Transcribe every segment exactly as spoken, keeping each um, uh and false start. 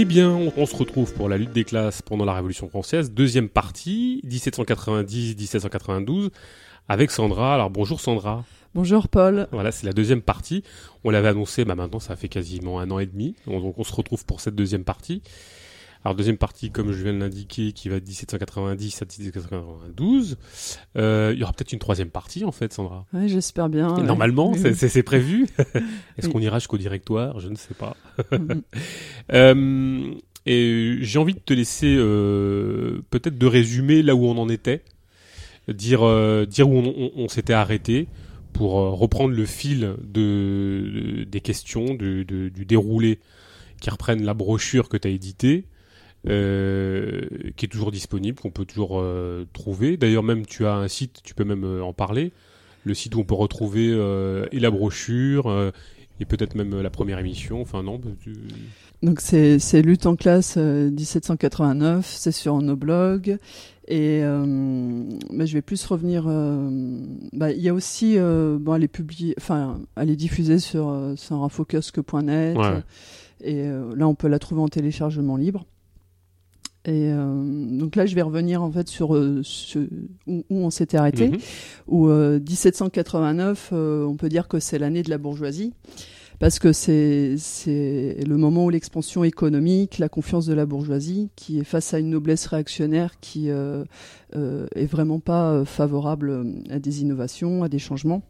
Eh bien, on, on se retrouve pour la lutte des classes pendant la Révolution française, deuxième partie, dix-sept cent quatre-vingt-dix à dix-sept cent quatre-vingt-douze, avec Sandra. Alors bonjour Sandra. Bonjour Paul. Voilà, c'est la deuxième partie. On l'avait annoncé, bah maintenant ça fait quasiment un an et demi, donc on se retrouve pour cette deuxième partie. Alors deuxième partie, comme je viens de l'indiquer, qui va de dix-sept cent quatre-vingt-dix à dix-sept cent quatre-vingt-douze. Euh, il y aura peut-être une troisième partie en fait, Sandra. Oui, j'espère bien. Ouais. Normalement, oui. c'est, c'est, c'est prévu. Est-ce oui. qu'on ira jusqu'au directoire? Je ne sais pas. Mm-hmm. euh, et j'ai envie de te laisser euh, peut-être de résumer là où on en était, dire, euh, dire où on, on, on s'était arrêté, pour reprendre le fil de, de, des questions, de, de, du déroulé, qui reprennent la brochure que tu as éditée, euh, qui est toujours disponible, qu'on peut toujours euh, trouver. D'ailleurs, même tu as un site, tu peux même euh, en parler, le site où on peut retrouver euh, et la brochure, euh, et peut-être même la première émission. Enfin, non. Tu... Donc, c'est, c'est Lutte en classe euh, dix-sept cent quatre-vingt-neuf, c'est sur nos blogs. Et euh, bah, je vais plus revenir. Euh, bah, il y a aussi, euh, bon, elle est publiée, enfin, elle est diffusée sur, euh, sur info kiosque point net. Ouais. Euh, Et euh, là, on peut la trouver en téléchargement libre. Et euh, donc là, je vais revenir en fait sur, euh, sur où, où on s'était arrêté. Mmh. Où euh, dix-sept cent quatre-vingt-neuf, euh, on peut dire que c'est l'année de la bourgeoisie, parce que c'est, c'est le moment où l'expansion économique, la confiance de la bourgeoisie, qui est face à une noblesse réactionnaire qui euh, euh, est vraiment pas favorable à des innovations, à des changements.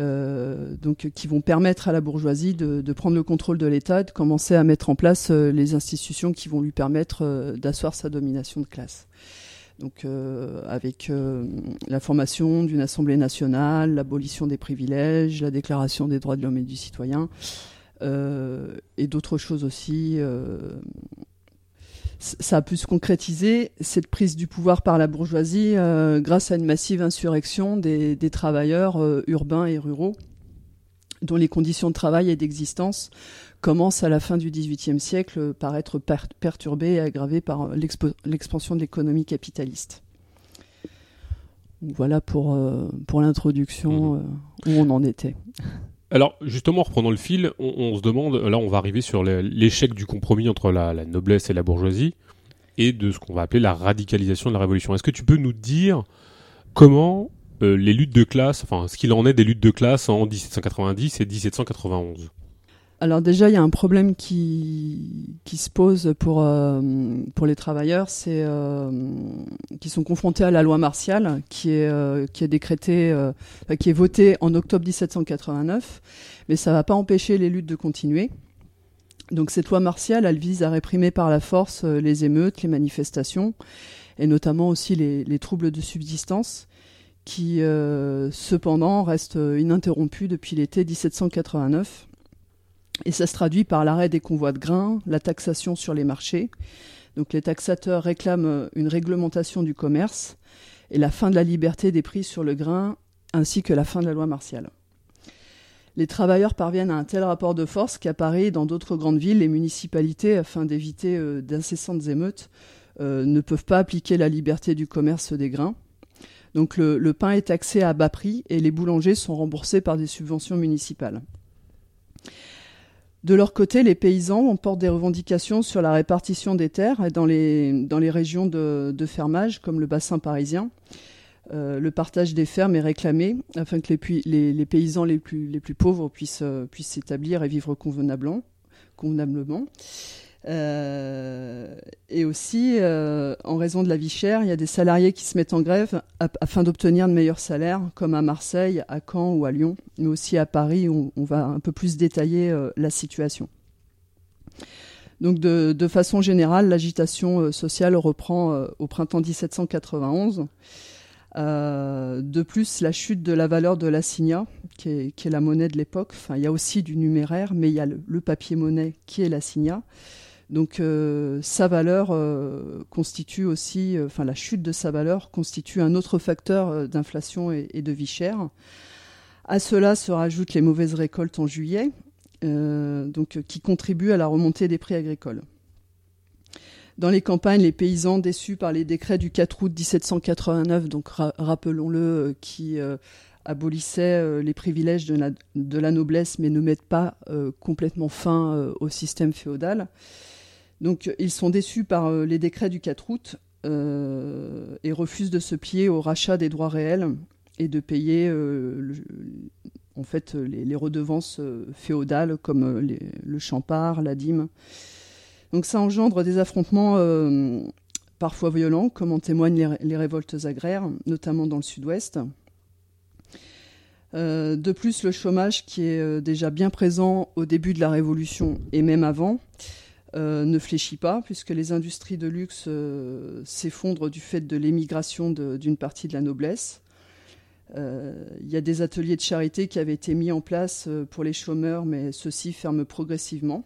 Euh, donc, qui vont permettre à la bourgeoisie de, de prendre le contrôle de l'État, de commencer à mettre en place euh, les institutions qui vont lui permettre euh, d'asseoir sa domination de classe. Donc, euh, avec euh, la formation d'une assemblée nationale, l'abolition des privilèges, la déclaration des droits de l'homme et du citoyen, euh, et d'autres choses aussi. Euh, ça a pu se concrétiser, cette prise du pouvoir par la bourgeoisie, euh, grâce à une massive insurrection des, des travailleurs euh, urbains et ruraux, dont les conditions de travail et d'existence commencent à la fin du XVIIIe siècle euh, par être per- perturbées et aggravées par l'expo- l'expansion de l'économie capitaliste. Voilà pour, euh, pour l'introduction mmh. euh, où on en était. Alors, justement, en reprenant le fil, on, on se demande, là on va arriver sur le, l'échec du compromis entre la, la noblesse et la bourgeoisie, et de ce qu'on va appeler la radicalisation de la révolution. Est-ce que tu peux nous dire comment euh, les luttes de classe, enfin ce qu'il en est des luttes de classe en dix-sept cent quatre-vingt-dix et dix-sept cent quatre-vingt-onze? Alors déjà, il y a un problème qui, qui se pose pour, euh, pour les travailleurs, c'est euh, qu'ils sont confrontés à la loi martiale qui est, euh, qui est décrétée, euh, qui est votée en octobre dix-sept cent quatre-vingt-neuf, mais ça ne va pas empêcher les luttes de continuer. Donc cette loi martiale, elle vise à réprimer par la force euh, les émeutes, les manifestations, et notamment aussi les, les troubles de subsistance, qui euh, cependant restent ininterrompus depuis l'été dix-sept cent quatre-vingt-neuf. Et ça se traduit par l'arrêt des convois de grains, la taxation sur les marchés. Donc les taxateurs réclament une réglementation du commerce et la fin de la liberté des prix sur le grain, ainsi que la fin de la loi martiale. Les travailleurs parviennent à un tel rapport de force qu'à Paris et dans d'autres grandes villes, les municipalités, afin d'éviter euh, d'incessantes émeutes, euh, ne peuvent pas appliquer la liberté du commerce des grains. Donc le, le pain est taxé à bas prix et les boulangers sont remboursés par des subventions municipales. De leur côté, les paysans emportent des revendications sur la répartition des terres et dans les, dans les régions de, de fermage, comme le bassin parisien. Euh, le partage des fermes est réclamé afin que les, les, les paysans les plus, les plus pauvres puissent, puissent s'établir et vivre convenablement. convenablement. Euh, et aussi, euh, en raison de la vie chère, il y a des salariés qui se mettent en grève afin d'obtenir de meilleurs salaires, comme à Marseille, à Caen ou à Lyon, mais aussi à Paris, où on va un peu plus détailler euh, la situation. Donc, de, de façon générale, l'agitation euh, sociale reprend euh, au printemps dix-sept cent quatre-vingt-onze. Euh, de plus, la chute de la valeur de l'assignat, qui est, qui est la monnaie de l'époque. Enfin, il y a aussi du numéraire, mais il y a le, le papier-monnaie qui est l'assignat. Donc euh, sa valeur euh, constitue aussi, enfin euh, la chute de sa valeur constitue un autre facteur euh, d'inflation et, et de vie chère. À cela se rajoutent les mauvaises récoltes en juillet, euh, donc, euh, qui contribuent à la remontée des prix agricoles. Dans les campagnes, les paysans déçus par les décrets du quatre août dix-sept cent quatre-vingt-neuf, donc ra- rappelons-le, euh, qui euh, abolissaient euh, les privilèges de la, de la noblesse mais ne mettent pas euh, complètement fin euh, au système féodal, Donc ils sont déçus par euh, les décrets du quatre août euh, et refusent de se plier au rachat des droits réels et de payer euh, le, en fait, les, les redevances euh, féodales comme euh, les, le champard, la dîme. Donc ça engendre des affrontements euh, parfois violents, comme en témoignent les, ré- les révoltes agraires, notamment dans le sud-ouest. Euh, de plus, le chômage, qui est euh, déjà bien présent au début de la Révolution et même avant, euh, ne fléchit pas, puisque les industries de luxe euh, s'effondrent du fait de l'émigration de, d'une partie de la noblesse. Il euh, y a des ateliers de charité qui avaient été mis en place euh, pour les chômeurs, mais ceux-ci ferment progressivement.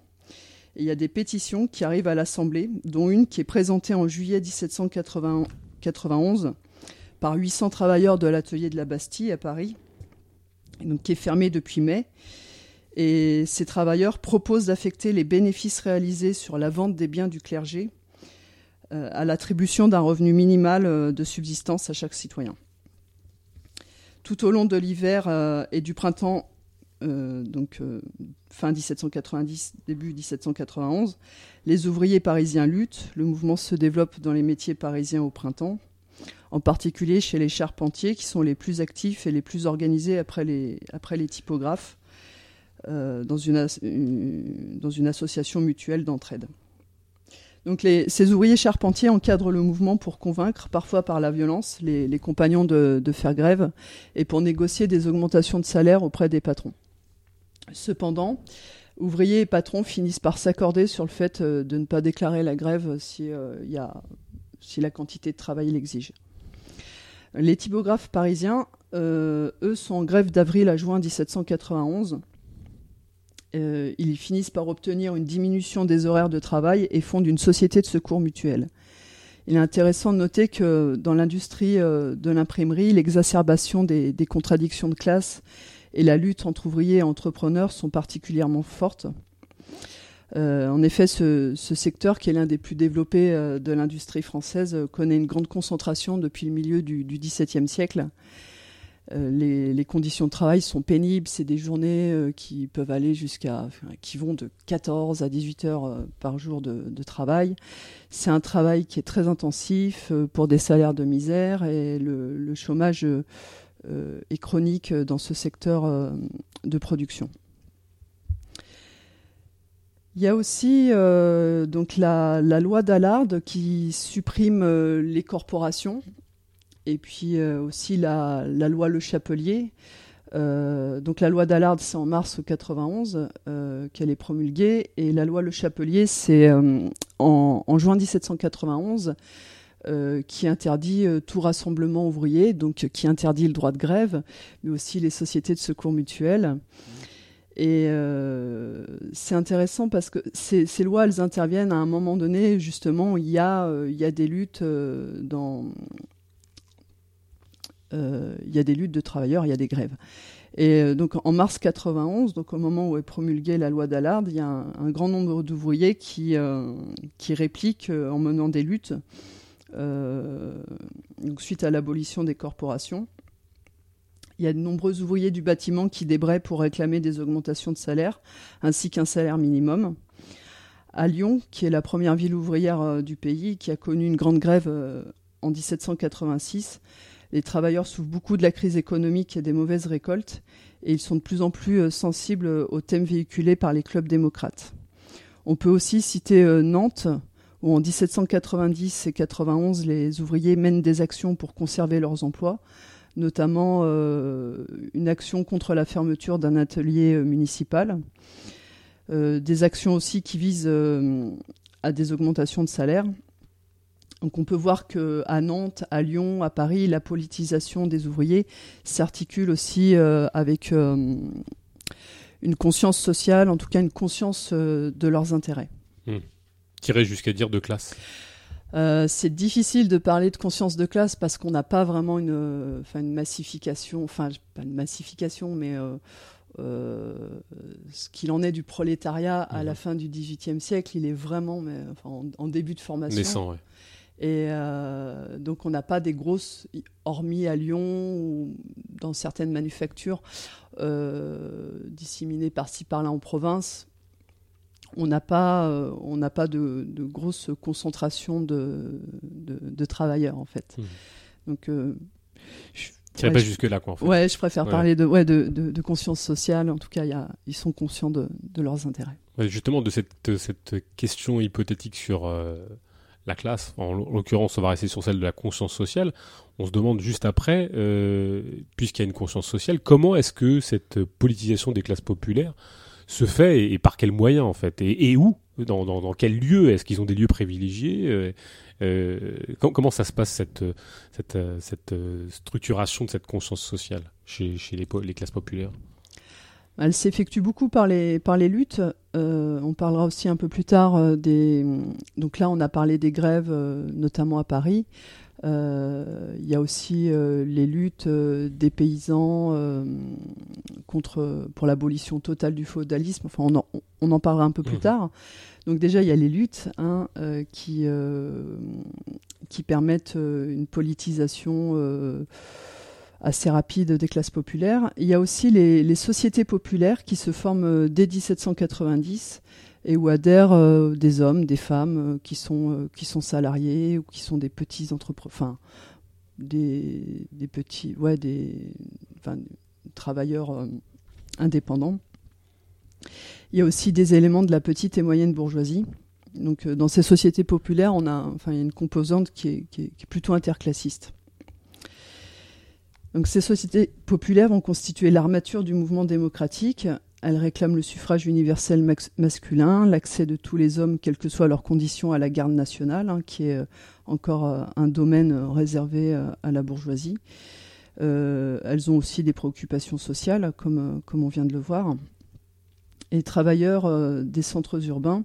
Il y a des pétitions qui arrivent à l'Assemblée, dont une qui est présentée en juillet dix-sept cent quatre-vingt-onze par huit cents travailleurs de l'atelier de la Bastille à Paris, donc qui est fermée depuis mai. Et ces travailleurs proposent d'affecter les bénéfices réalisés sur la vente des biens du clergé euh, à l'attribution d'un revenu minimal euh, de subsistance à chaque citoyen. Tout au long de l'hiver euh, et du printemps, Euh, donc euh, fin dix-sept cent quatre-vingt-dix, début dix-sept cent quatre-vingt-onze, les ouvriers parisiens luttent. Le mouvement se développe dans les métiers parisiens au printemps, en particulier chez les charpentiers qui sont les plus actifs et les plus organisés après les, après les typographes euh, dans, une as, une, dans une association mutuelle d'entraide. Donc les, ces ouvriers charpentiers encadrent le mouvement pour convaincre, parfois par la violence, les, les compagnons de, de faire grève et pour négocier des augmentations de salaire auprès des patrons. Cependant, ouvriers et patrons finissent par s'accorder sur le fait de ne pas déclarer la grève si, euh, y a, si la quantité de travail l'exige. Les typographes parisiens, euh, eux, sont en grève d'avril à juin dix-sept cent quatre-vingt-onze. Euh, ils finissent par obtenir une diminution des horaires de travail et fondent une société de secours mutuel. Il est intéressant de noter que dans l'industrie euh, de l'imprimerie, l'exacerbation des, des contradictions de classe et la lutte entre ouvriers et entrepreneurs sont particulièrement fortes. Euh, en effet, ce, ce secteur, qui est l'un des plus développés euh, de l'industrie française, euh, connaît une grande concentration depuis le milieu du, du dix-septième siècle. Euh, les, les conditions de travail sont pénibles. C'est des journées euh, qui peuvent aller jusqu'à, qui vont de quatorze à dix-huit heures euh, par jour de, de travail. C'est un travail qui est très intensif euh, pour des salaires de misère, et le, le chômage Euh, et chronique dans ce secteur de production. Il y a aussi euh, donc la, la loi d'Allard qui supprime euh, les corporations, et puis euh, aussi la, la loi Le Chapelier. Euh, donc la loi d'Allard, c'est en mars quatre-vingt-onze euh, qu'elle est promulguée, et la loi Le Chapelier, c'est euh, en, en juin dix-sept cent quatre-vingt-onze. Euh, qui interdit euh, tout rassemblement ouvrier, donc euh, qui interdit le droit de grève, mais aussi les sociétés de secours mutuels. Et euh, c'est intéressant parce que ces, ces lois, elles interviennent à un moment donné, justement, il y a, euh, il y a des luttes euh, dans... Euh, il y a des luttes de travailleurs, il y a des grèves. Et euh, donc en mars quatre-vingt-onze, donc au moment où est promulguée la loi d'Allard, il y a un, un grand nombre d'ouvriers qui, euh, qui répliquent euh, en menant des luttes. Euh, donc suite à l'abolition des corporations, il y a de nombreux ouvriers du bâtiment qui débraient pour réclamer des augmentations de salaire ainsi qu'un salaire minimum. À Lyon, qui est la première ville ouvrière euh, du pays, qui a connu une grande grève euh, en dix-sept cent quatre-vingt-six, les travailleurs souffrent beaucoup de la crise économique et des mauvaises récoltes, et ils sont de plus en plus euh, sensibles aux thèmes véhiculés par les clubs démocrates. On peut aussi citer euh, Nantes, où en dix-sept cent quatre-vingt-dix et quatre-vingt-onze, les ouvriers mènent des actions pour conserver leurs emplois, notamment euh, une action contre la fermeture d'un atelier euh, municipal, euh, des actions aussi qui visent euh, à des augmentations de salaire. Donc on peut voir qu'à Nantes, à Lyon, à Paris, la politisation des ouvriers s'articule aussi euh, avec euh, une conscience sociale, en tout cas une conscience euh, de leurs intérêts. Mmh. Tirer jusqu'à dire de classe. Euh, c'est difficile de parler de conscience de classe parce qu'on n'a pas vraiment une, enfin une massification, enfin pas une massification, mais euh, euh, ce qu'il en est du prolétariat à mmh. la fin du XVIIIe siècle, il est vraiment mais, enfin, en, en début de formation. Naissant, ouais. Et euh, donc on n'a pas des grosses, hormis à Lyon ou dans certaines manufactures, euh, disséminées par-ci par-là en province. on n'a pas, euh, on n'a pas de, de grosse concentration de, de, de travailleurs, en fait. Mmh. Donc, euh, je ouais, pas je, jusque-là, quoi, en fait. Ouais, je préfère ouais. parler de, ouais, de, de, de conscience sociale. En tout cas, y a, ils sont conscients de, de leurs intérêts. Ouais, justement, de cette, de cette question hypothétique sur euh, la classe, en l'occurrence, on va rester sur celle de la conscience sociale. On se demande juste après, euh, puisqu'il y a une conscience sociale, comment est-ce que cette politisation des classes populaires se fait et, et par quels moyens, en fait, et, et où, dans, dans, dans quel lieu, est-ce qu'ils ont des lieux privilégiés euh, Euh, com- comment ça se passe cette, cette, cette euh, structuration de cette conscience sociale chez, chez les, po- les classes populaires? Elle s'effectue beaucoup par les, par les luttes. Euh, on parlera aussi un peu plus tard euh, des... Donc là, on a parlé des grèves, euh, notamment à Paris. Il euh, y a aussi euh, les luttes euh, des paysans euh, contre, pour l'abolition totale du féodalisme. Enfin, on en, on en parlera un peu mmh. plus tard. Donc déjà, il y a les luttes hein, euh, qui, euh, qui permettent euh, une politisation euh, assez rapide des classes populaires. Il y a aussi les, les sociétés populaires qui se forment euh, dès dix-sept cent quatre-vingt-dix et où adhèrent euh, des hommes, des femmes euh, qui, sont, euh, qui sont salariés ou qui sont des petits entrepreneurs, enfin des, des petits, ouais, des, enfin, travailleurs euh, indépendants. Il y a aussi des éléments de la petite et moyenne bourgeoisie. Donc, euh, dans ces sociétés populaires, on a, enfin, il y a une composante qui est, qui est, qui est plutôt interclassiste. Donc, ces sociétés populaires vont constituer l'armature du mouvement démocratique. Elles réclament le suffrage universel max- masculin, l'accès de tous les hommes, quelles que soient leurs conditions, à la garde nationale, hein, qui est euh, encore euh, un domaine euh, réservé euh, à la bourgeoisie. Euh, elles ont aussi des préoccupations sociales, comme, euh, comme on vient de le voir. Les travailleurs euh, des centres urbains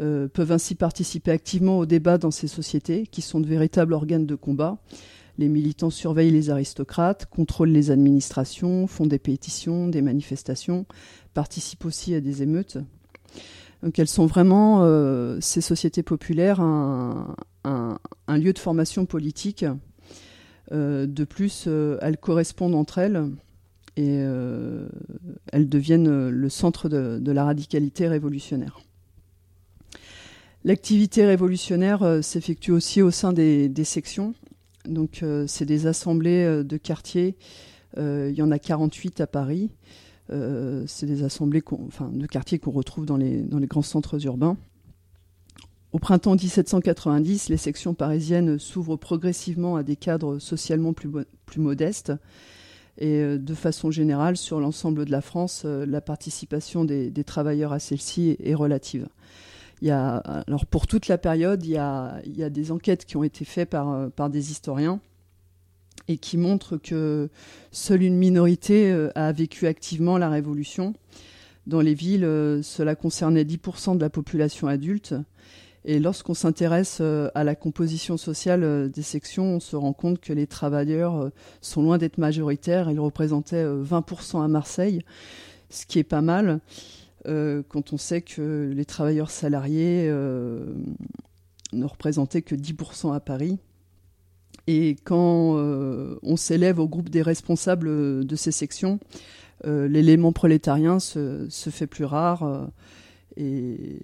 euh, peuvent ainsi participer activement au débat dans ces sociétés, qui sont de véritables organes de combat. Les militants surveillent les aristocrates, contrôlent les administrations, font des pétitions, des manifestations, participent aussi à des émeutes. Donc elles sont vraiment, euh, ces sociétés populaires, un, un, un lieu de formation politique. Euh, de plus, euh, elles correspondent entre elles. Et euh, elles deviennent le centre de, de la radicalité révolutionnaire. L'activité révolutionnaire euh, s'effectue aussi au sein des, des sections. Donc, euh, c'est des assemblées euh, de quartiers. Euh, il y en a quarante-huit à Paris. Euh, c'est des assemblées qu'on, enfin, de quartiers qu'on retrouve dans les, dans les grands centres urbains. Au printemps dix-sept cent quatre-vingt-dix, les sections parisiennes s'ouvrent progressivement à des cadres socialement plus, bo- plus modestes. Et de façon générale, sur l'ensemble de la France, la participation des, des travailleurs à celle-ci est relative. Il y a, alors pour toute la période, il y a, il y a des enquêtes qui ont été faites par, par des historiens et qui montrent que seule une minorité a vécu activement la Révolution. Dans les villes, cela concernait dix pour cent de la population adulte. Et lorsqu'on s'intéresse à la composition sociale des sections, on se rend compte que les travailleurs sont loin d'être majoritaires. Ils représentaient vingt pour cent à Marseille, ce qui est pas mal euh, quand on sait que les travailleurs salariés euh, ne représentaient que dix pour cent à Paris. Et quand euh, on s'élève au groupe des responsables de ces sections, euh, l'élément prolétarien se, se fait plus rare euh, et...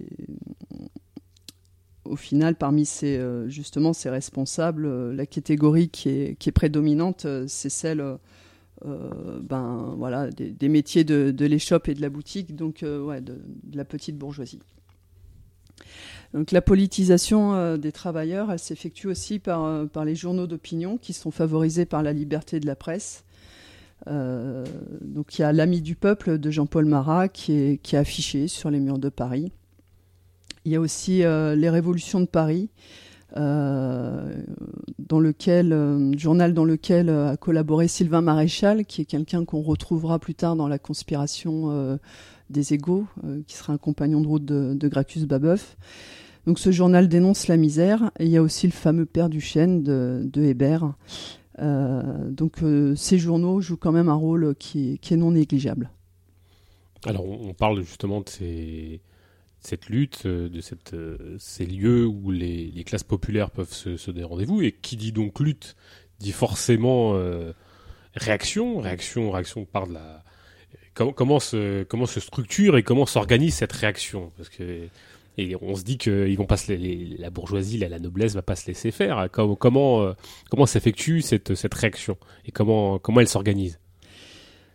Au final, parmi ces, justement, ces responsables, la catégorie qui est, qui est prédominante, c'est celle euh, ben, voilà, des, des métiers de, de l'échoppe et de la boutique, donc euh, ouais, de, de la petite bourgeoisie. Donc, la politisation euh, des travailleurs, elle s'effectue aussi par, par les journaux d'opinion qui sont favorisés par la liberté de la presse. Euh, donc, il y a l'Ami du Peuple de Jean-Paul Marat qui est, qui est affiché sur les murs de Paris. Il y a aussi euh, les Révolutions de Paris, euh, dans lequel, euh, journal dans lequel euh, a collaboré Sylvain Maréchal, qui est quelqu'un qu'on retrouvera plus tard dans la conspiration euh, des égaux, euh, qui sera un compagnon de route de, de Gracchus Babeuf. Donc ce journal dénonce la misère. Et il y a aussi le fameux Père du Chêne de, de Hébert. Euh, donc euh, ces journaux jouent quand même un rôle qui, qui est non négligeable. Alors on parle justement de ces... cette lutte, de cette, ces lieux où les, les classes populaires peuvent se, se donner rendez-vous. Et qui dit donc lutte, dit forcément euh, réaction, réaction, réaction par de la, comment, comment, se, comment se structure et comment s'organise cette réaction? Parce que et on se dit que ils vont pas se, les, la bourgeoisie, la, la noblesse va pas se laisser faire. Comment, comment, comment s'effectue cette, cette réaction et comment, comment elle s'organise?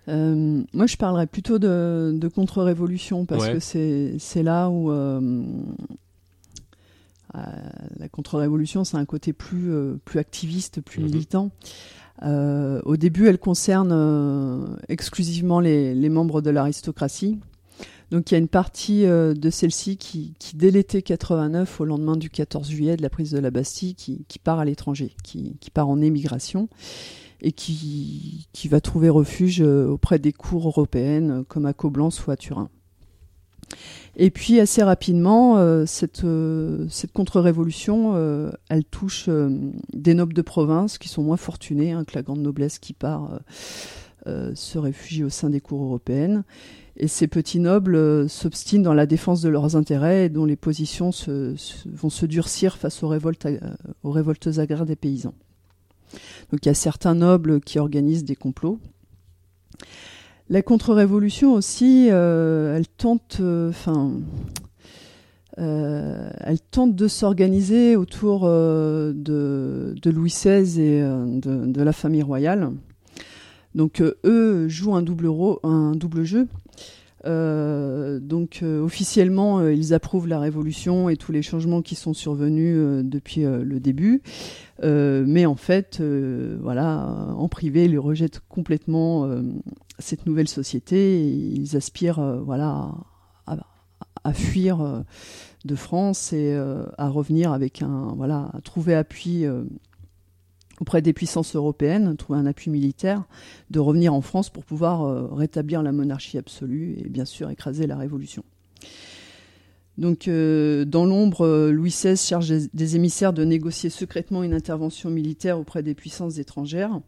Euh, moi, je parlerais plutôt de, de contre-révolution parce ouais. que c'est, c'est là où euh, euh, la contre-révolution, c'est un côté plus, euh, plus activiste, plus mmh. militant. Euh, au début, elle concerne euh, exclusivement les, les membres de l'aristocratie. Donc, il y a une partie euh, de celle-ci qui, qui, dès l'été quatre-vingt-neuf, au lendemain du quatorze juillet de la prise de la Bastille, qui, qui part à l'étranger, qui, qui part en émigration. Et qui, qui va trouver refuge auprès des cours européennes, comme à Coblence ou à Turin. Et puis, assez rapidement, euh, cette, euh, cette contre-révolution, euh, elle touche euh, des nobles de province qui sont moins fortunés, hein, que la grande noblesse qui part euh, euh, se réfugie au sein des cours européennes. Et ces petits nobles euh, s'obstinent dans la défense de leurs intérêts et dont les positions se, se, vont se durcir face aux révoltes, aux révoltes agraires des paysans. Donc il y a certains nobles qui organisent des complots. La contre-révolution aussi, euh, elle tente, enfin, euh, euh, elle tente de s'organiser autour euh, de, de Louis seize et euh, de, de la famille royale. Donc euh, eux jouent un double, ro- un double jeu. Euh, donc euh, officiellement euh, ils approuvent la révolution et tous les changements qui sont survenus euh, depuis euh, le début, euh, mais en fait euh, voilà, en privé ils rejettent complètement euh, cette nouvelle société et ils aspirent euh, voilà, à, à fuir euh, de France et euh, à revenir avec un voilà, à trouver appui euh, auprès des puissances européennes, trouver un appui militaire, de revenir en France pour pouvoir euh, rétablir la monarchie absolue et bien sûr écraser la Révolution. Donc euh, dans l'ombre, euh, Louis seize charge des, des émissaires de négocier secrètement une intervention militaire auprès des puissances étrangères.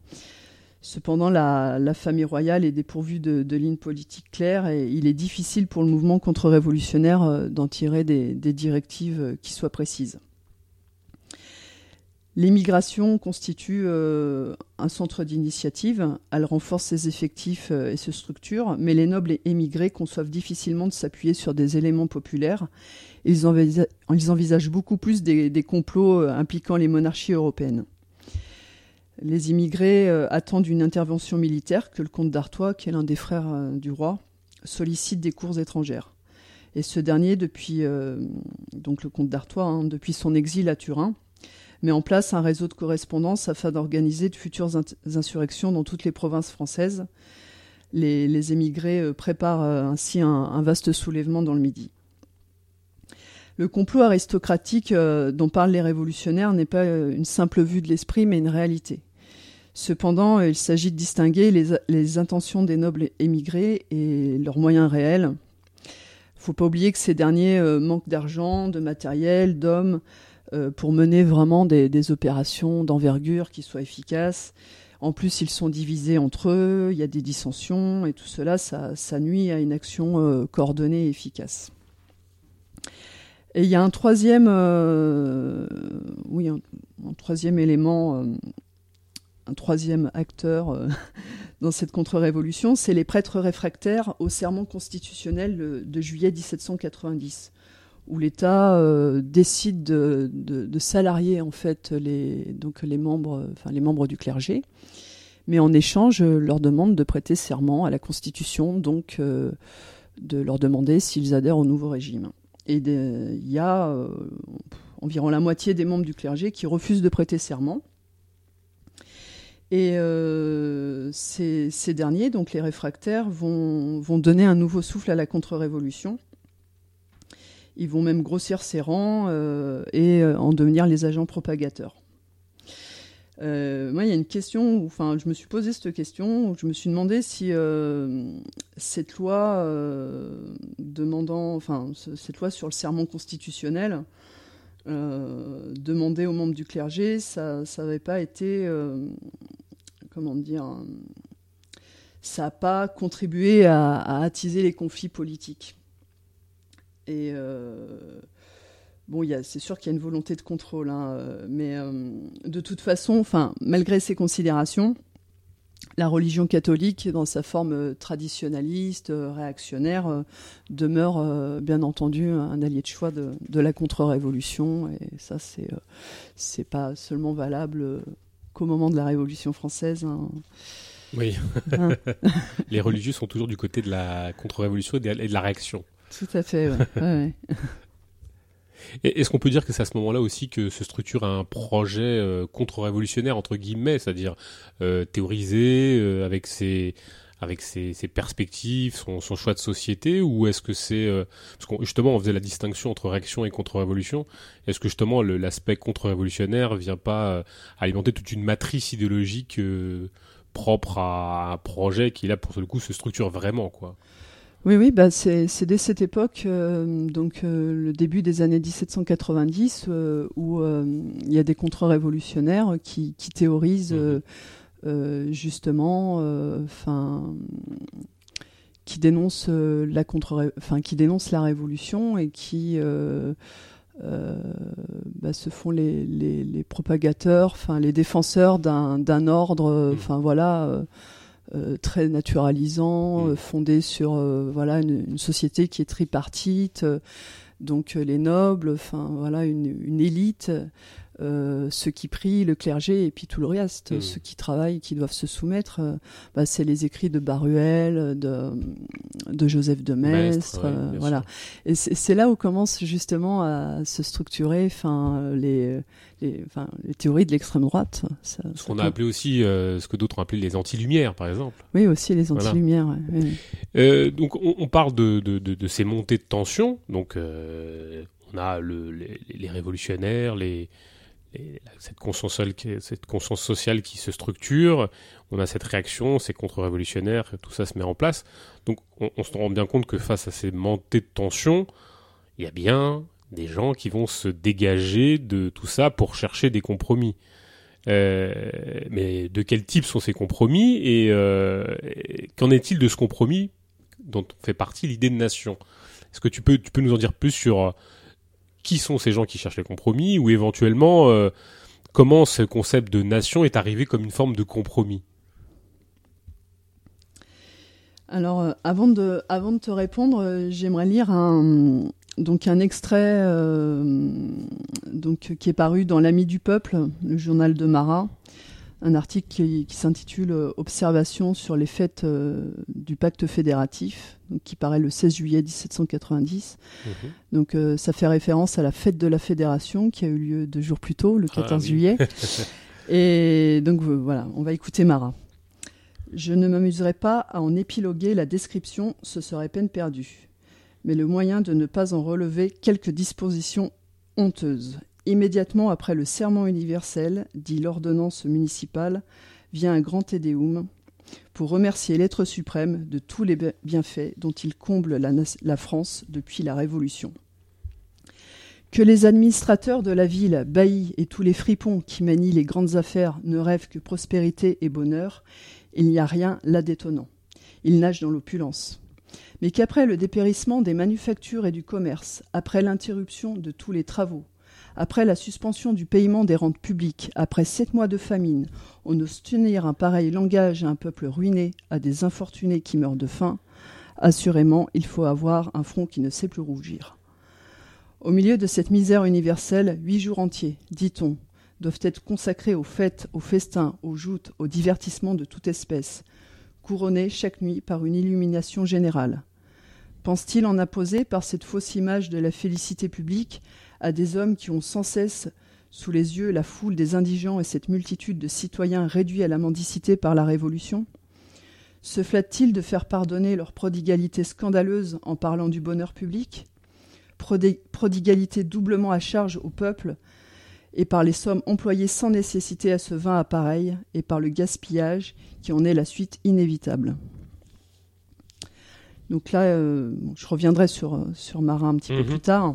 Cependant, la, la famille royale est dépourvue de, de lignes politiques claires et il est difficile pour le mouvement contre-révolutionnaire euh, d'en tirer des, des directives euh, qui soient précises. L'émigration constitue euh, un centre d'initiative, elle renforce ses effectifs euh, et ses structures, mais les nobles émigrés conçoivent difficilement de s'appuyer sur des éléments populaires. Ils, envisa- ils envisagent beaucoup plus des, des complots euh, impliquant les monarchies européennes. Les immigrés euh, attendent une intervention militaire que le comte d'Artois, qui est l'un des frères euh, du roi, sollicite des cours étrangères. Et ce dernier, depuis, euh, donc le comte d'Artois, hein, depuis son exil à Turin, met en place un réseau de correspondance afin d'organiser de futures in- insurrections dans toutes les provinces françaises. Les, les émigrés euh, préparent euh, ainsi un, un vaste soulèvement dans le Midi. Le complot aristocratique euh, dont parlent les révolutionnaires n'est pas euh, une simple vue de l'esprit, mais une réalité. Cependant, euh, il s'agit de distinguer les, les intentions des nobles émigrés et leurs moyens réels. Il ne faut pas oublier que ces derniers euh, manquent d'argent, de matériel, d'hommes, pour mener vraiment des, des opérations d'envergure qui soient efficaces. En plus, ils sont divisés entre eux, il y a des dissensions, et tout cela, ça, ça nuit à une action euh, coordonnée et efficace. Et il y a un troisième, euh, oui, un, un troisième élément, euh, un troisième acteur euh, dans cette contre-révolution, c'est les prêtres réfractaires au serment constitutionnel de, de juillet dix-sept cent quatre-vingt-dix. Où l'État euh, décide de, de, de salarier en fait les, donc les, membres, enfin, les membres du clergé, mais en échange leur demande de prêter serment à la Constitution, donc euh, de leur demander s'ils adhèrent au nouveau régime. Et il y a euh, environ la moitié des membres du clergé qui refusent de prêter serment. Et euh, ces, ces derniers, donc les réfractaires, vont, vont donner un nouveau souffle à la contre-révolution. Ils vont même grossir ses rangs euh, et euh, en devenir les agents propagateurs. Euh, moi, il y a une question, enfin, je me suis posé cette question, où je me suis demandé si euh, cette loi euh, demandant, enfin, ce, cette loi sur le serment constitutionnel euh, demandée aux membres du clergé, ça n'avait pas été, euh, comment dire, ça n'a pas contribué à, à attiser les conflits politiques. Et euh, bon, y a, c'est sûr qu'il y a une volonté de contrôle, hein, mais euh, de toute façon, malgré ces considérations, la religion catholique, dans sa forme traditionnaliste, réactionnaire, demeure bien entendu un allié de choix de, de la contre-révolution. Et ça, c'est, c'est pas seulement valable qu'au moment de la Révolution française. Hein. Oui, hein. Les religieux sont toujours du côté de la contre-révolution et de la réaction. Tout à fait, oui. Ouais, ouais. Est-ce qu'on peut dire que c'est à ce moment-là aussi que se structure un projet euh, contre-révolutionnaire, entre guillemets, c'est-à-dire euh, théorisé euh, avec, ses, avec ses, ses perspectives, son, son choix de société, ou est-ce que c'est... Euh, parce qu'on, justement, on faisait la distinction entre réaction et contre-révolution. Est-ce que justement le, l'aspect contre-révolutionnaire vient pas euh, alimenter toute une matrice idéologique euh, propre à un projet qui, là, pour le coup, se structure vraiment, quoi ? Oui, oui, bah c'est, c'est dès cette époque, euh, donc euh, le début des années dix-sept cent quatre-vingt-dix, euh, où euh, il y a des contre-révolutionnaires qui, qui théorisent euh, euh, justement, enfin, euh, qui dénoncent euh, la contre, enfin qui dénoncent la révolution et qui euh, euh, bah, se font les, les, les propagateurs, enfin les défenseurs d'un, d'un ordre, enfin voilà. Euh, Euh, très naturalisant, euh, fondé sur euh, voilà une, une société qui est tripartite, euh, donc euh, les nobles, enfin voilà une, une élite, euh, ceux qui prient, le clergé et puis tout le reste, mmh. ceux qui travaillent, qui doivent se soumettre. Euh, bah, c'est les écrits de Baruel, de, de Joseph de Maistre, ouais, euh, voilà. Sûr. Et c'est, c'est là où commence justement à se structurer, enfin les Les, enfin, les théories de l'extrême droite. Ça, ce ça qu'on a appelé aussi, euh, ce que d'autres ont appelé les anti-lumières, par exemple. Oui, aussi les anti-lumières. Voilà. Ouais, ouais. Euh, donc, on, on parle de, de, de, de ces montées de tension. Donc, euh, on a le, les, les révolutionnaires, les, les, cette, conscience, cette conscience sociale qui se structure. On a cette réaction, ces contre-révolutionnaires, tout ça se met en place. Donc, on, on se rend bien compte que face à ces montées de tension, il y a bien... des gens qui vont se dégager de tout ça pour chercher des compromis. Euh, mais de quel type sont ces compromis et, euh, et qu'en est-il de ce compromis dont fait partie l'idée de nation ? Est-ce que tu peux, tu peux nous en dire plus sur qui sont ces gens qui cherchent les compromis ou éventuellement euh, comment ce concept de nation est arrivé comme une forme de compromis ? Alors, euh, avant de, avant de te répondre, euh, j'aimerais lire un... Donc un extrait euh, donc, qui est paru dans l'Ami du Peuple, le journal de Marat, un article qui, qui s'intitule « Observations sur les faits euh, du pacte fédératif », qui paraît le seize juillet dix-sept cent quatre-vingt-dix. Mmh. Donc euh, ça fait référence à la fête de la Fédération qui a eu lieu deux jours plus tôt, le quatorze ah, oui. juillet. Et donc euh, voilà, on va écouter Marat. « Je ne m'amuserai pas à en épiloguer la description, ce serait peine perdue. Mais le moyen de ne pas en relever quelques dispositions honteuses. Immédiatement après le serment universel, dit l'ordonnance municipale, vient un grand Te Deum pour remercier l'être suprême de tous les bienfaits dont il comble la, la France depuis la Révolution. Que les administrateurs de la ville, baillis et tous les fripons qui manient les grandes affaires ne rêvent que prospérité et bonheur, il n'y a rien là d'étonnant. Ils nagent dans l'opulence. Mais qu'après le dépérissement des manufactures et du commerce, après l'interruption de tous les travaux, après la suspension du paiement des rentes publiques, après sept mois de famine, on ose tenir un pareil langage à un peuple ruiné, à des infortunés qui meurent de faim, assurément il faut avoir un front qui ne sait plus rougir. Au milieu de cette misère universelle, huit jours entiers, dit-on, doivent être consacrés aux fêtes, aux festins, aux joutes, aux divertissements de toute espèce, couronnés chaque nuit par une illumination générale. Pense-t-il en imposer par cette fausse image de la félicité publique à des hommes qui ont sans cesse sous les yeux la foule des indigents et cette multitude de citoyens réduits à la mendicité par la Révolution ? Se flatte-t-il de faire pardonner leur prodigalité scandaleuse en parlant du bonheur public ? Prodi- prodigalité doublement à charge au peuple et par les sommes employées sans nécessité à ce vain appareil et par le gaspillage qui en est la suite inévitable. » Donc là, euh, je reviendrai sur, sur Marat un petit mmh. peu plus tard.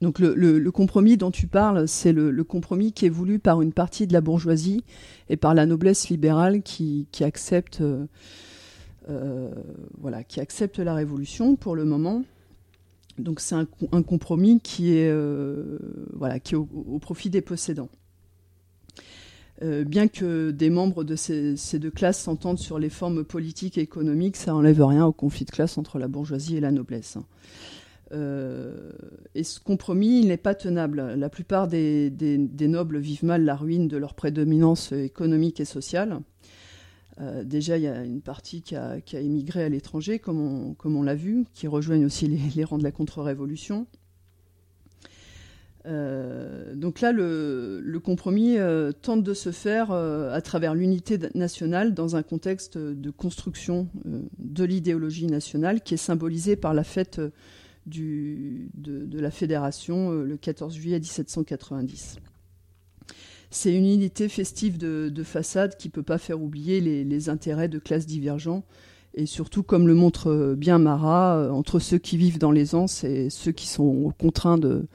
Donc le, le, le compromis dont tu parles, c'est le, le compromis qui est voulu par une partie de la bourgeoisie et par la noblesse libérale qui, qui, accepte, euh, euh, voilà, qui accepte la Révolution pour le moment. Donc c'est un, un compromis qui est, euh, voilà, qui est au, au profit des possédants. Euh, bien que des membres de ces, ces deux classes s'entendent sur les formes politiques et économiques, ça n'enlève rien au conflit de classe entre la bourgeoisie et la noblesse. Euh, et ce compromis, il n'est pas tenable. La plupart des, des, des nobles vivent mal la ruine de leur prédominance économique et sociale. Euh, déjà, il y a une partie qui a, qui a émigré à l'étranger, comme on, comme on l'a vu, qui rejoignent aussi les, les rangs de la contre-révolution. Euh, donc là, le, le compromis euh, tente de se faire euh, à travers l'unité nationale dans un contexte de construction euh, de l'idéologie nationale qui est symbolisée par la fête du, de, de la Fédération euh, le quatorze juillet dix-sept cent quatre-vingt-dix. C'est une unité festive de, de façade qui ne peut pas faire oublier les, les intérêts de classes divergents et surtout, comme le montre bien Marat, entre ceux qui vivent dans l'aisance et ceux qui sont contraints de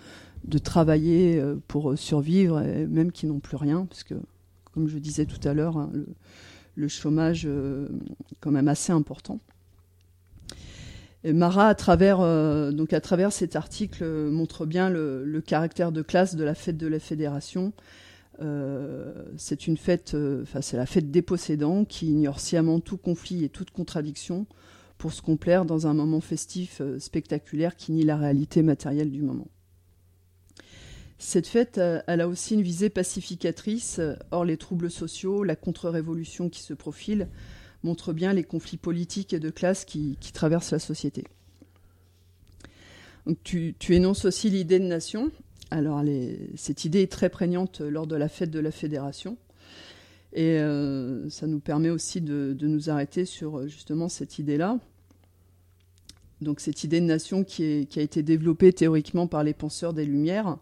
de travailler pour survivre, et même qui n'ont plus rien, parce que, comme je disais tout à l'heure, hein, le, le chômage euh, quand même assez important. Et Marat, à travers, euh, donc à travers cet article, montre bien le, le caractère de classe de la fête de la Fédération. Euh, c'est une fête, euh, enfin, c'est la fête des possédants qui ignore sciemment tout conflit et toute contradiction pour se complaire dans un moment festif euh, spectaculaire qui nie la réalité matérielle du moment. Cette fête, elle a aussi une visée pacificatrice. Or, les troubles sociaux, la contre-révolution qui se profile, montrent bien les conflits politiques et de classe qui, qui traversent la société. Donc, tu, tu énonces aussi l'idée de nation. Alors, les, cette idée est très prégnante lors de la fête de la Fédération. Et euh, ça nous permet aussi de, de nous arrêter sur justement cette idée-là. Donc, cette idée de nation qui, est, qui a été développée théoriquement par les penseurs des Lumières,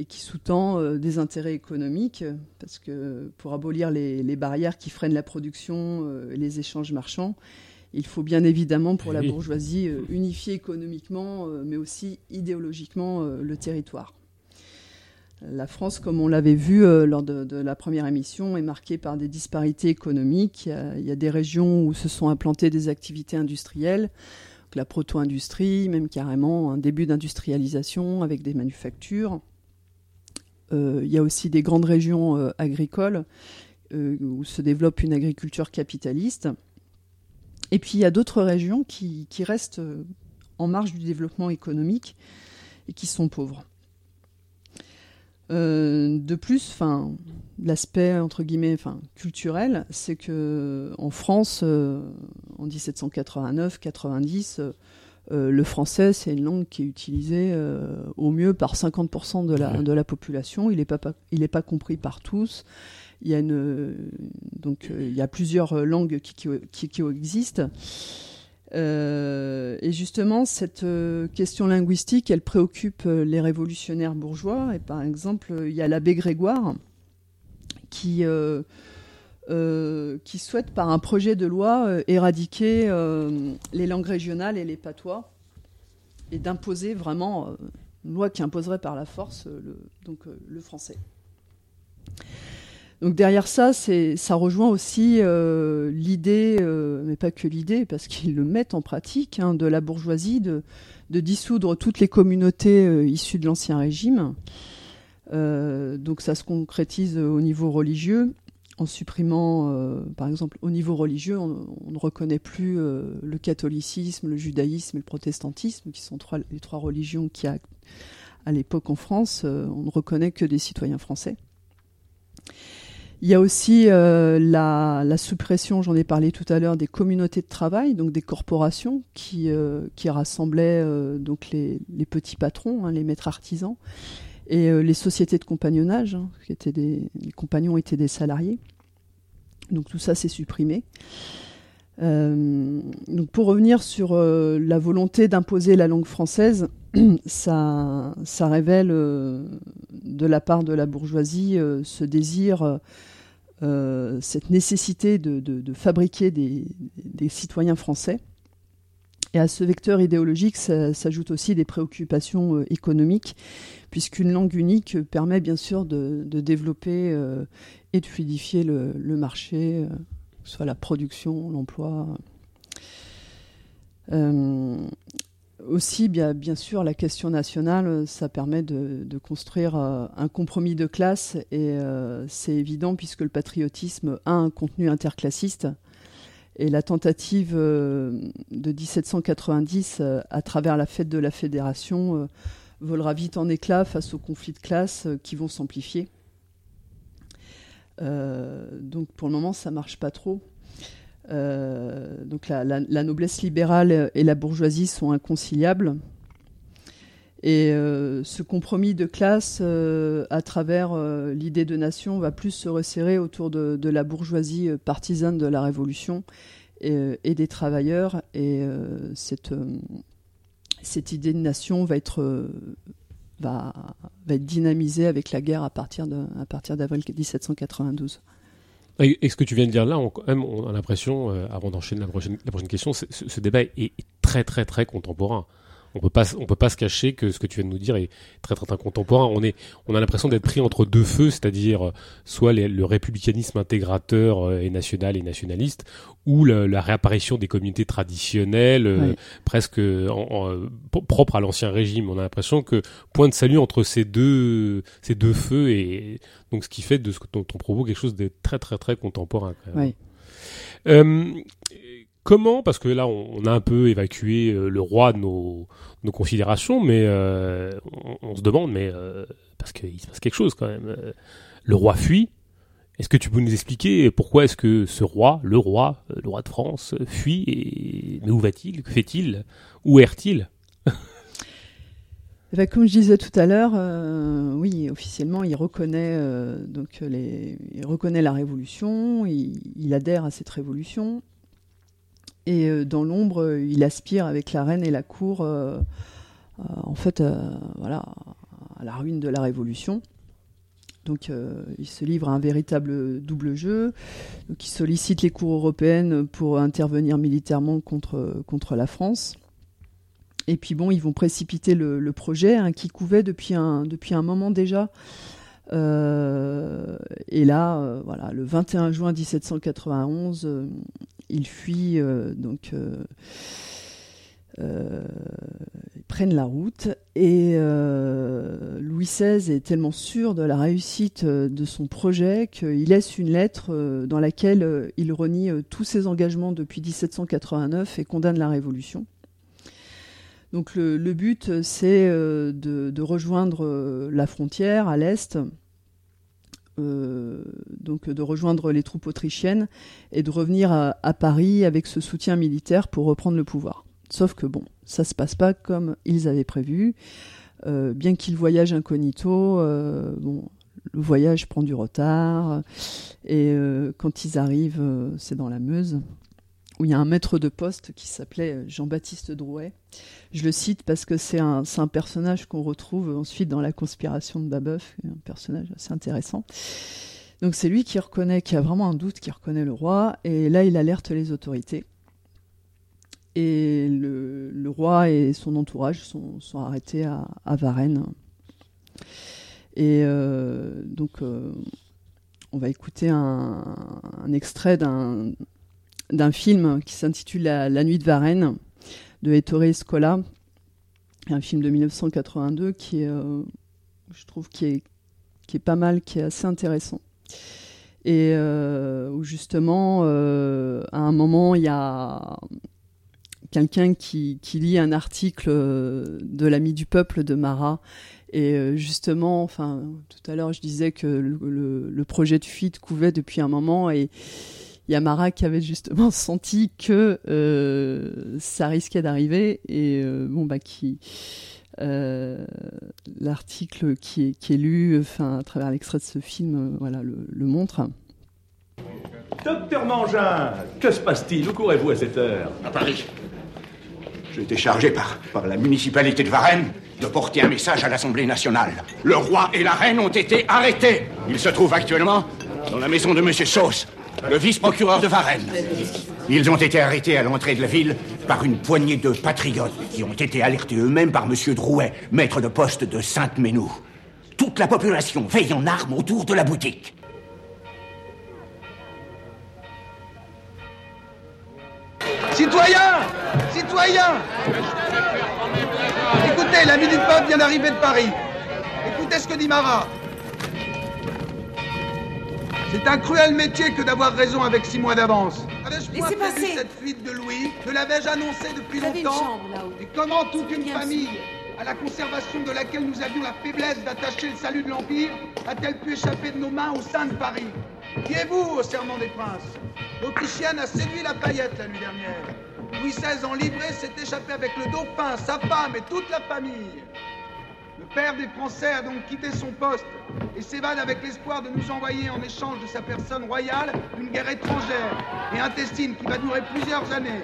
et qui sous-tend euh, des intérêts économiques, parce que pour abolir les, les barrières qui freinent la production euh, et les échanges marchands, il faut bien évidemment pour oui. la bourgeoisie euh, unifier économiquement, euh, mais aussi idéologiquement euh, le territoire. La France, comme on l'avait vu euh, lors de, de la première émission, est marquée par des disparités économiques. Il y a, il y a des régions où se sont implantées des activités industrielles, donc la proto-industrie, même carrément un début d'industrialisation avec des manufactures. Il euh, y a aussi des grandes régions euh, agricoles euh, où se développe une agriculture capitaliste. Et puis il y a d'autres régions qui, qui restent euh, en marge du développement économique et qui sont pauvres. Euh, de plus, enfin, l'aspect entre guillemets, enfin, culturel, c'est que en France, euh, en dix-sept cent quatre-vingt-neuf quatre-vingt-dix. Euh, Euh, le français, c'est une langue qui est utilisée euh, au mieux par cinquante pour cent de la, de la population. Il n'est pas, pas, pas compris par tous. Il y a, une, donc, euh, il y a plusieurs langues qui, qui, qui, qui existent. Euh, et justement, cette euh, question linguistique, elle préoccupe les révolutionnaires bourgeois. Et par exemple, il y a l'abbé Grégoire qui... Euh, Euh, qui souhaite par un projet de loi euh, éradiquer euh, les langues régionales et les patois et d'imposer vraiment euh, une loi qui imposerait par la force euh, le, donc, euh, le français. Donc derrière ça, c'est, ça rejoint aussi euh, l'idée, euh, mais pas que l'idée, parce qu'ils le mettent en pratique, hein, de la bourgeoisie, de, de dissoudre toutes les communautés euh, issues de l'Ancien Régime. Euh, donc ça se concrétise au niveau religieux. En supprimant, euh, par exemple, au niveau religieux, on, on ne reconnaît plus euh, le catholicisme, le judaïsme et le protestantisme, qui sont trois, les trois religions qu'il y a à l'époque en France. Euh, on ne reconnaît que des citoyens français. Il y a aussi euh, la, la suppression, j'en ai parlé tout à l'heure, des communautés de travail, donc des corporations qui, euh, qui rassemblaient euh, donc les, les petits patrons, hein, les maîtres artisans, et euh, les sociétés de compagnonnage, hein, qui étaient des, les compagnons étaient des salariés. Donc tout ça s'est supprimé. Euh, donc pour revenir sur euh, la volonté d'imposer la langue française, ça, ça révèle euh, de la part de la bourgeoisie euh, ce désir, euh, cette nécessité de, de, de fabriquer des, des citoyens français. Et à ce vecteur idéologique ça, s'ajoutent aussi des préoccupations euh, économiques, puisqu'une langue unique permet bien sûr de, de développer euh, et de fluidifier le, le marché, euh, que ce soit la production, l'emploi. Euh, aussi, bien, bien sûr, la question nationale, ça permet de, de construire euh, un compromis de classe, et euh, c'est évident puisque le patriotisme a un contenu interclassiste. Et la tentative euh, de dix-sept cent quatre-vingt-dix, euh, à travers la fête de la Fédération, euh, volera vite en éclats face aux conflits de classe euh, qui vont s'amplifier. Euh, donc pour le moment, ça ne marche pas trop. Euh, donc la, la, la noblesse libérale et la bourgeoisie sont inconciliables. Et euh, ce compromis de classe, euh, à travers euh, l'idée de nation, va plus se resserrer autour de, de la bourgeoisie partisane de la Révolution et, et des travailleurs. Et euh, cette, euh, cette idée de nation va être, euh, va, va être dynamisée avec la guerre à partir, de, à partir d'avril dix-sept cent quatre-vingt-douze. Et ce que tu viens de dire là, on, même, on a l'impression, euh, avant d'enchaîner la prochaine, la prochaine question, ce, ce débat est, est très très très contemporain. On peut pas, on peut pas se cacher que ce que tu viens de nous dire est très très très contemporain. On est, on a l'impression d'être pris entre deux feux, c'est-à-dire soit les, le républicanisme intégrateur et national et nationaliste, ou la, la réapparition des communautés traditionnelles, oui. euh, presque en, en, propre à l'ancien régime. On a l'impression que point de salut entre ces deux, ces deux feux, et donc ce qui fait de ce que ton, ton propos quelque chose de très très très contemporain. Oui. Euh, Comment, parce que là on a un peu évacué le roi de nos, nos considérations, mais euh, on, on se demande, mais euh, parce qu'il se passe quelque chose quand même. Le roi fuit. Est-ce que tu peux nous expliquer pourquoi est-ce que ce roi, le roi, le roi de France, fuit et, mais où va-t-il? Que fait-il? Où erre-t-il? Ben, comme je disais tout à l'heure, euh, oui, officiellement, il reconnaît, euh, donc, les, il reconnaît la Révolution, il, il adhère à cette Révolution. Et dans l'ombre, il aspire avec la reine et la cour, euh, euh, en fait, euh, voilà, à la ruine de la Révolution. Donc, euh, il se livre à un véritable double jeu. Donc, il sollicite les cours européennes pour intervenir militairement contre, contre la France. Et puis, bon, ils vont précipiter le, le projet hein, qui couvait depuis un, depuis un moment déjà. Euh, et là, euh, voilà, le vingt et un juin dix-sept cent quatre-vingt-onze, euh, il fuit, euh, donc euh, euh, ils prennent la route. Et euh, Louis seize est tellement sûr de la réussite euh, de son projet qu'il laisse une lettre euh, dans laquelle euh, il renie euh, tous ses engagements depuis dix-sept cent quatre-vingt-neuf et condamne la Révolution. Donc le, le but, c'est euh, de, de rejoindre euh, la frontière à l'est, euh, donc de rejoindre les troupes autrichiennes et de revenir à, à Paris avec ce soutien militaire pour reprendre le pouvoir. Sauf que bon, ça se passe pas comme ils avaient prévu. Euh, bien qu'ils voyagent incognito, euh, bon, le voyage prend du retard. Et euh, quand ils arrivent, euh, c'est dans la Meuse, où il y a un maître de poste qui s'appelait Jean-Baptiste Drouet. Je le cite parce que c'est un, c'est un personnage qu'on retrouve ensuite dans la conspiration de Babeuf, un personnage assez intéressant. Donc c'est lui qui reconnaît, qui a vraiment un doute, qui reconnaît le roi, et là il alerte les autorités. Et le, le roi et son entourage sont, sont arrêtés à, à Varennes. Et euh, donc euh, on va écouter un, un extrait d'un... d'un film qui s'intitule La, La nuit de Varennes, de Ettore Scola, un film de mille neuf cent quatre-vingt-deux qui est, euh, je trouve, qui est, qui est pas mal, qui est assez intéressant. Et euh, où justement, euh, à un moment, il y a quelqu'un qui, qui lit un article de l'Ami du Peuple de Marat. Et justement, enfin, tout à l'heure, je disais que le, le, le projet de fuite couvait depuis un moment et il y a Marat qui avait justement senti que euh, ça risquait d'arriver et euh, bon bah qui euh, l'article qui est, qui est lu, enfin à travers l'extrait de ce film, euh, voilà le, le montre. Docteur Mangin, que se passe-t-il? Où courez-vous à cette heure? À Paris. J'ai été chargé par par la municipalité de Varennes de porter un message à l'Assemblée nationale. Le roi et la reine ont été arrêtés. Ils se trouvent actuellement dans la maison de Monsieur Sauce, le vice-procureur de Varennes. Ils ont été arrêtés à l'entrée de la ville par une poignée de patriotes qui ont été alertés eux-mêmes par Monsieur Drouet, maître de poste de Sainte-Menou. Toute la population veille en armes autour de la boutique. Citoyens! Citoyens! Écoutez, l'ami du peuple vient d'arriver de Paris. Écoutez ce que dit Marat. C'est un cruel métier que d'avoir raison avec six mois d'avance. Avais-je prévu cette fuite de Louis? Ne l'avais-je annoncé depuis longtemps? Et comment toute une famille, à la conservation de laquelle nous avions la faiblesse d'attacher le salut de l'Empire, a-t-elle pu échapper de nos mains au sein de Paris? Qui êtes-vous au serment des princes? L'Autrichienne a séduit la paillette la nuit dernière. Louis seize en livrée s'est échappé avec le dauphin, sa femme et toute la famille. Le père des Français a donc quitté son poste et s'évade avec l'espoir de nous envoyer en échange de sa personne royale une guerre étrangère et intestine qui va durer plusieurs années.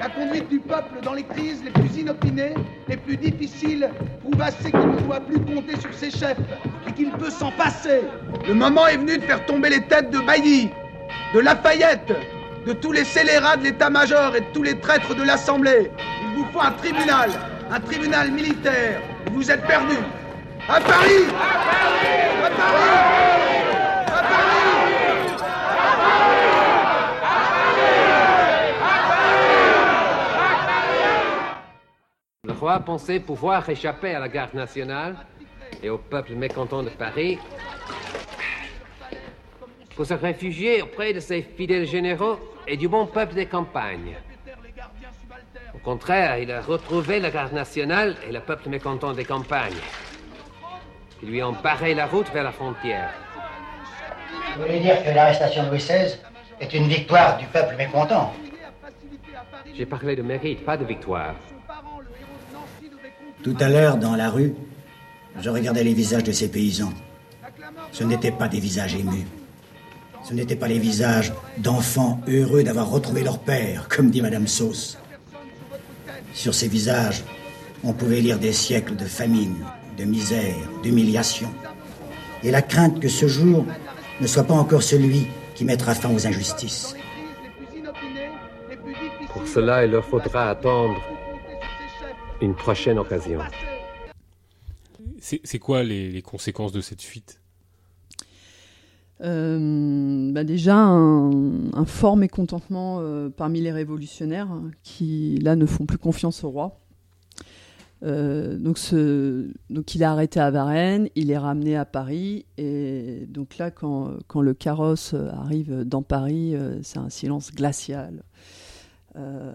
La conduite du peuple dans les crises les plus inopinées, les plus difficiles, prouve assez qu'il ne doit plus compter sur ses chefs et qu'il peut s'en passer. Le moment est venu de faire tomber les têtes de Bailly, de Lafayette, de tous les scélérats de l'état-major et de tous les traîtres de l'Assemblée. Il vous faut un tribunal, un tribunal militaire. Vous êtes perdus. À Paris! À Paris! À Paris! À Paris! À Paris! Le roi pensait pouvoir échapper à la garde nationale et au peuple mécontent de Paris pour se réfugier auprès de ses fidèles généraux et du bon peuple des campagnes. Au contraire, il a retrouvé la garde nationale et le peuple mécontent des campagnes, qui lui ont barré la route vers la frontière. Vous voulez dire que l'arrestation de Louis seize est une victoire du peuple mécontent? J'ai parlé de mérite, pas de victoire. Tout à l'heure, dans la rue, je regardais les visages de ces paysans. Ce n'étaient pas des visages émus. Ce n'étaient pas les visages d'enfants heureux d'avoir retrouvé leur père, comme dit Madame Sauce. Sur ces visages, on pouvait lire des siècles de famine, de misère, d'humiliation, et la crainte que ce jour ne soit pas encore celui qui mettra fin aux injustices. Pour cela, il leur faudra attendre une prochaine occasion. C'est, c'est quoi les, les conséquences de cette fuite ? Euh, bah déjà un, un fort mécontentement euh, parmi les révolutionnaires qui là ne font plus confiance au roi. Euh, donc, ce, donc il est arrêté à Varennes, il est ramené à Paris et donc là quand, quand le carrosse arrive dans Paris, euh, c'est un silence glacial. Euh,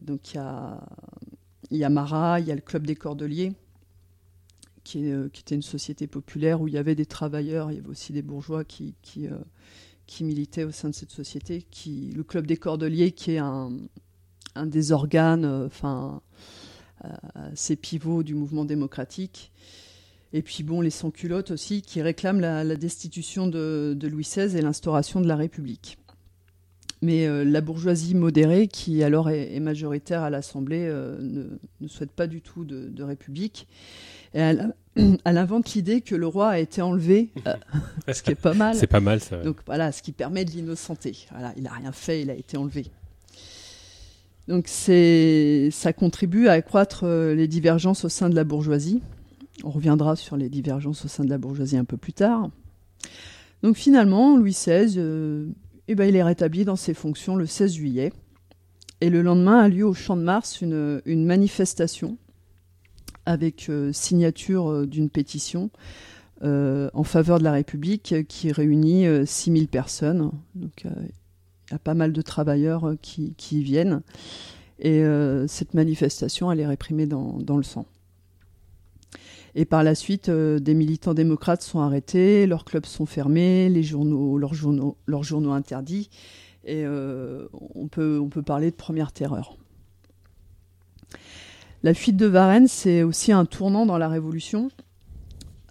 donc il y a, y a Marat, il y a le club des Cordeliers. Qui, euh, qui était une société populaire où il y avait des travailleurs, il y avait aussi des bourgeois qui, qui, euh, qui militaient au sein de cette société. Qui, le Club des Cordeliers, qui est un, un des organes, enfin, euh, euh, ces pivots du mouvement démocratique. Et puis bon, les sans-culottes aussi, qui réclament la, la destitution de, de Louis seize et l'instauration de la République. Mais euh, la bourgeoisie modérée, qui alors est, est majoritaire à l'Assemblée, euh, ne, ne souhaite pas du tout de, de République. Et elle, elle invente l'idée que le roi a été enlevé, euh, ce qui est pas mal. C'est pas mal, ça. Donc voilà, ce qui permet de l'innocenter. Voilà, il n'a rien fait, il a été enlevé. Donc c'est, ça contribue à accroître les divergences au sein de la bourgeoisie. On reviendra sur les divergences au sein de la bourgeoisie un peu plus tard. Donc finalement, Louis seize, euh, eh ben, il est rétabli dans ses fonctions le seize juillet. Et le lendemain a lieu au Champ de Mars une, une manifestation avec euh, signature euh, d'une pétition euh, en faveur de la République euh, qui réunit euh, six mille personnes. Donc, euh, il y a pas mal de travailleurs euh, qui, qui y viennent. Et euh, cette manifestation, elle est réprimée dans, dans le sang. Et par la suite, euh, des militants démocrates sont arrêtés, leurs clubs sont fermés, les journaux, leurs, journaux, leurs journaux interdits. Et euh, on peut, on peut parler de première terreur. La fuite de Varennes, c'est aussi un tournant dans la Révolution.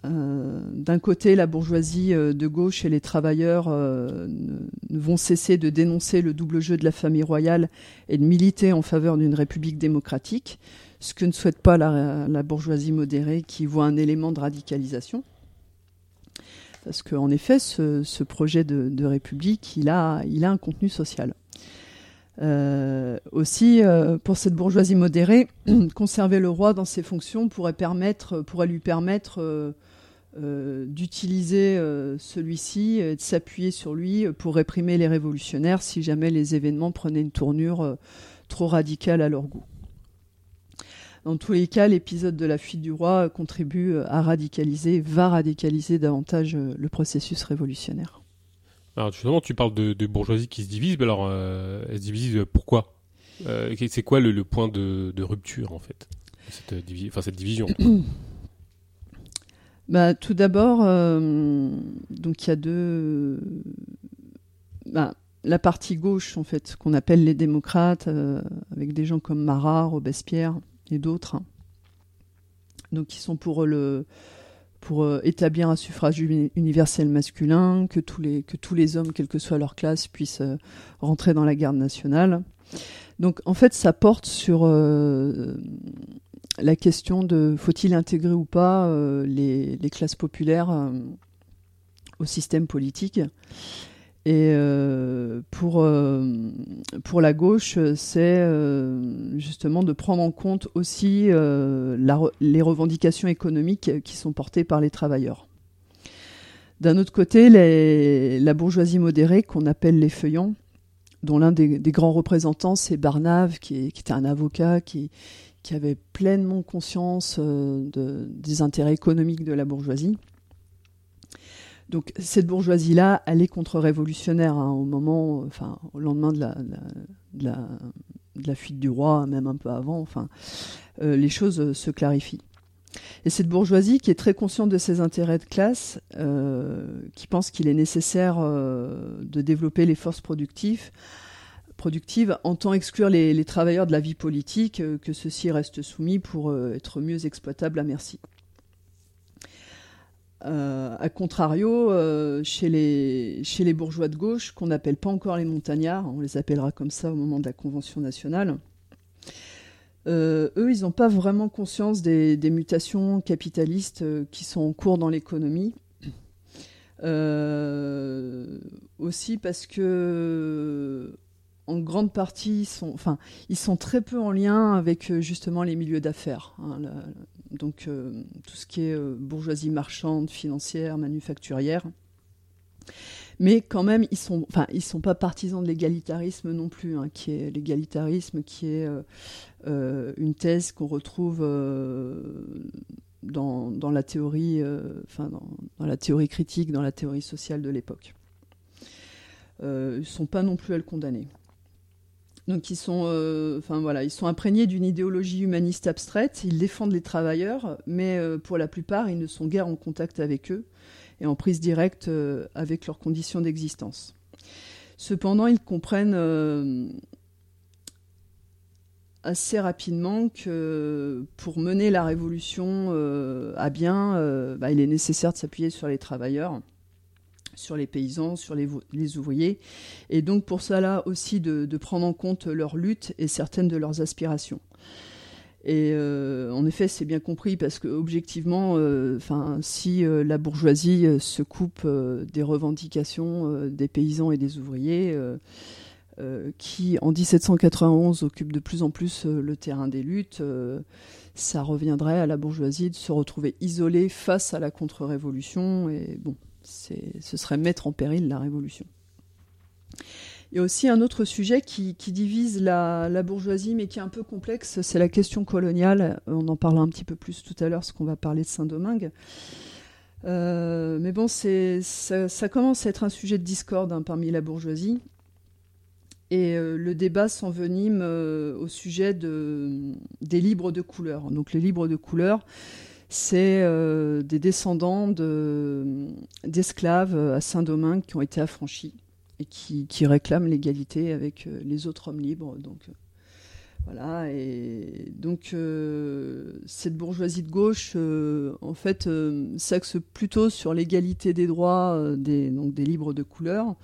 Euh, d'un côté, la bourgeoisie euh, de gauche et les travailleurs euh, ne vont cesser de dénoncer le double jeu de la famille royale et de militer en faveur d'une république démocratique, ce que ne souhaite pas la, la bourgeoisie modérée qui voit un élément de radicalisation. Parce qu'en effet, ce, ce projet de, de république, il a, il a un contenu social. Euh, aussi, euh, pour cette bourgeoisie modérée, conserver le roi dans ses fonctions pourrait, permettre, pourrait lui permettre euh, euh, d'utiliser euh, celui-ci, euh, de s'appuyer sur lui pour réprimer les révolutionnaires si jamais les événements prenaient une tournure euh, trop radicale à leur goût. Dans tous les cas, l'épisode de la fuite du roi contribue à radicaliser, va radicaliser davantage le processus révolutionnaire. Alors justement, tu parles de, de bourgeoisie qui se divise, mais alors euh, elle se divise pourquoi ? euh, C'est quoi le, le point de, de rupture, en fait, cette, divi- enfin, cette division? Bah, tout d'abord, euh, donc il y a deux... Bah, la partie gauche, en fait, qu'on appelle les démocrates, euh, avec des gens comme Marat, Robespierre et d'autres, hein. Donc qui sont pour le... pour euh, établir un suffrage universel masculin, que tous les, que tous les hommes, quelle que soit leur classe, puissent euh, rentrer dans la garde nationale. Donc, en fait, ça porte sur euh, la question de faut-il intégrer ou pas euh, les, les classes populaires euh, au système politique. Et euh, pour, euh, pour la gauche, c'est euh, justement de prendre en compte aussi euh, la re- les revendications économiques qui sont portées par les travailleurs. D'un autre côté, les, la bourgeoisie modérée, qu'on appelle les feuillants, dont l'un des, des grands représentants, c'est Barnave, qui, est, qui était un avocat qui, qui avait pleinement conscience euh, de, des intérêts économiques de la bourgeoisie. Donc cette bourgeoisie-là, elle est contre-révolutionnaire hein, au moment, enfin au lendemain de la, de la, de la fuite du roi, même un peu avant. Enfin, euh, les choses se clarifient. Et cette bourgeoisie qui est très consciente de ses intérêts de classe, euh, qui pense qu'il est nécessaire euh, de développer les forces productives, productives entend exclure les, les travailleurs de la vie politique, euh, que ceux-ci restent soumis pour euh, être mieux exploitables à merci. Euh, a contrario, euh, chez, les, chez les bourgeois de gauche, qu'on n'appelle pas encore les montagnards, on les appellera comme ça au moment de la Convention nationale, euh, eux, ils n'ont pas vraiment conscience des, des mutations capitalistes euh, qui sont en cours dans l'économie. Euh, aussi parce que, en grande partie, ils sont, enfin, ils sont très peu en lien avec justement les milieux d'affaires, hein, la, donc euh, tout ce qui est euh, bourgeoisie marchande, financière, manufacturière. Mais quand même, ils sont, enfin, ils sont pas partisans de l'égalitarisme non plus, hein, qui est l'égalitarisme, qui est euh, euh, une thèse qu'on retrouve euh, dans, dans la théorie, euh, enfin, dans, dans la théorie critique, dans la théorie sociale de l'époque. Euh, ils sont pas non plus à le condamner. Donc ils sont, euh, enfin voilà, ils sont imprégnés d'une idéologie humaniste abstraite. Ils défendent les travailleurs, mais euh, pour la plupart, ils ne sont guère en contact avec eux et en prise directe euh, avec leurs conditions d'existence. Cependant, ils comprennent euh, assez rapidement que pour mener la révolution euh, à bien, euh, bah, il est nécessaire de s'appuyer sur les travailleurs, sur les paysans, sur les, les ouvriers, et donc pour cela aussi de, de prendre en compte leur lutte et certaines de leurs aspirations. Et euh, en effet, c'est bien compris, parce qu'objectivement, euh, si euh, la bourgeoisie euh, se coupe euh, des revendications euh, des paysans et des ouvriers, euh, euh, qui en dix-sept cent quatre-vingt-onze occupent de plus en plus euh, le terrain des luttes, euh, ça reviendrait à la bourgeoisie de se retrouver isolée face à la contre-révolution, et bon... C'est, ce serait mettre en péril la révolution. Il y a aussi un autre sujet qui, qui divise la, la bourgeoisie, mais qui est un peu complexe, c'est la question coloniale. On en parlera un petit peu plus tout à l'heure, parce qu'on va parler de Saint-Domingue. Euh, mais bon, c'est, ça, ça commence à être un sujet de discorde hein, parmi la bourgeoisie. Et euh, le débat s'envenime euh, au sujet de, des libres de couleur. Donc les libres de couleur... C'est euh, des descendants de, d'esclaves à Saint-Domingue qui ont été affranchis et qui, qui réclament l'égalité avec les autres hommes libres. Donc, euh, voilà. Et donc, euh, cette bourgeoisie de gauche, euh, en fait, euh, s'axe plutôt sur l'égalité des droits euh, des, donc des libres de couleur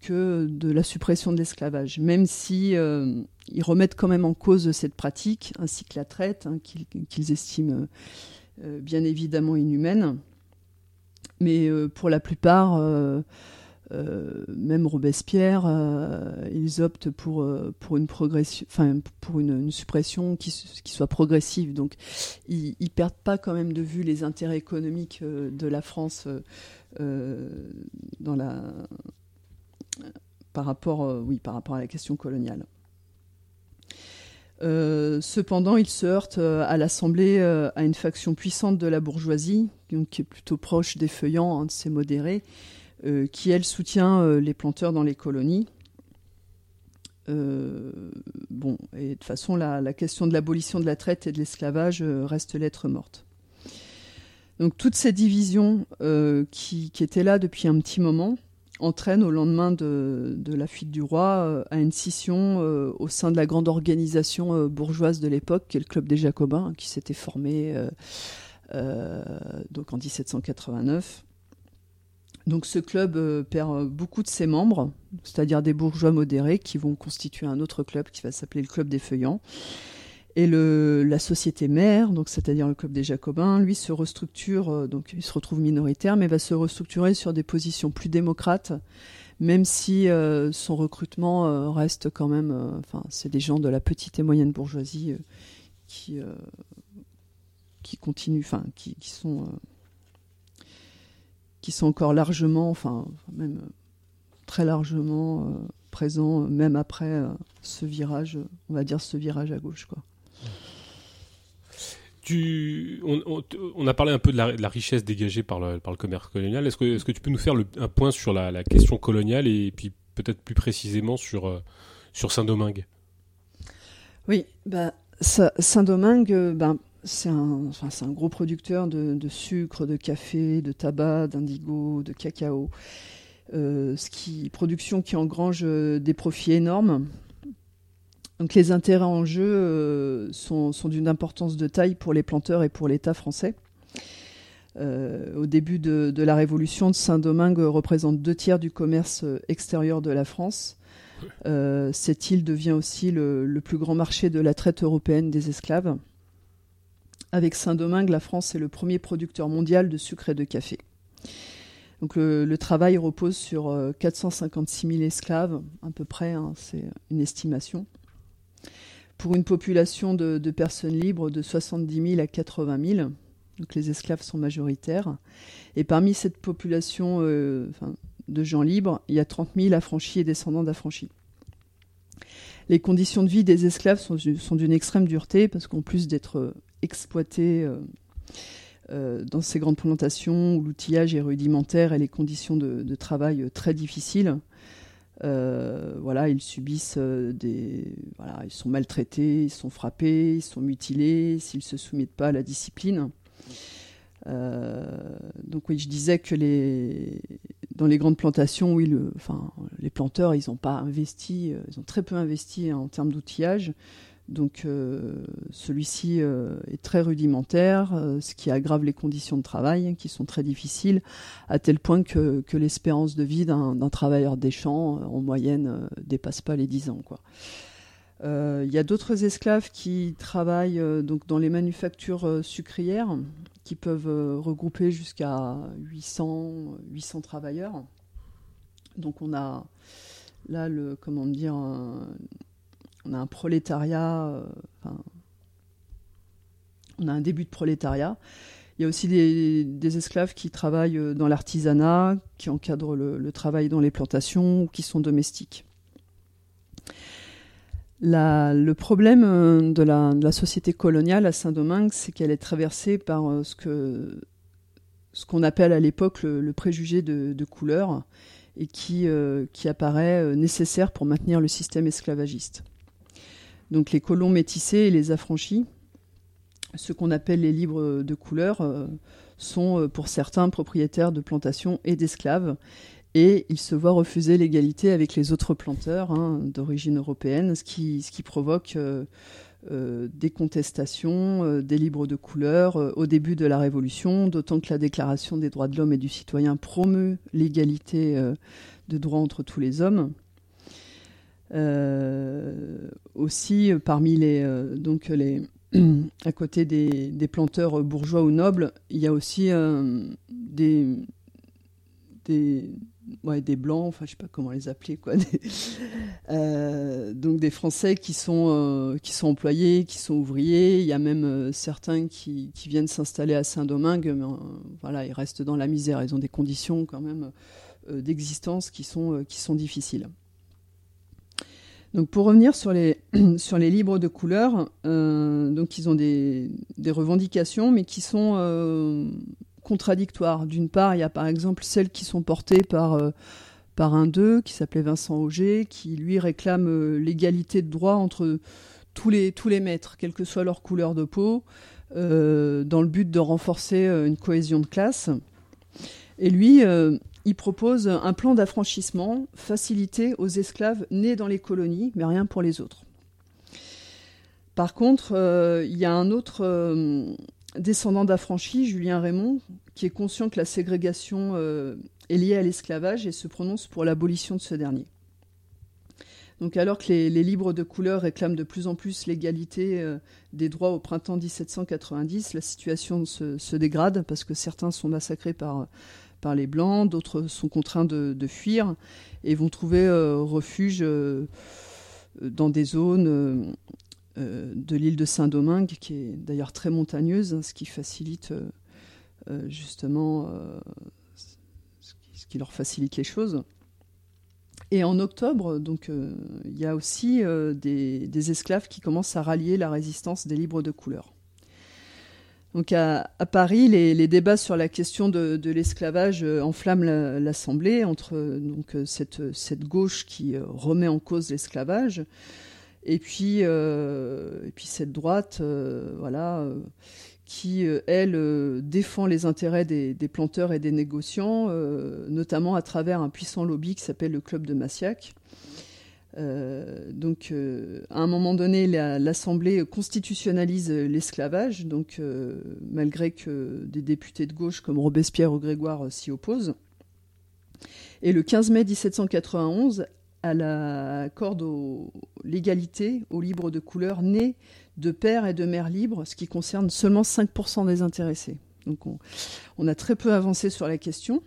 que de la suppression de l'esclavage, même si euh, ils remettent quand même en cause cette pratique, ainsi que la traite, hein, qu'ils, qu'ils estiment... Euh, Euh, bien évidemment inhumaine, mais euh, pour la plupart, euh, euh, même Robespierre, euh, ils optent pour, euh, pour, une, progression, pour une, une suppression qui, qui soit progressive. Donc ils ne perdent pas quand même de vue les intérêts économiques euh, de la France euh, euh, dans la, par rapport, euh, oui, par rapport à la question coloniale. Euh, cependant, il se heurte euh, à l'Assemblée euh, à une faction puissante de la bourgeoisie, donc, qui est plutôt proche des feuillants, hein, de ces modérés, euh, qui, elle, soutient euh, les planteurs dans les colonies. Euh, bon, et de toute façon, la, la question de l'abolition de la traite et de l'esclavage euh, reste lettre morte. Donc, toutes ces divisions euh, qui, qui étaient là depuis un petit moment entraîne au lendemain de, de la fuite du roi euh, à une scission euh, au sein de la grande organisation euh, bourgeoise de l'époque, qui est le Club des Jacobins, qui s'était formé euh, euh, donc en dix-sept cent quatre-vingt-neuf. Donc ce club euh, perd beaucoup de ses membres, c'est-à-dire des bourgeois modérés qui vont constituer un autre club qui va s'appeler le Club des Feuillants. Et le, la société mère, donc c'est-à-dire le Club des Jacobins, lui se restructure, donc il se retrouve minoritaire, mais va se restructurer sur des positions plus démocrates, même si euh, son recrutement euh, reste quand même... Euh, enfin, c'est des gens de la petite et moyenne bourgeoisie euh, qui, euh, qui continuent, enfin, qui, qui sont... Euh, qui sont encore largement, enfin, même euh, très largement euh, présents, même après euh, ce virage, on va dire ce virage à gauche, quoi. Tu, on, on, on a parlé un peu de la, de la richesse dégagée par le, par le commerce colonial. Est-ce que, est-ce que tu peux nous faire le, un point sur la, la question coloniale et puis peut-être plus précisément sur, sur Saint-Domingue ? Oui, bah, ça, Saint-Domingue, bah, c'est, un, enfin, c'est un gros producteur de, de sucre, de café, de tabac, d'indigo, de cacao. Euh, ce qui, production qui engrange des profits énormes. Donc les intérêts en jeu euh, sont, sont d'une importance de taille pour les planteurs et pour l'État français. Euh, au début de, de la Révolution, Saint-Domingue représente deux tiers du commerce extérieur de la France. Euh, cette île devient aussi le, le plus grand marché de la traite européenne des esclaves. Avec Saint-Domingue, la France est le premier producteur mondial de sucre et de café. Donc le, le travail repose sur quatre cent cinquante-six mille esclaves, à peu près, hein, c'est une estimation. Pour une population de, de personnes libres de soixante-dix mille à quatre-vingt mille, donc les esclaves sont majoritaires. Et parmi cette population euh, enfin, de gens libres, il y a trente mille affranchis et descendants d'affranchis. Les conditions de vie des esclaves sont, sont d'une extrême dureté, parce qu'en plus d'être exploités euh, euh, dans ces grandes plantations, où l'outillage est rudimentaire et les conditions de, de travail très difficiles, Euh, voilà, ils subissent euh, des, voilà, ils sont maltraités, ils sont frappés, ils sont mutilés s'ils se soumettent pas à la discipline. Euh, donc oui, je disais que les, dans les grandes plantations, oui, le, enfin, les planteurs, ils ont pas investi, euh, ils ont très peu investi hein, en termes d'outillage. Donc euh, celui-ci euh, est très rudimentaire, euh, ce qui aggrave les conditions de travail qui sont très difficiles, à tel point que, que l'espérance de vie d'un, d'un travailleur des champs, en moyenne, euh, dépasse pas les dix ans, quoi. Euh, y a d'autres esclaves qui travaillent euh, donc dans les manufactures euh, sucrières, qui peuvent euh, regrouper jusqu'à huit cents travailleurs. Donc on a là le comment dire un, On a un prolétariat, euh, enfin, on a un début de prolétariat. Il y a aussi des, des esclaves qui travaillent dans l'artisanat, qui encadrent le, le travail dans les plantations ou qui sont domestiques. La, le problème de la, de la société coloniale à Saint-Domingue, c'est qu'elle est traversée par ce, que, ce qu'on appelle à l'époque le, le préjugé de, de couleur et qui, euh, qui apparaît nécessaire pour maintenir le système esclavagiste. Donc les colons métissés et les affranchis, ceux qu'on appelle les libres de couleur, euh, sont pour certains propriétaires de plantations et d'esclaves, et ils se voient refuser l'égalité avec les autres planteurs hein, d'origine européenne, ce qui, ce qui provoque euh, euh, des contestations euh, des libres de couleur euh, au début de la Révolution, d'autant que la Déclaration des droits de l'homme et du citoyen promeut l'égalité euh, de droit entre tous les hommes. Euh, aussi euh, parmi les euh, donc les à côté des, des planteurs bourgeois ou nobles, il y a aussi euh, des des ouais, des blancs, enfin je sais pas comment les appeler quoi, des, euh, donc des Français qui sont euh, qui sont employés, qui sont ouvriers. Il y a même euh, certains qui qui viennent s'installer à Saint-Domingue, mais euh, voilà ils restent dans la misère, ils ont des conditions quand même euh, d'existence qui sont euh, qui sont difficiles. Donc pour revenir sur les, sur les libres de couleur, euh, donc ils ont des, des revendications, mais qui sont euh, contradictoires. D'une part, il y a par exemple celles qui sont portées par, euh, par un d'eux, qui s'appelait Vincent Auger, qui lui réclame euh, l'égalité de droit entre tous les, tous les maîtres, quelle que soit leur couleur de peau, euh, dans le but de renforcer euh, une cohésion de classe. Et lui... Euh, Il propose un plan d'affranchissement facilité aux esclaves nés dans les colonies, mais rien pour les autres. Par contre, il euh, y a un autre euh, descendant d'affranchis, Julien Raymond, qui est conscient que la ségrégation euh, est liée à l'esclavage et se prononce pour l'abolition de ce dernier. Donc, alors que les, les libres de couleur réclament de plus en plus l'égalité euh, des droits au printemps dix-sept cent quatre-vingt-dix, la situation se, se dégrade parce que certains sont massacrés par... par les Blancs, d'autres sont contraints de, de fuir et vont trouver euh, refuge euh, dans des zones euh, de l'île de Saint-Domingue, qui est d'ailleurs très montagneuse, hein, ce qui facilite euh, justement euh, ce, qui, ce qui leur facilite les choses. Et en octobre, donc, euh, il y a aussi euh, des, des esclaves qui commencent à rallier la résistance des libres de couleur. Donc à, à Paris, les, les débats sur la question de, de l'esclavage enflamment la, l'Assemblée entre donc, cette, cette gauche qui remet en cause l'esclavage et puis, euh, et puis cette droite euh, voilà, qui, elle, défend les intérêts des, des planteurs et des négociants, euh, notamment à travers un puissant lobby qui s'appelle le Club de Massiac. Euh, donc, euh, à un moment donné, la, l'Assemblée constitutionnalise l'esclavage, donc euh, malgré que des députés de gauche comme Robespierre ou Grégoire euh, s'y opposent. Et le quinze mai dix-sept cent quatre-vingt-onze, elle accorde au, l'égalité aux libres de couleur nés de pères et de mères libres, ce qui concerne seulement cinq pour cent des intéressés. Donc, on, on a très peu avancé sur la question.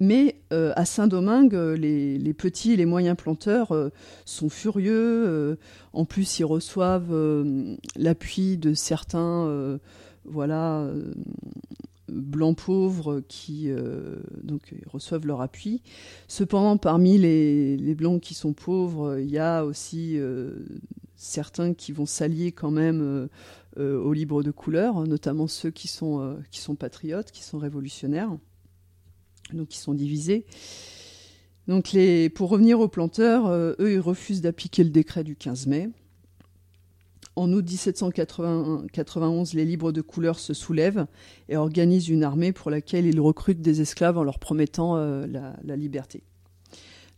Mais euh, à Saint-Domingue, les, les petits et les moyens planteurs euh, sont furieux. Euh, en plus, ils reçoivent euh, l'appui de certains euh, voilà, euh, blancs pauvres qui euh, donc, ils reçoivent leur appui. Cependant, parmi les, les blancs qui sont pauvres, il y a aussi euh, certains qui vont s'allier quand même euh, euh, aux libres de couleur, notamment ceux qui sont, euh, qui sont patriotes, qui sont révolutionnaires. Donc, ils sont divisés. Donc, les, pour revenir aux planteurs, euh, eux, ils refusent d'appliquer le décret du quinze mai. En août dix-sept cent quatre-vingt-onze, les libres de couleur se soulèvent et organisent une armée pour laquelle ils recrutent des esclaves en leur promettant euh, la, la liberté.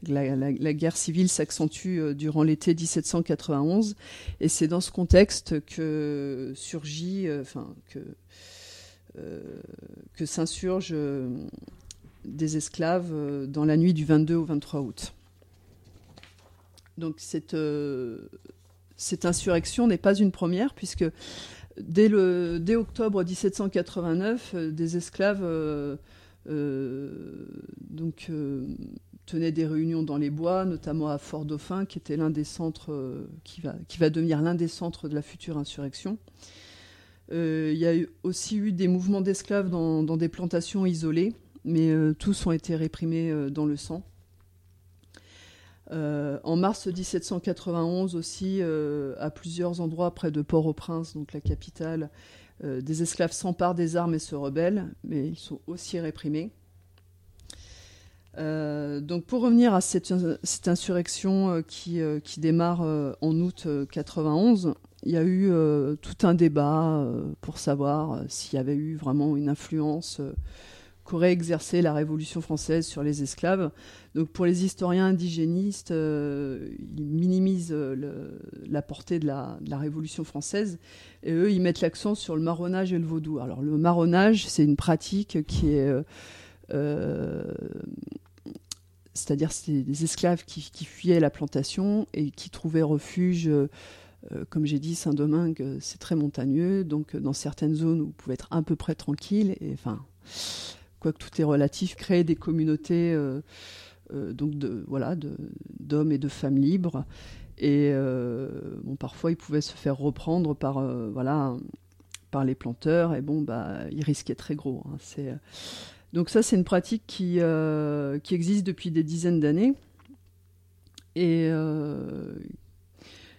La, la, la guerre civile s'accentue euh, durant l'été dix-sept cent quatre-vingt-onze et c'est dans ce contexte que surgit, enfin, euh, que, euh, que s'insurge... Euh, des esclaves dans la nuit du vingt-deux au vingt-trois août. Donc cette, euh, cette insurrection n'est pas une première, puisque dès, le, dès octobre dix-sept cent quatre-vingt-neuf, euh, des esclaves euh, euh, donc, euh, tenaient des réunions dans les bois, notamment à Fort-Dauphin, qui était l'un des centres, euh, qui, va, qui va devenir l'un des centres de la future insurrection. Euh, il y a eu, aussi eu des mouvements d'esclaves dans, dans des plantations isolées, mais euh, tous ont été réprimés euh, dans le sang. Euh, en mars dix-sept cent quatre-vingt-onze aussi, euh, à plusieurs endroits près de Port-au-Prince, donc la capitale, euh, des esclaves s'emparent des armes et se rebellent, mais ils sont aussi réprimés. Euh, donc pour revenir à cette, cette insurrection euh, qui, euh, qui démarre euh, en août dix-sept cent quatre-vingt-onze, il y a eu euh, tout un débat euh, pour savoir euh, s'il y avait eu vraiment une influence... Euh, qu'aurait exercé la Révolution française sur les esclaves. Donc pour les historiens indigénistes, euh, ils minimisent le, la portée de la, de la Révolution française et eux, ils mettent l'accent sur le marronnage et le vaudou. Alors le marronnage, c'est une pratique qui est... Euh, euh, c'est-à-dire c'est des esclaves qui, qui fuyaient la plantation et qui trouvaient refuge... Euh, Comme j'ai dit, Saint-Domingue, c'est très montagneux, donc dans certaines zones où vous pouvez être à peu près tranquille, et enfin, quoique tout est relatif, créer des communautés euh, euh, donc de, voilà, de, d'hommes et de femmes libres. Et euh, bon, parfois, ils pouvaient se faire reprendre par, euh, voilà, par les planteurs, et bon, bah, ils risquaient très gros. Hein, c'est... Donc ça, c'est une pratique qui, euh, qui existe depuis des dizaines d'années. Et, euh,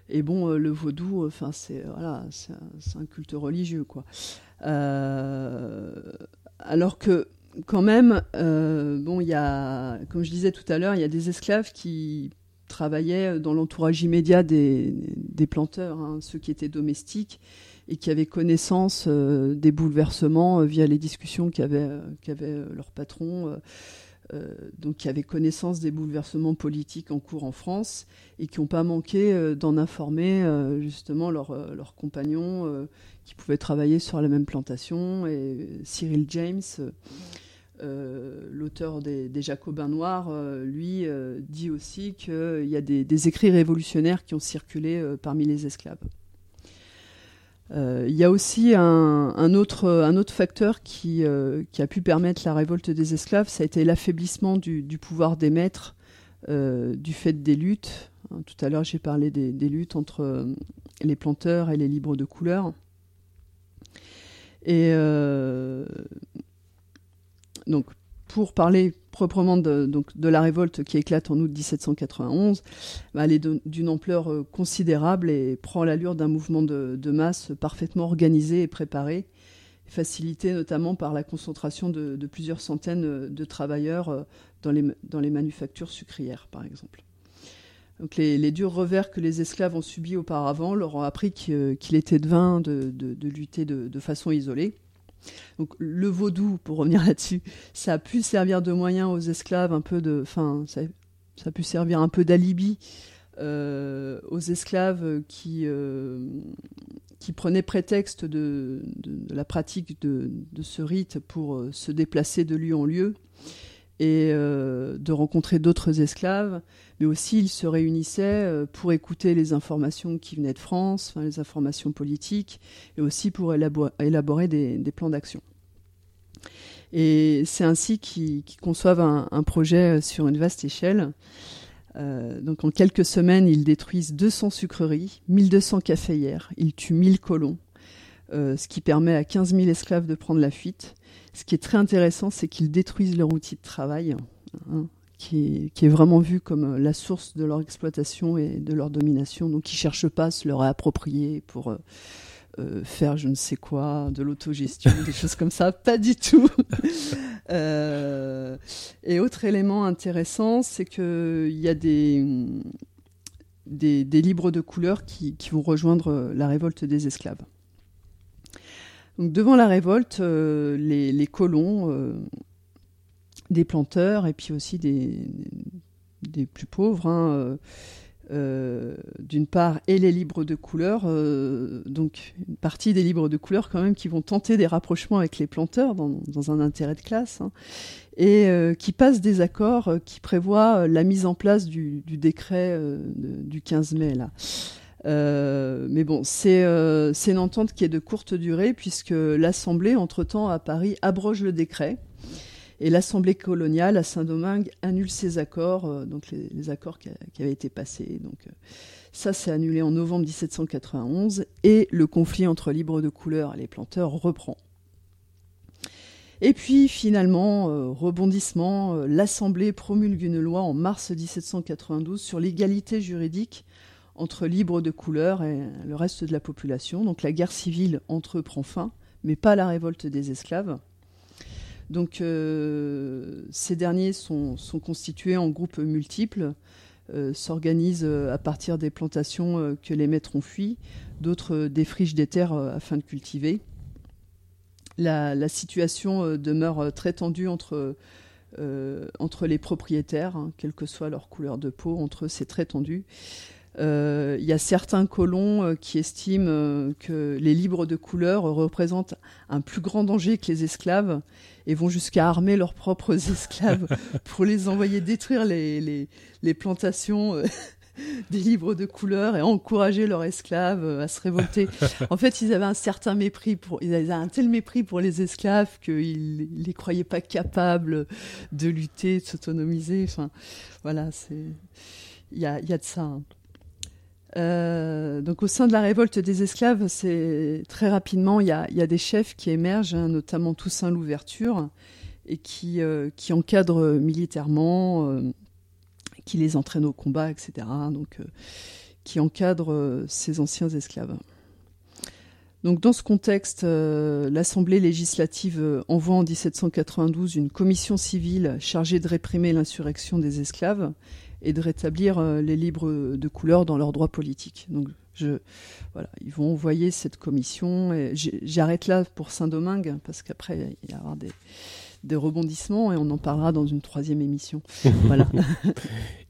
et bon, le vaudou, enfin, c'est, voilà, c'est, un, c'est un culte religieux, quoi. Euh, alors que, quand même, euh, bon, il y a, comme je disais tout à l'heure, il y a des esclaves qui travaillaient dans l'entourage immédiat des, des planteurs, hein, ceux qui étaient domestiques et qui avaient connaissance euh, des bouleversements euh, via les discussions qu'avait, euh, qu'avait leur patron. Euh, Euh, donc, qui avaient connaissance des bouleversements politiques en cours en France et qui n'ont pas manqué euh, d'en informer euh, justement leurs euh, leur compagnons euh, qui pouvaient travailler sur la même plantation. Et Cyril James, euh, euh, l'auteur des, des Jacobins Noirs, euh, lui euh, dit aussi qu'il y a des, des écrits révolutionnaires qui ont circulé euh, parmi les esclaves. Il euh, y a aussi un, un, autre, un autre facteur qui, euh, qui a pu permettre la révolte des esclaves, ça a été l'affaiblissement du, du pouvoir des maîtres euh, du fait des luttes. Hein, tout à l'heure, j'ai parlé des, des luttes entre euh, les planteurs et les libres de couleur. Et euh, donc, pour parler proprement de, donc, de la révolte qui éclate en août dix-sept cent quatre-vingt-onze, bah, elle est de, d'une ampleur euh, considérable et prend l'allure d'un mouvement de, de masse parfaitement organisé et préparé, facilité notamment par la concentration de, de plusieurs centaines de travailleurs euh, dans les, dans les manufactures sucrières, par exemple. Donc, les, les durs revers que les esclaves ont subis auparavant leur ont appris qu'il, qu'il était vain de, de, de lutter de, de façon isolée. Donc le vaudou, pour revenir là-dessus, ça a pu servir de moyen aux esclaves, un peu de, enfin, ça, ça a pu servir un peu d'alibi euh, aux esclaves qui, euh, qui prenaient prétexte de, de, de la pratique de, de ce rite pour euh, se déplacer de lieu en lieu et euh, de rencontrer d'autres esclaves, mais aussi ils se réunissaient pour écouter les informations qui venaient de France, enfin, les informations politiques, et aussi pour élabor- élaborer des, des plans d'action. Et c'est ainsi qu'ils, qu'ils conçoivent un, un projet sur une vaste échelle. Euh, donc en quelques semaines, ils détruisent deux cents sucreries, mille deux cents caféières, ils tuent mille colons, euh, ce qui permet à quinze mille esclaves de prendre la fuite. Ce qui est très intéressant, c'est qu'ils détruisent leur outil de travail, hein, qui, est, qui est vraiment vu comme la source de leur exploitation et de leur domination. Donc, ils ne cherchent pas à se le réapproprier pour euh, faire je ne sais quoi, de l'autogestion, des choses comme ça. Pas du tout. euh, et autre élément intéressant, c'est qu'il y a des, des, des libres de couleur qui, qui vont rejoindre la révolte des esclaves. Donc devant la révolte, euh, les, les colons, euh, des planteurs et puis aussi des, des plus pauvres, hein, euh, euh, d'une part, et les libres de couleur, euh, donc une partie des libres de couleur quand même qui vont tenter des rapprochements avec les planteurs dans, dans un intérêt de classe, hein, et euh, qui passent des accords euh, qui prévoient la mise en place du, du décret euh, du quinze mai, là. Euh, mais bon, c'est, euh, c'est une entente qui est de courte durée puisque l'Assemblée, entre-temps, à Paris, abroge le décret et l'Assemblée coloniale à Saint-Domingue annule ses accords, euh, donc les, les accords qui, a, qui avaient été passés. Donc euh, ça, c'est annulé en novembre dix-sept cent quatre-vingt-onze et le conflit entre libres de couleur et les planteurs reprend. Et puis, finalement, euh, rebondissement, euh, l'Assemblée promulgue une loi en mars dix-sept cent quatre-vingt-douze sur l'égalité juridique entre libres de couleur et le reste de la population. Donc la guerre civile entre eux prend fin, mais pas la révolte des esclaves. Donc euh, ces derniers sont, sont constitués en groupes multiples, euh, s'organisent à partir des plantations que les maîtres ont fui, d'autres défrichent des terres afin de cultiver. La, la situation demeure très tendue entre, euh, entre les propriétaires, hein, quelle que soit leur couleur de peau, entre eux c'est très tendu. Il euh, y a certains colons euh, qui estiment euh, que les libres de couleur représentent un plus grand danger que les esclaves et vont jusqu'à armer leurs propres esclaves pour les envoyer détruire les, les, les plantations euh, des libres de couleur et encourager leurs esclaves euh, à se révolter. En fait, ils avaient un certain mépris, pour, ils avaient un tel mépris pour les esclaves qu'ils ne les croyaient pas capables de lutter, de s'autonomiser. Enfin, voilà, c'est... il y a, y a de ça. Hein. Euh, donc au sein de la révolte des esclaves, c'est très rapidement, il y a, y a des chefs qui émergent, hein, notamment Toussaint Louverture, et qui, euh, qui encadrent militairement, euh, qui les entraîne au combat, et cetera, donc, euh, qui encadre euh, ces anciens esclaves. Donc, dans ce contexte, euh, l'Assemblée législative envoie en dix-sept cent quatre-vingt-douze une commission civile chargée de réprimer l'insurrection des esclaves et de rétablir euh, les libres de couleur dans leurs droits politiques. Donc, je, voilà, ils vont envoyer cette commission. Et j'arrête là pour Saint-Domingue, parce qu'après, il va y avoir des, des rebondissements et on en parlera dans une troisième émission. Voilà.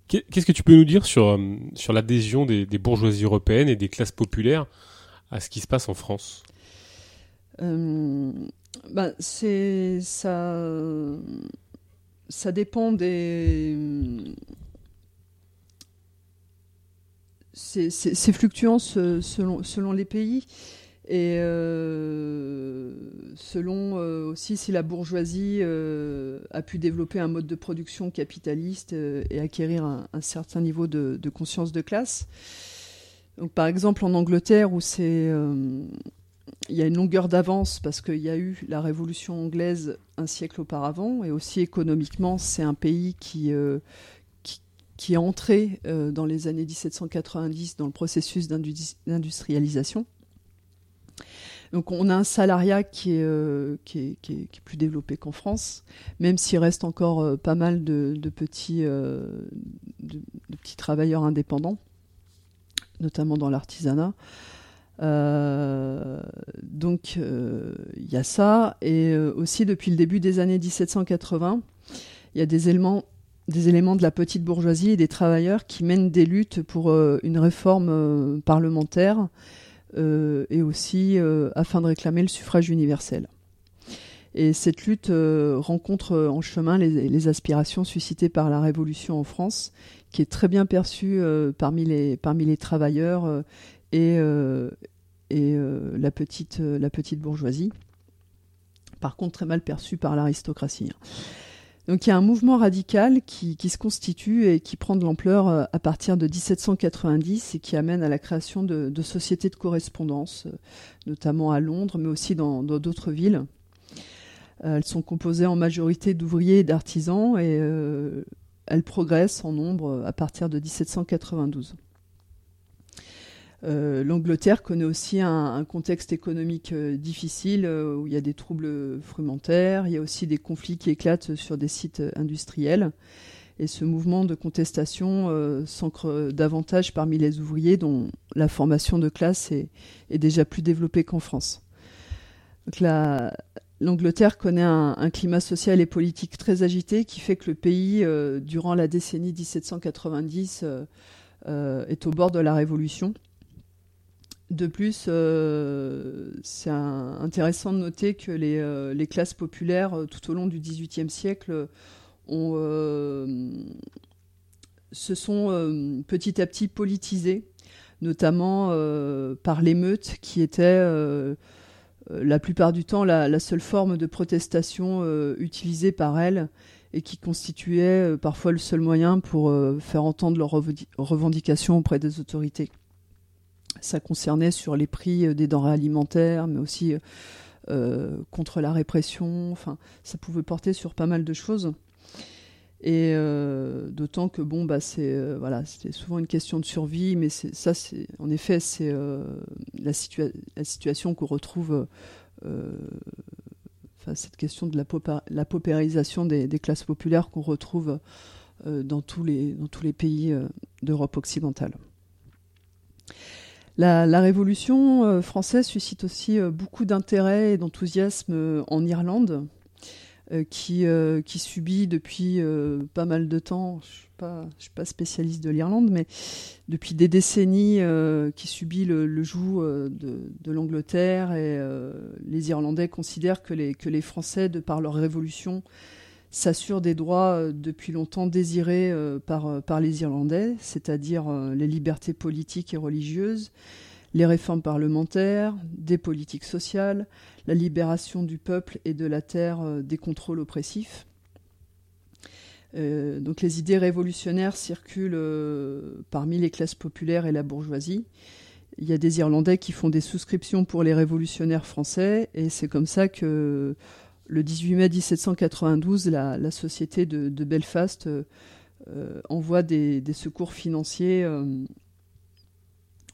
Qu'est-ce que tu peux nous dire sur, sur l'adhésion des, des bourgeoisies européennes et des classes populaires à ce qui se passe en France ? euh, bah, c'est, ça, ça dépend des... C'est, c'est, c'est fluctuant ce, selon, selon les pays et euh, selon euh, aussi si la bourgeoisie euh, a pu développer un mode de production capitaliste euh, et acquérir un, un certain niveau de, de conscience de classe. Donc, par exemple, en Angleterre, où c'est, euh, y a une longueur d'avance parce qu'il y a eu la Révolution anglaise un siècle auparavant, et aussi économiquement, c'est un pays qui... Euh, qui est entré euh, dans les années dix-sept cent quatre-vingt-dix dans le processus d'indu- d'industrialisation. Donc on a un salariat qui est, euh, qui est, qui est, qui est plus développé qu'en France, même s'il reste encore euh, pas mal de, de, petits, euh, de, de petits travailleurs indépendants, notamment dans l'artisanat. Euh, donc il euh, y a ça, et euh, aussi depuis le début des années dix-sept cent quatre-vingt, il y a des éléments... des éléments de la petite bourgeoisie et des travailleurs qui mènent des luttes pour euh, une réforme euh, parlementaire euh, et aussi euh, afin de réclamer le suffrage universel. Et cette lutte euh, rencontre euh, en chemin les, les aspirations suscitées par la Révolution en France, qui est très bien perçue euh, parmi, les, parmi les travailleurs euh, et, euh, et euh, la, petite, euh, la petite bourgeoisie. Par contre, très mal perçue par l'aristocratie. Donc il y a un mouvement radical qui, qui se constitue et qui prend de l'ampleur à partir de dix-sept cent quatre-vingt-dix et qui amène à la création de, de sociétés de correspondance, notamment à Londres, mais aussi dans, dans d'autres villes. Elles sont composées en majorité d'ouvriers et d'artisans et euh, elles progressent en nombre à partir de dix-sept cent quatre-vingt-douze. Euh, L'Angleterre connaît aussi un, un contexte économique euh, difficile euh, où il y a des troubles frumentaires, il y a aussi des conflits qui éclatent sur des sites euh, industriels. Et ce mouvement de contestation euh, s'ancre davantage parmi les ouvriers dont la formation de classe est, est déjà plus développée qu'en France. Donc la, L'Angleterre connaît un, un climat social et politique très agité qui fait que le pays, euh, durant la décennie dix-sept cent quatre-vingt-dix, euh, euh, est au bord de la Révolution. De plus, euh, c'est un, intéressant de noter que les, euh, les classes populaires, euh, tout au long du XVIIIe siècle, ont, euh, se sont euh, petit à petit politisées, notamment euh, par l'émeute, qui était euh, la plupart du temps la, la seule forme de protestation euh, utilisée par elles, et qui constituait euh, parfois le seul moyen pour euh, faire entendre leurs rev- revendications auprès des autorités. Ça concernait sur les prix des denrées alimentaires, mais aussi euh, contre la répression. Enfin, ça pouvait porter sur pas mal de choses. Et euh, d'autant que bon, bah, c'est euh, voilà, c'était souvent une question de survie, mais c'est, ça, c'est en effet, c'est euh, la, situa- la situation qu'on retrouve. Euh, enfin, cette question de la, paupa- la paupérisation des, des classes populaires qu'on retrouve euh, dans tous les dans tous les pays euh, d'Europe occidentale. La, la Révolution euh, française suscite aussi euh, beaucoup d'intérêt et d'enthousiasme euh, en Irlande, euh, qui, euh, qui subit depuis euh, pas mal de temps, je ne suis pas, je suis pas spécialiste de l'Irlande, mais depuis des décennies, euh, qui subit le, le joug euh, de, de l'Angleterre. Et euh, les Irlandais considèrent que les, que les Français, de par leur Révolution, s'assurent des droits euh, depuis longtemps désirés euh, par, euh, par les Irlandais, c'est-à-dire euh, les libertés politiques et religieuses, les réformes parlementaires, des politiques sociales, la libération du peuple et de la terre euh, des contrôles oppressifs. Euh, donc les idées révolutionnaires circulent euh, parmi les classes populaires et la bourgeoisie. Il y a des Irlandais qui font des souscriptions pour les révolutionnaires français, et c'est comme ça que... Le dix-huit mai dix-sept cent quatre-vingt-douze, la, la société de, de Belfast euh, euh, envoient des, des secours financiers euh,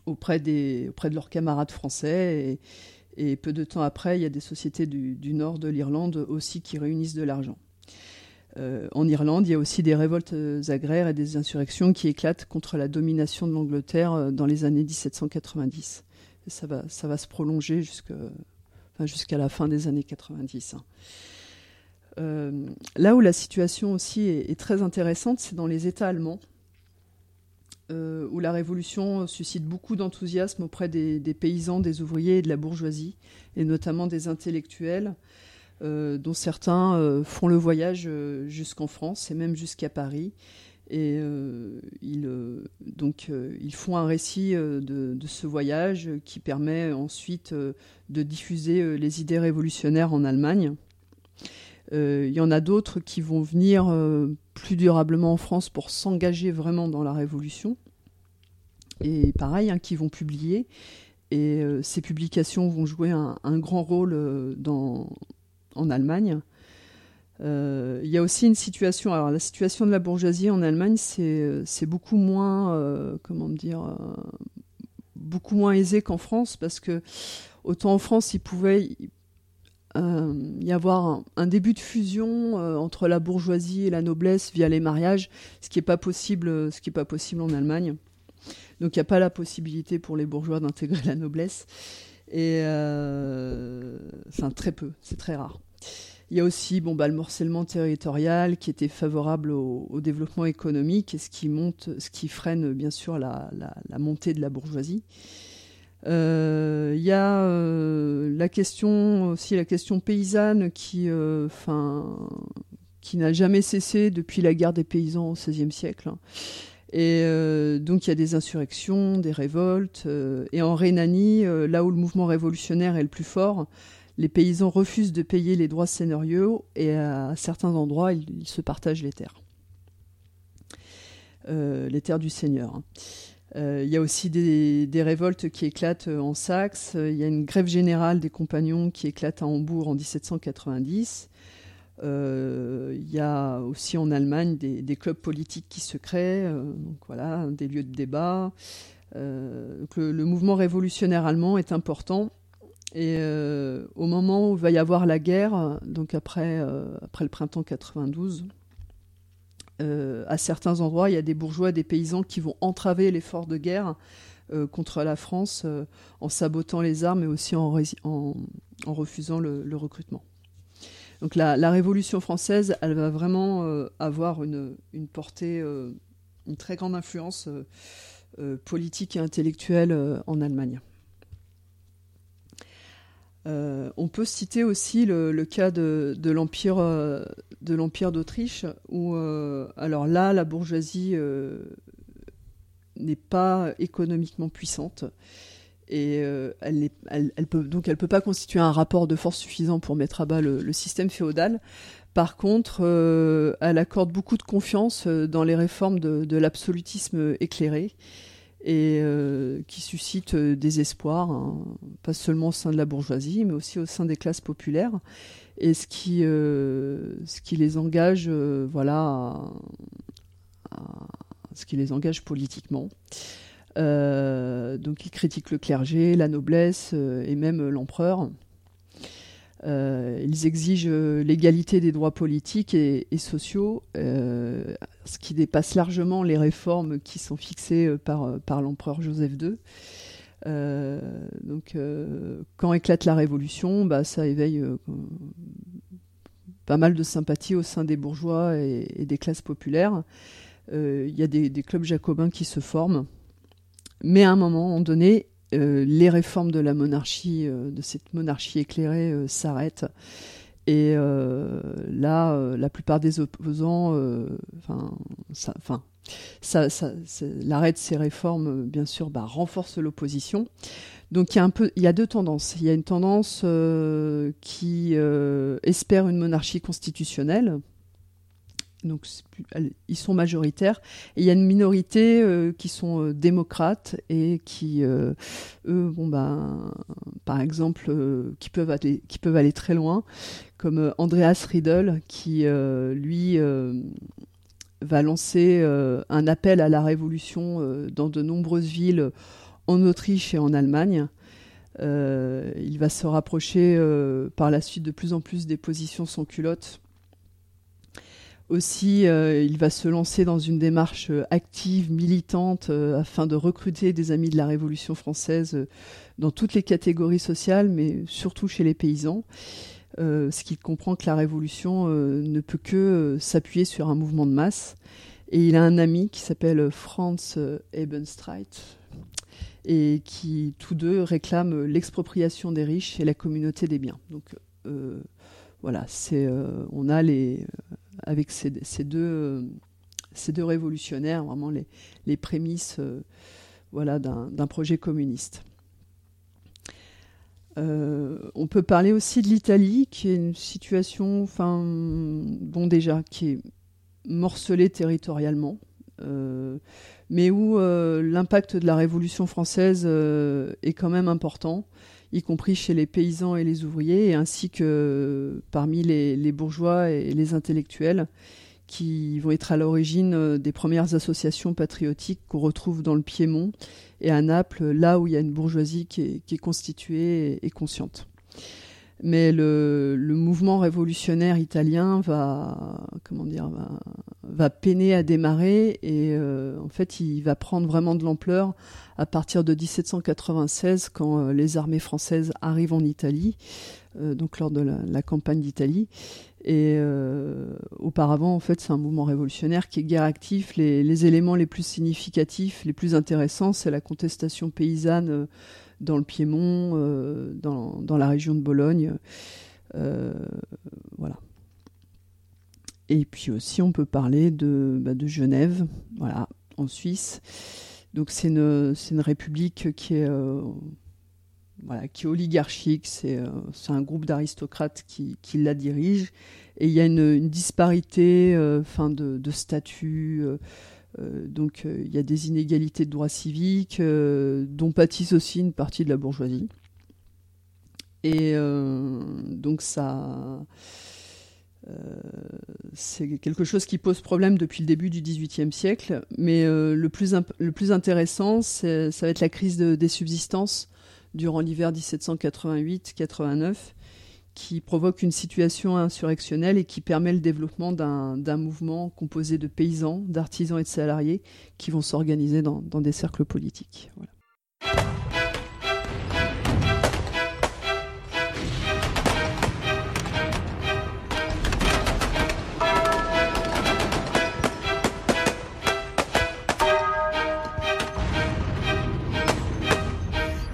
auprès, des, auprès de leurs camarades français. Et, et peu de temps après, il y a des sociétés du, du nord de l'Irlande aussi qui réunissent de l'argent. Euh, en Irlande, il y a aussi des révoltes agraires et des insurrections qui éclatent contre la domination de l'Angleterre dans les années dix-sept cent quatre-vingt-dix. Et ça va, ça va se prolonger jusqu'à, enfin jusqu'à la fin des années quatre-vingt-dix. Euh, là où la situation aussi est, est très intéressante, c'est dans les États allemands, euh, où la révolution suscite beaucoup d'enthousiasme auprès des, des paysans, des ouvriers et de la bourgeoisie, et notamment des intellectuels, euh, dont certains euh, font le voyage jusqu'en France et même jusqu'à Paris. Et euh, ils, euh, donc, euh, ils font un récit euh, de, de ce voyage euh, qui permet ensuite euh, de diffuser euh, les idées révolutionnaires en Allemagne. Euh, il y en a d'autres qui vont venir euh, plus durablement en France pour s'engager vraiment dans la Révolution. Et pareil, hein, qui vont publier. Et euh, ces publications vont jouer un, un grand rôle euh, dans, en Allemagne. Euh, il y a aussi une situation, alors la situation de la bourgeoisie en Allemagne, c'est, c'est beaucoup moins, euh, comment dire, euh, beaucoup moins aisé qu'en France, parce que autant en France, il pouvait euh, y avoir un, un début de fusion euh, entre la bourgeoisie et la noblesse via les mariages, ce qui n'est pas possible, ce qui est pas possible en Allemagne. Donc il n'y a pas la possibilité pour les bourgeois d'intégrer la noblesse, et euh, enfin très peu, c'est très rare. Il y a aussi bon, bah, le morcellement territorial qui était favorable au, au développement économique et ce qui, monte, ce qui freine bien sûr la, la, la montée de la bourgeoisie. Euh, il y a euh, la question, aussi la question paysanne qui, euh, qui n'a jamais cessé depuis la guerre des paysans au seizième siècle. Et euh, donc il y a des insurrections, des révoltes. Euh, et en Rhénanie, euh, là où le mouvement révolutionnaire est le plus fort, les paysans refusent de payer les droits seigneuriaux et à certains endroits, ils, ils se partagent les terres. Euh, les terres du seigneur. Euh, il y a aussi des, des révoltes qui éclatent en Saxe. Il y a une grève générale des compagnons qui éclate à Hambourg en dix-sept cent quatre-vingt-dix. Euh, il y a aussi en Allemagne des, des clubs politiques qui se créent, euh, donc voilà, des lieux de débat. Euh, donc le, le mouvement révolutionnaire allemand est important. Et euh, au moment où va y avoir la guerre, donc après, euh, après le printemps quatre-vingt-douze, euh, à certains endroits, il y a des bourgeois et des paysans qui vont entraver l'effort de guerre euh, contre la France euh, en sabotant les armes et aussi en, rési- en, en refusant le, le recrutement. Donc la, la Révolution française, elle va vraiment euh, avoir une, une portée, euh, une très grande influence euh, euh, politique et intellectuelle euh, en Allemagne. Euh, on peut citer aussi le, le cas de, de, l'Empire, euh, de l'Empire d'Autriche, où euh, alors là, la bourgeoisie euh, n'est pas économiquement puissante, et euh, elle est, elle, elle peut, donc elle ne peut pas constituer un rapport de force suffisant pour mettre à bas le, le système féodal. Par contre, euh, elle accorde beaucoup de confiance dans les réformes de, de l'absolutisme éclairé, et euh, qui suscite euh, des espoirs, hein, pas seulement au sein de la bourgeoisie, mais aussi au sein des classes populaires, et ce qui, euh, ce qui les engage, euh, voilà, à, à, ce qui les engage politiquement. Euh, donc, ils critiquent le clergé, la noblesse euh, et même l'empereur. Euh, ils exigent euh, l'égalité des droits politiques et, et sociaux, euh, ce qui dépasse largement les réformes qui sont fixées euh, par, par l'empereur Joseph deux. Euh, donc, euh, quand éclate la Révolution, bah, ça éveille euh, pas mal de sympathie au sein des bourgeois et, et des classes populaires. Euh, y a des, des clubs jacobins qui se forment, mais à un moment donné, Euh, les réformes de la monarchie, euh, de cette monarchie éclairée, euh, s'arrêtent. Et euh, là, euh, la plupart des opposants, euh, ça, ça, ça, l'arrêt de ces réformes, bien sûr, bah, renforce l'opposition. Donc il y a un peu, il y a deux tendances. Il y a une tendance euh, qui euh, espère une monarchie constitutionnelle. Donc, ils sont majoritaires. Et il y a une minorité euh, qui sont euh, démocrates et qui, euh, eux, bon, ben, par exemple, euh, qui, peuvent aller, qui peuvent aller très loin, comme euh, Andreas Riedel, qui, euh, lui, euh, va lancer euh, un appel à la révolution euh, dans de nombreuses villes en Autriche et en Allemagne. Euh, il va se rapprocher euh, par la suite de plus en plus des positions sans culottes. Aussi, euh, il va se lancer dans une démarche active, militante, euh, afin de recruter des amis de la Révolution française euh, dans toutes les catégories sociales, mais surtout chez les paysans. Euh, ce qu'il comprend que la Révolution euh, ne peut que euh, s'appuyer sur un mouvement de masse. Et il a un ami qui s'appelle Franz Ebenstreit, et qui, tous deux, réclament l'expropriation des riches et la communauté des biens. Donc, euh, voilà, c'est, euh, on a les... avec ces, ces, deux, ces deux révolutionnaires, vraiment les, les prémices euh, voilà, d'un, d'un projet communiste. Euh, on peut parler aussi de l'Italie, qui est une situation, enfin, bon déjà, qui est morcelée territorialement, euh, mais où euh, l'impact de la Révolution française euh, est quand même important, y compris chez les paysans et les ouvriers, ainsi que parmi les, les bourgeois et les intellectuels qui vont être à l'origine des premières associations patriotiques qu'on retrouve dans le Piémont et à Naples, là où il y a une bourgeoisie qui est, qui est constituée et, et consciente. Mais le, le mouvement révolutionnaire italien va, comment dire, va, va peiner à démarrer et euh, en fait il va prendre vraiment de l'ampleur à partir de dix-sept cent quatre-vingt-seize quand euh, les armées françaises arrivent en Italie, euh, donc lors de la, la campagne d'Italie. Et euh, auparavant en fait c'est un mouvement révolutionnaire qui est guerre actif. Les, les éléments les plus significatifs, les plus intéressants, c'est la contestation paysanne euh, dans le Piémont, euh, dans, dans la région de Bologne. Euh, voilà. Et puis aussi, on peut parler de, bah, de Genève, voilà, en Suisse. Donc, c'est une, c'est une république qui est, euh, voilà, qui est oligarchique. C'est, euh, c'est un groupe d'aristocrates qui, qui la dirige. Et il y a une, une disparité euh, fin de, de statut. Euh, Euh, donc il euh, y a des inégalités de droits civiques euh, dont pâtissent aussi une partie de la bourgeoisie. Et euh, donc ça, euh, c'est quelque chose qui pose problème depuis le début du XVIIIe siècle. Mais euh, le, plus imp- le plus intéressant, c'est, ça va être la crise de, des subsistances durant l'hiver dix-sept cent quatre-vingt-huit quatre-vingt-neuf, qui provoque une situation insurrectionnelle et qui permet le développement d'un, d'un mouvement composé de paysans, d'artisans et de salariés qui vont s'organiser dans, dans des cercles politiques. Voilà.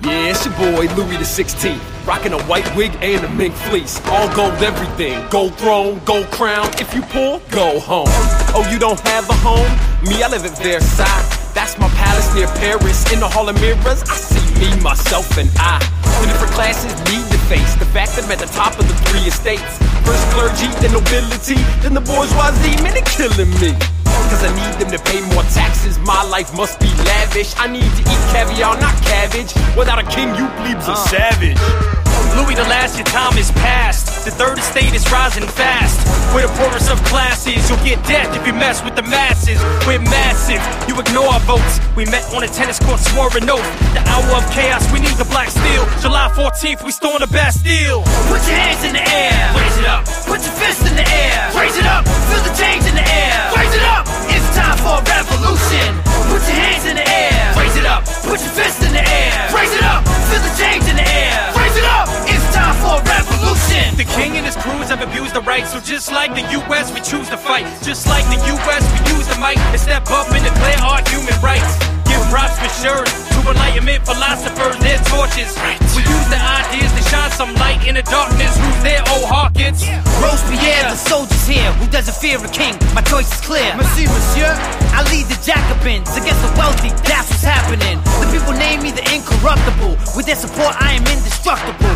Yeah, it's your boy Louis the sixteenth. Rockin' a white wig and a mink fleece. All gold everything, gold throne, gold crown. If you poor, go home. Oh, you don't have a home? Me, I live at Versailles. That's my palace near Paris. In the hall of mirrors, I see me, myself, and I. The different classes need to face the fact that I'm at the top of the three estates. First clergy, then nobility, then the bourgeoisie. Man, they killing me. Cause I need them to pay more taxes. My life must be lavish. I need to eat caviar, not cabbage. Without a king, you plebes are savage. Louis, the last, your time is past. The third estate is rising fast. We're the poorest of classes. You'll get death if you mess with the masses. We're massive, you ignore our votes. We met on a tennis court, swore an oath. The hour of chaos, we need the black steel. July fourteenth, we storm the Bastille. Put your hands in the air, raise it up. Put your fists in the air, raise it up. Feel the change in the air, raise it up. It's time for a revolution. Put your hands in the air, raise it up. Put your fists in the air, raise it up. Feel the change in the air, raise it up. It's time for a revolution. The king and his crews have abused the right. So just like the U S, we choose to fight. Just like the U S, we use the mic and step up and declare our human rights. Give props for sure to enlightenment philosophers, their torches. We use the ideas to shine some light in the darkness. Who's there, old Hawkins? Robespierre, the soldier's here. Who doesn't fear a king? My choice is clear. Merci, monsieur. I lead the Jacobins against the wealthy. That's what's happening. The people name me the incorruptible. With their support, I am indestructible.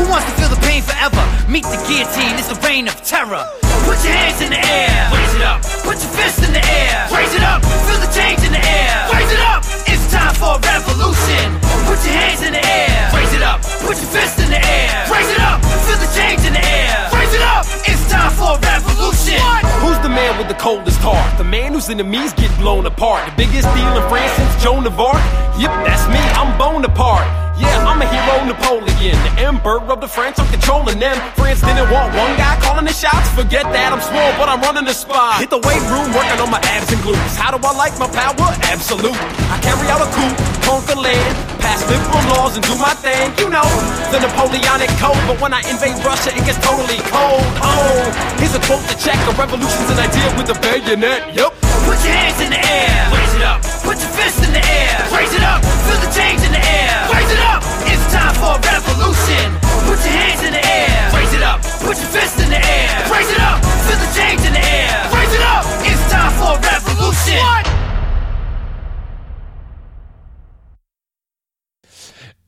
Who wants to feel the pain forever? Meet the guillotine, it's the reign of terror. Put your hands in the air, raise it up. Put your fists in the air, raise it up. Feel the change in the air, raise it up. It's time for a revolution. Put your hands in the air, raise it up. Put your fists in the air, raise it up. Feel the change in the air, raise it up. It's time for a revolution. What? Who's the man with the coldest heart? The man who foes, enemies get blown apart. The biggest deal in France since Joan of Arc? Yep, that's me, I'm Bonaparte. Yeah, I'm a hero Napoleon, the emperor of the French, I'm controlling them. France didn't want one guy calling the shots. Forget that, I'm small, but I'm running the spot. Hit the weight room, working on my abs and glutes. How do I like my power? Absolute. I carry out a coup, conquer land, pass liberal laws and do my thing. You know, the Napoleonic code. But when I invade Russia, it gets totally cold. Oh, here's a quote to check. The revolution's an idea with a bayonet, yep. Put your hands in the air, raise it up. Put your fists in the air, raise it up. Feel the change in the air, raise it up. It's time for a revolution. Put your hands in the air, raise it up. Put your fists in the air, raise it up. Feel the change in the air, raise it up. It's time for a revolution. What?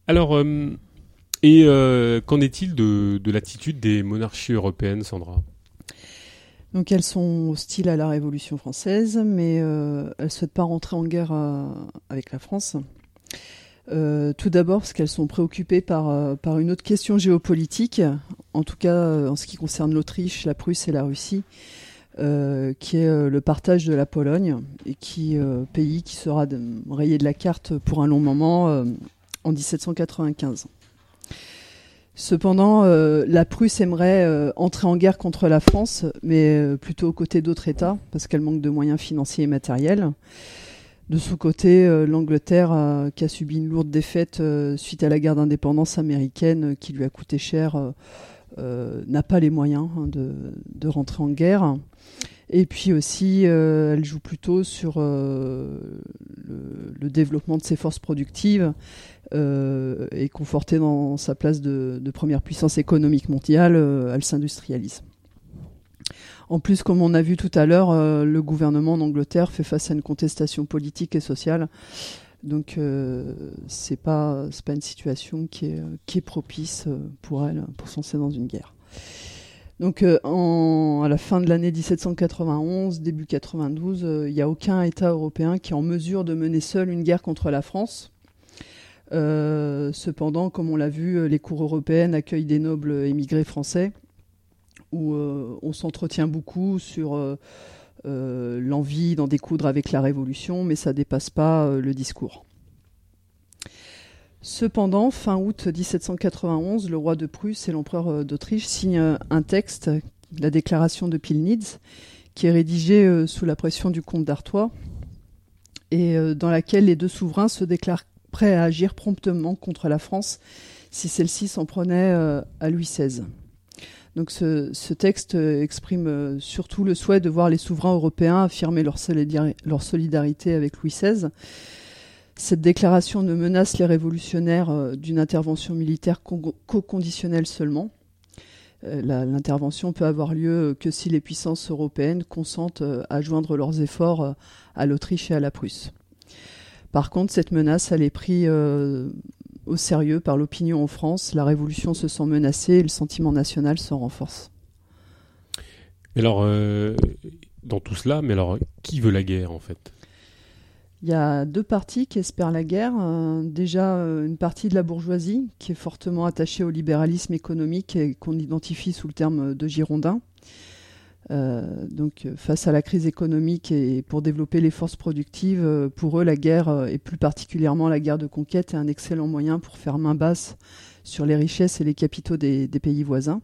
Alors, euh, et euh, qu'en est-il de, de l'attitude des monarchies européennes, Sandra ? Donc elles sont hostiles à la Révolution française, mais euh, elles ne souhaitent pas rentrer en guerre à, avec la France. Euh, tout d'abord parce qu'elles sont préoccupées par, par une autre question géopolitique, en tout cas en ce qui concerne l'Autriche, la Prusse et la Russie, euh, qui est le partage de la Pologne, et qui euh, pays qui sera de, rayé de la carte pour un long moment euh, en dix-sept cent quatre-vingt-quinze. Cependant, euh, la Prusse aimerait euh, entrer en guerre contre la France, mais euh, plutôt aux côtés d'autres États, parce qu'elle manque de moyens financiers et matériels. De son côté, euh, l'Angleterre, euh, qui a subi une lourde défaite euh, suite à la guerre d'indépendance américaine, euh, qui lui a coûté cher, euh, euh, n'a pas les moyens hein, de, de rentrer en guerre. Et puis aussi, euh, elle joue plutôt sur euh, le, le développement de ses forces productives, Euh, et confortée dans sa place de, de première puissance économique mondiale, euh, elle s'industrialise. En plus, comme on a vu tout à l'heure, euh, le gouvernement en Angleterre fait face à une contestation politique et sociale. Donc, euh, c'est pas, c'est pas une situation qui est, qui est propice pour elle, pour se lancer dans une guerre. Donc, euh, en, à la fin de l'année dix-sept cent quatre-vingt-onze, début quatre-vingt-douze, il euh, n'y a aucun État européen qui est en mesure de mener seul une guerre contre la France. Euh, cependant, comme on l'a vu, les cours européennes accueillent des nobles émigrés français où euh, on s'entretient beaucoup sur euh, euh, l'envie d'en découdre avec la Révolution, mais ça dépasse pas euh, le discours. Cependant, fin août dix-sept cent quatre-vingt-onze, le roi de Prusse et l'empereur d'Autriche signent un texte, la déclaration de Pillnitz, qui est rédigée euh, sous la pression du comte d'Artois et euh, dans laquelle les deux souverains se déclarent prêt à agir promptement contre la France si celle-ci s'en prenait euh, à Louis seize. Donc ce, ce texte exprime euh, surtout le souhait de voir les souverains européens affirmer leur, solidari- leur solidarité avec Louis seize. Cette déclaration ne menace les révolutionnaires euh, d'une intervention militaire con- co-conditionnelle seulement. Euh, la, l'intervention peut avoir lieu que si les puissances européennes consentent euh, à joindre leurs efforts euh, à l'Autriche et à la Prusse. Par contre, cette menace, elle est prise euh, au sérieux par l'opinion en France. La Révolution se sent menacée et le sentiment national se renforce. Alors, euh, dans tout cela, mais alors, qui veut la guerre, en fait ? Il y a deux parties qui espèrent la guerre. Euh, déjà, une partie de la bourgeoisie, qui est fortement attachée au libéralisme économique et qu'on identifie sous le terme de Girondins. Euh, donc face à la crise économique et pour développer les forces productives, euh, pour eux la guerre, euh, et plus particulièrement la guerre de conquête, est un excellent moyen pour faire main basse sur les richesses et les capitaux des, des pays voisins.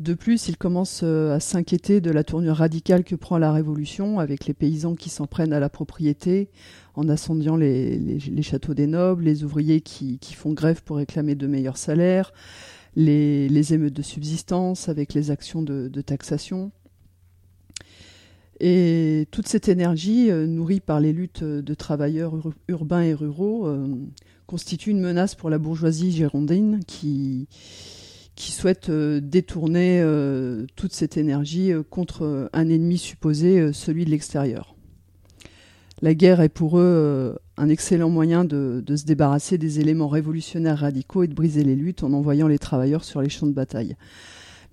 De plus, ils commencent euh, à s'inquiéter de la tournure radicale que prend la Révolution, avec les paysans qui s'en prennent à la propriété en incendiant les, les, les châteaux des nobles, les ouvriers qui, qui font grève pour réclamer de meilleurs salaires, Les, les émeutes de subsistance avec les actions de, de taxation. Et toute cette énergie, euh, nourrie par les luttes de travailleurs ur- urbains et ruraux, euh, constitue une menace pour la bourgeoisie girondine qui, qui souhaite euh, détourner euh, toute cette énergie euh, contre un ennemi supposé, euh, celui de l'extérieur. La guerre est pour eux euh, un excellent moyen de, de se débarrasser des éléments révolutionnaires radicaux et de briser les luttes en envoyant les travailleurs sur les champs de bataille.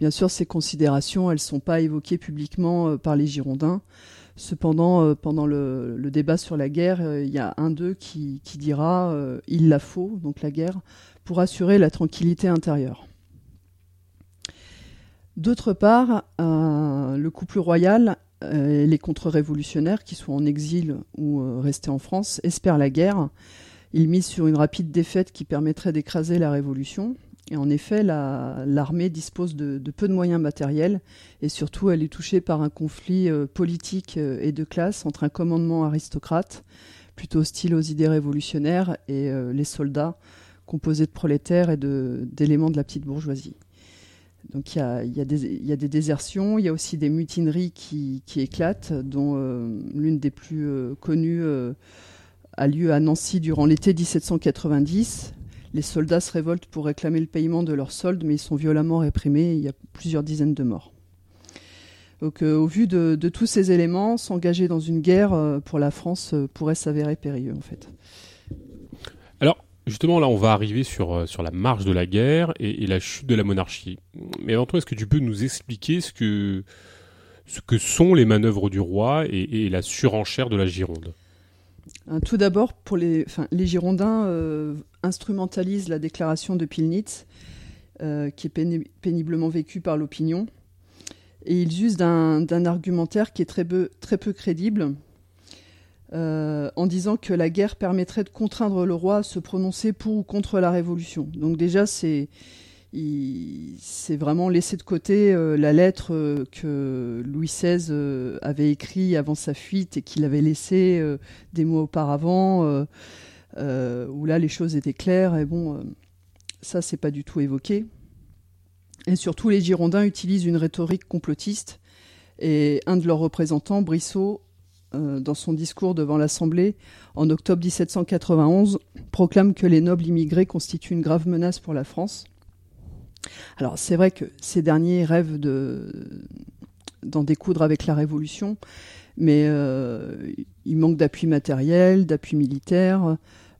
Bien sûr, ces considérations, elles ne sont pas évoquées publiquement euh, par les Girondins. Cependant, euh, pendant le, le débat sur la guerre, il euh, y a un d'eux qui, qui dira euh, « il la faut », donc la guerre, pour assurer la tranquillité intérieure. D'autre part, euh, le couple royal euh, les contre-révolutionnaires, qui soient en exil ou euh, restés en France, espèrent la guerre. Ils misent sur une rapide défaite qui permettrait d'écraser la révolution. Et en effet, la, l'armée dispose de, de peu de moyens matériels, et surtout elle est touchée par un conflit euh, politique euh, et de classe entre un commandement aristocrate, plutôt hostile aux idées révolutionnaires, et euh, les soldats, composés de prolétaires et de, d'éléments de la petite bourgeoisie. Donc il y a, y a des, y a des désertions, il y a aussi des mutineries qui, qui éclatent, dont euh, l'une des plus euh, connues euh, a lieu à Nancy durant l'été dix-sept cent quatre-vingt-dix. Les soldats se révoltent pour réclamer le paiement de leurs soldes, mais ils sont violemment réprimés. Il y a plusieurs dizaines de morts. Donc, euh, au vu de, de tous ces éléments, s'engager dans une guerre euh, pour la France euh, pourrait s'avérer périlleux, en fait. Alors, justement, là, on va arriver sur, sur la marche de la guerre et, et la chute de la monarchie. Mais avant tout, est-ce que tu peux nous expliquer ce que, ce que sont les manœuvres du roi et, et la surenchère de la Gironde ? Tout d'abord, pour les, enfin, les Girondins euh, instrumentalisent la déclaration de Pillnitz, euh, qui est pénib- péniblement vécue par l'opinion, et ils usent d'un, d'un argumentaire qui est très peu, très peu crédible, euh, en disant que la guerre permettrait de contraindre le roi à se prononcer pour ou contre la Révolution. Donc déjà, c'est, il, c'est vraiment laisser de côté euh, la lettre euh, que Louis seize euh, avait écrite avant sa fuite et qu'il avait laissée euh, des mois auparavant, euh, euh, où là les choses étaient claires, et bon, euh, ça c'est pas du tout évoqué. Et surtout, les Girondins utilisent une rhétorique complotiste, et un de leurs représentants, Brissot, euh, dans son discours devant l'Assemblée en octobre dix-sept cent quatre-vingt-onze, proclame que les nobles immigrés constituent une grave menace pour la France. Alors c'est vrai que ces derniers rêvent de, d'en découdre avec la Révolution, mais euh, il manque d'appui matériel, d'appui militaire,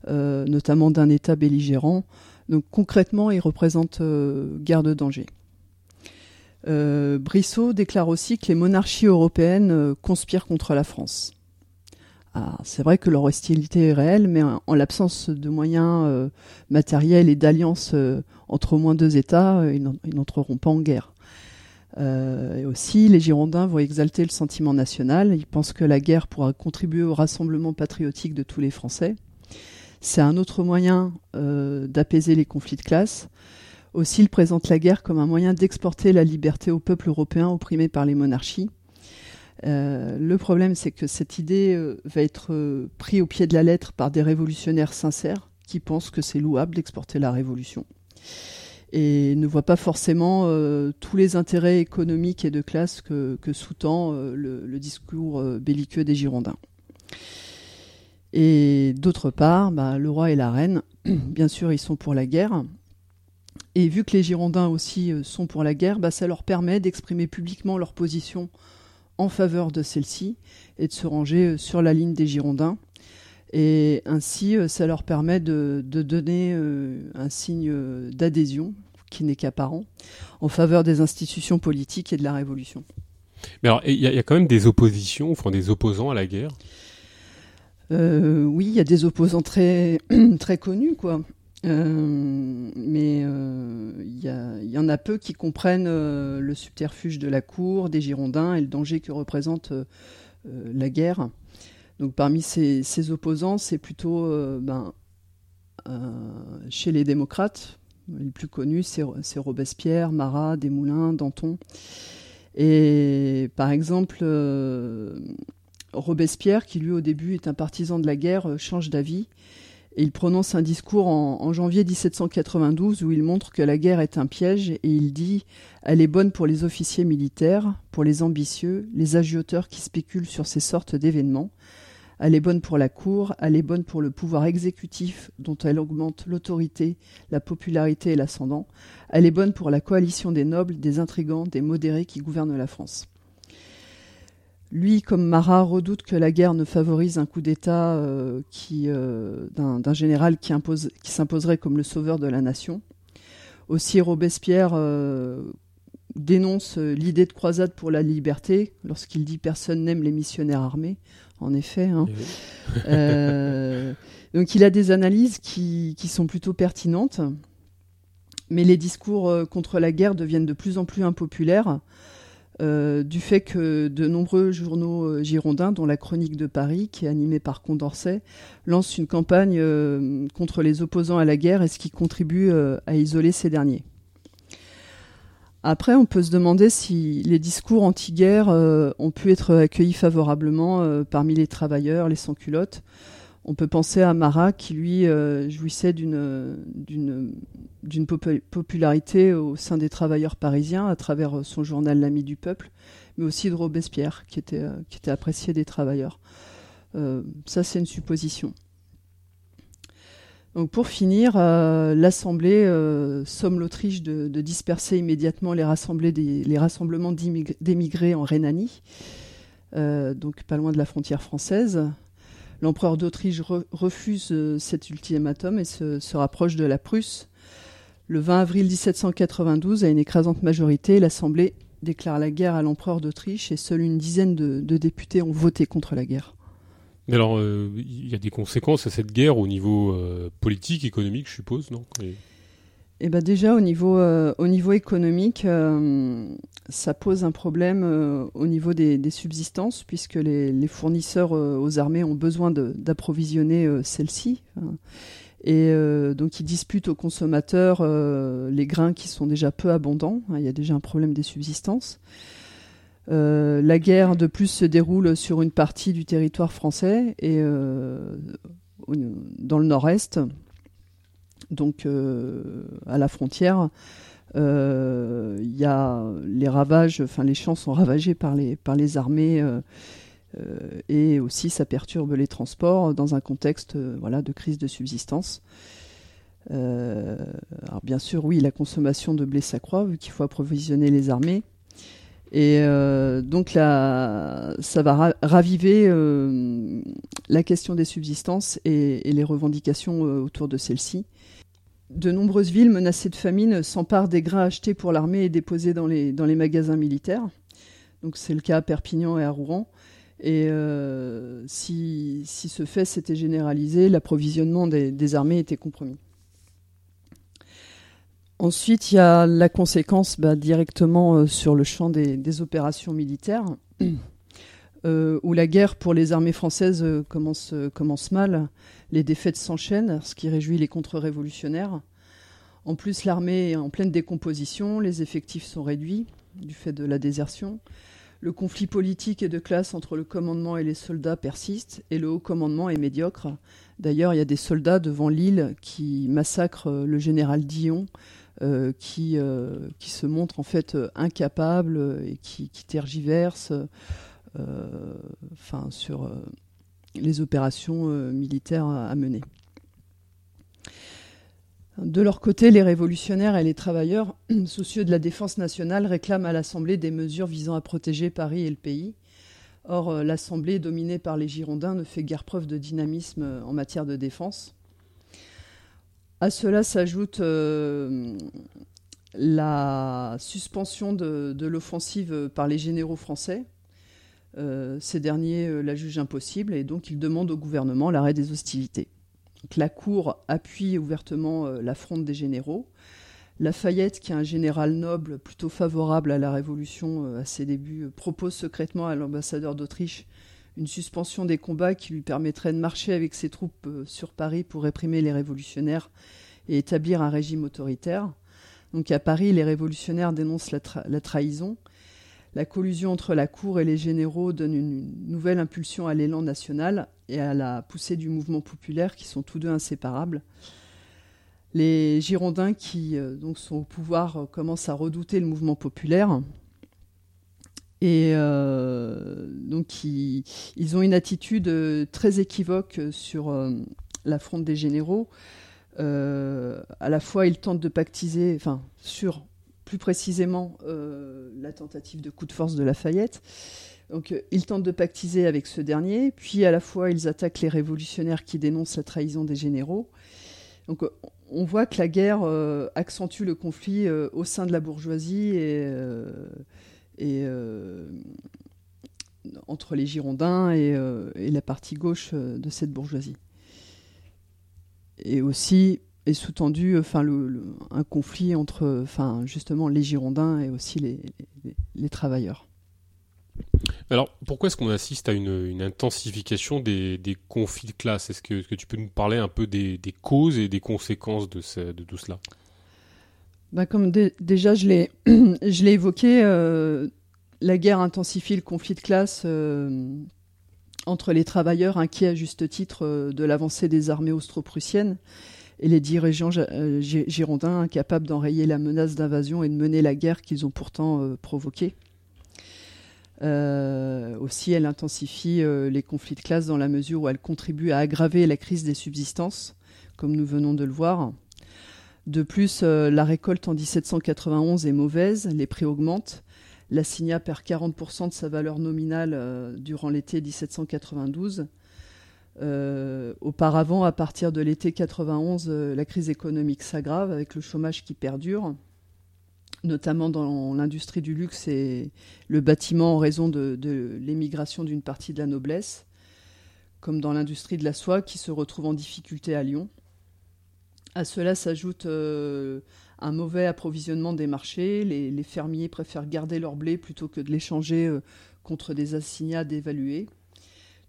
euh, notamment d'un État belligérant. Donc concrètement, ils représentent euh, guerre de danger. Euh, Brissot déclare aussi que les monarchies européennes euh, conspirent contre la France. Ah, c'est vrai que leur hostilité est réelle, mais en l'absence de moyens euh, matériels et d'alliances euh, entre au moins deux États, euh, ils n'entreront pas en guerre. Euh, et aussi, les Girondins vont exalter le sentiment national. Ils pensent que la guerre pourra contribuer au rassemblement patriotique de tous les Français. C'est un autre moyen euh, d'apaiser les conflits de classe. Aussi, ils présentent la guerre comme un moyen d'exporter la liberté au peuple européen opprimé par les monarchies. Euh, le problème, c'est que cette idée euh, va être euh, prise au pied de la lettre par des révolutionnaires sincères qui pensent que c'est louable d'exporter la révolution et ne voient pas forcément euh, tous les intérêts économiques et de classe que, que sous-tend euh, le, le discours euh, belliqueux des Girondins. Et d'autre part, bah, le roi et la reine, bien sûr, ils sont pour la guerre. Et vu que les Girondins aussi euh, sont pour la guerre, bah, ça leur permet d'exprimer publiquement leur position en faveur de celle-ci et de se ranger sur la ligne des Girondins. Et ainsi, ça leur permet de, de donner un signe d'adhésion, qui n'est qu'apparent, en faveur des institutions politiques et de la Révolution. Mais alors, il y, y a quand même des oppositions, enfin des opposants à la guerre ? euh, Oui, il y a des opposants très, très connus, quoi. Euh, mais il euh, y, y en a peu qui comprennent euh, le subterfuge de la cour, des Girondins et le danger que représente euh, euh, la guerre. Donc parmi ces, ces opposants, c'est plutôt euh, ben, euh, chez les démocrates, les plus connus, c'est, c'est Robespierre, Marat, Desmoulins, Danton. Et par exemple, euh, Robespierre, qui lui au début est un partisan de la guerre, euh, change d'avis. Et il prononce un discours en, en janvier dix-sept cent quatre-vingt-douze où il montre que la guerre est un piège et il dit « Elle est bonne pour les officiers militaires, pour les ambitieux, les agioteurs qui spéculent sur ces sortes d'événements. Elle est bonne pour la cour, elle est bonne pour le pouvoir exécutif dont elle augmente l'autorité, la popularité et l'ascendant. Elle est bonne pour la coalition des nobles, des intrigants, des modérés qui gouvernent la France. » Lui, comme Marat, redoute que la guerre ne favorise un coup d'État euh, qui, euh, d'un, d'un général qui, impose, qui s'imposerait comme le sauveur de la nation. Aussi, Robespierre euh, dénonce l'idée de croisade pour la liberté lorsqu'il dit « personne n'aime les missionnaires armés ». En effet. Hein. Oui. euh, donc il a des analyses qui, qui sont plutôt pertinentes. Mais les discours euh, contre la guerre deviennent de plus en plus impopulaires. euh, du fait que de nombreux journaux girondins, dont la Chronique de Paris, qui est animée par Condorcet, lancent une campagne euh, contre les opposants à la guerre et ce qui contribue euh, à isoler ces derniers. Après, on peut se demander si les discours anti-guerre euh, ont pu être accueillis favorablement euh, parmi les travailleurs, les sans-culottes. On peut penser à Marat qui, lui, euh, jouissait d'une, d'une, d'une popu- popularité au sein des travailleurs parisiens à travers son journal « L'Ami du Peuple », mais aussi de Robespierre, qui était, euh, qui était apprécié des travailleurs. Euh, ça, c'est une supposition. Donc pour finir, euh, l'Assemblée euh, somme l'Autriche de, de disperser immédiatement les, des, les rassemblements d'émigrés en Rhénanie, euh, donc pas loin de la frontière française. L'empereur d'Autriche re, refuse euh, cet ultimatum et se, se rapproche de la Prusse. Le vingt avril dix-sept cent quatre-vingt-douze, à une écrasante majorité, l'Assemblée déclare la guerre à l'empereur d'Autriche et seule une dizaine de, de députés ont voté contre la guerre. Mais alors, il euh, y a des conséquences à cette guerre au niveau euh, politique, économique, je suppose, non ? Et... Eh ben déjà, au niveau, euh, au niveau économique, euh, ça pose un problème euh, au niveau des, des subsistances, puisque les, les fournisseurs euh, aux armées ont besoin de, d'approvisionner euh, celles-ci. Hein, et euh, donc, ils disputent aux consommateurs euh, les grains qui sont déjà peu abondants. Hein, y a déjà un problème des subsistances. Euh, la guerre de plus se déroule sur une partie du territoire français et euh, au, dans le nord-est, donc euh, à la frontière, euh, y a les ravages, enfin les champs sont ravagés par les, par les armées euh, euh, et aussi ça perturbe les transports dans un contexte euh, voilà, de crise de subsistance. Euh, alors bien sûr, oui, la consommation de blé s'accroît vu qu'il faut approvisionner les armées. Et euh, donc là, ça va ra- raviver euh, la question des subsistances et, et les revendications euh, autour de celles-ci. De nombreuses villes menacées de famine s'emparent des grains achetés pour l'armée et déposés dans les, dans les magasins militaires. Donc c'est le cas à Perpignan et à Rouen. Et euh, si, si ce fait s'était généralisé, l'approvisionnement des, des armées était compromis. Ensuite, il y a la conséquence bah, directement euh, sur le champ des, des opérations militaires, euh, où la guerre pour les armées françaises euh, commence, euh, commence mal. Les défaites s'enchaînent, ce qui réjouit les contre-révolutionnaires. En plus, l'armée est en pleine décomposition, les effectifs sont réduits du fait de la désertion. Le conflit politique et de classe entre le commandement et les soldats persiste, et le haut commandement est médiocre. D'ailleurs, il y a des soldats devant Lille qui massacrent le général Dillon, Euh, qui, euh, qui se montre en fait euh, incapable euh, et qui, qui tergiverse euh, enfin, sur euh, les opérations euh, militaires à, à mener. De leur côté, les révolutionnaires et les travailleurs, soucieux de la défense nationale, réclament à l'Assemblée des mesures visant à protéger Paris et le pays. Or, euh, l'Assemblée, dominée par les Girondins, ne fait guère preuve de dynamisme euh, en matière de défense. À cela s'ajoute euh, la suspension de, de l'offensive par les généraux français. Euh, ces derniers euh, la jugent impossible et donc ils demandent au gouvernement l'arrêt des hostilités. Donc, la cour appuie ouvertement euh, la fronde des généraux. Lafayette, qui est un général noble plutôt favorable à la Révolution euh, à ses débuts, euh, propose secrètement à l'ambassadeur d'Autriche une suspension des combats qui lui permettrait de marcher avec ses troupes sur Paris pour réprimer les révolutionnaires et établir un régime autoritaire. Donc à Paris, les révolutionnaires dénoncent la, tra- la trahison. La collusion entre la cour et les généraux donne une nouvelle impulsion à l'élan national et à la poussée du mouvement populaire qui sont tous deux inséparables. Les Girondins qui euh, donc sont au pouvoir euh, commencent à redouter le mouvement populaire. Et euh, donc, ils, ils ont une attitude très équivoque sur euh, la fronde des généraux. Euh, à la fois, ils tentent de pactiser, enfin, sur plus précisément euh, la tentative de coup de force de Lafayette. Donc, euh, ils tentent de pactiser avec ce dernier. Puis, à la fois, ils attaquent les révolutionnaires qui dénoncent la trahison des généraux. Donc, on voit que la guerre euh, accentue le conflit euh, au sein de la bourgeoisie et... Euh, et euh, entre les Girondins et, euh, et la partie gauche de cette bourgeoisie. Et aussi, et sous-tendu enfin, le, le, un conflit entre enfin, justement les Girondins et aussi les, les, les travailleurs. Alors, pourquoi est-ce qu'on assiste à une, une intensification des, des conflits de classe ? Est-ce que, est-ce que tu peux nous parler un peu des, des causes et des conséquences de, ce, de tout cela ? Ben, comme d- déjà je l'ai, je l'ai évoqué, euh, la guerre intensifie le conflit de classe euh, entre les travailleurs inquiets à juste titre euh, de l'avancée des armées austro-prussiennes et les dirigeants euh, girondins incapables d'enrayer la menace d'invasion et de mener la guerre qu'ils ont pourtant euh, provoquée. Euh, aussi, elle intensifie euh, les conflits de classe dans la mesure où elle contribue à aggraver la crise des subsistances, comme nous venons de le voir. De plus, euh, la récolte en dix-sept cent quatre-vingt-onze est mauvaise, les prix augmentent. L'assignat perd quarante pour cent de sa valeur nominale euh, durant l'été dix-sept cent quatre-vingt-douze. Euh, auparavant, à partir de l'été quatre-vingt-onze, euh, la crise économique s'aggrave avec le chômage qui perdure, notamment dans l'industrie du luxe et le bâtiment en raison de, de l'émigration d'une partie de la noblesse, comme dans l'industrie de la soie qui se retrouve en difficulté à Lyon. À cela s'ajoute euh, un mauvais approvisionnement des marchés. Les, les fermiers préfèrent garder leur blé plutôt que de l'échanger euh, contre des assignats dévalués.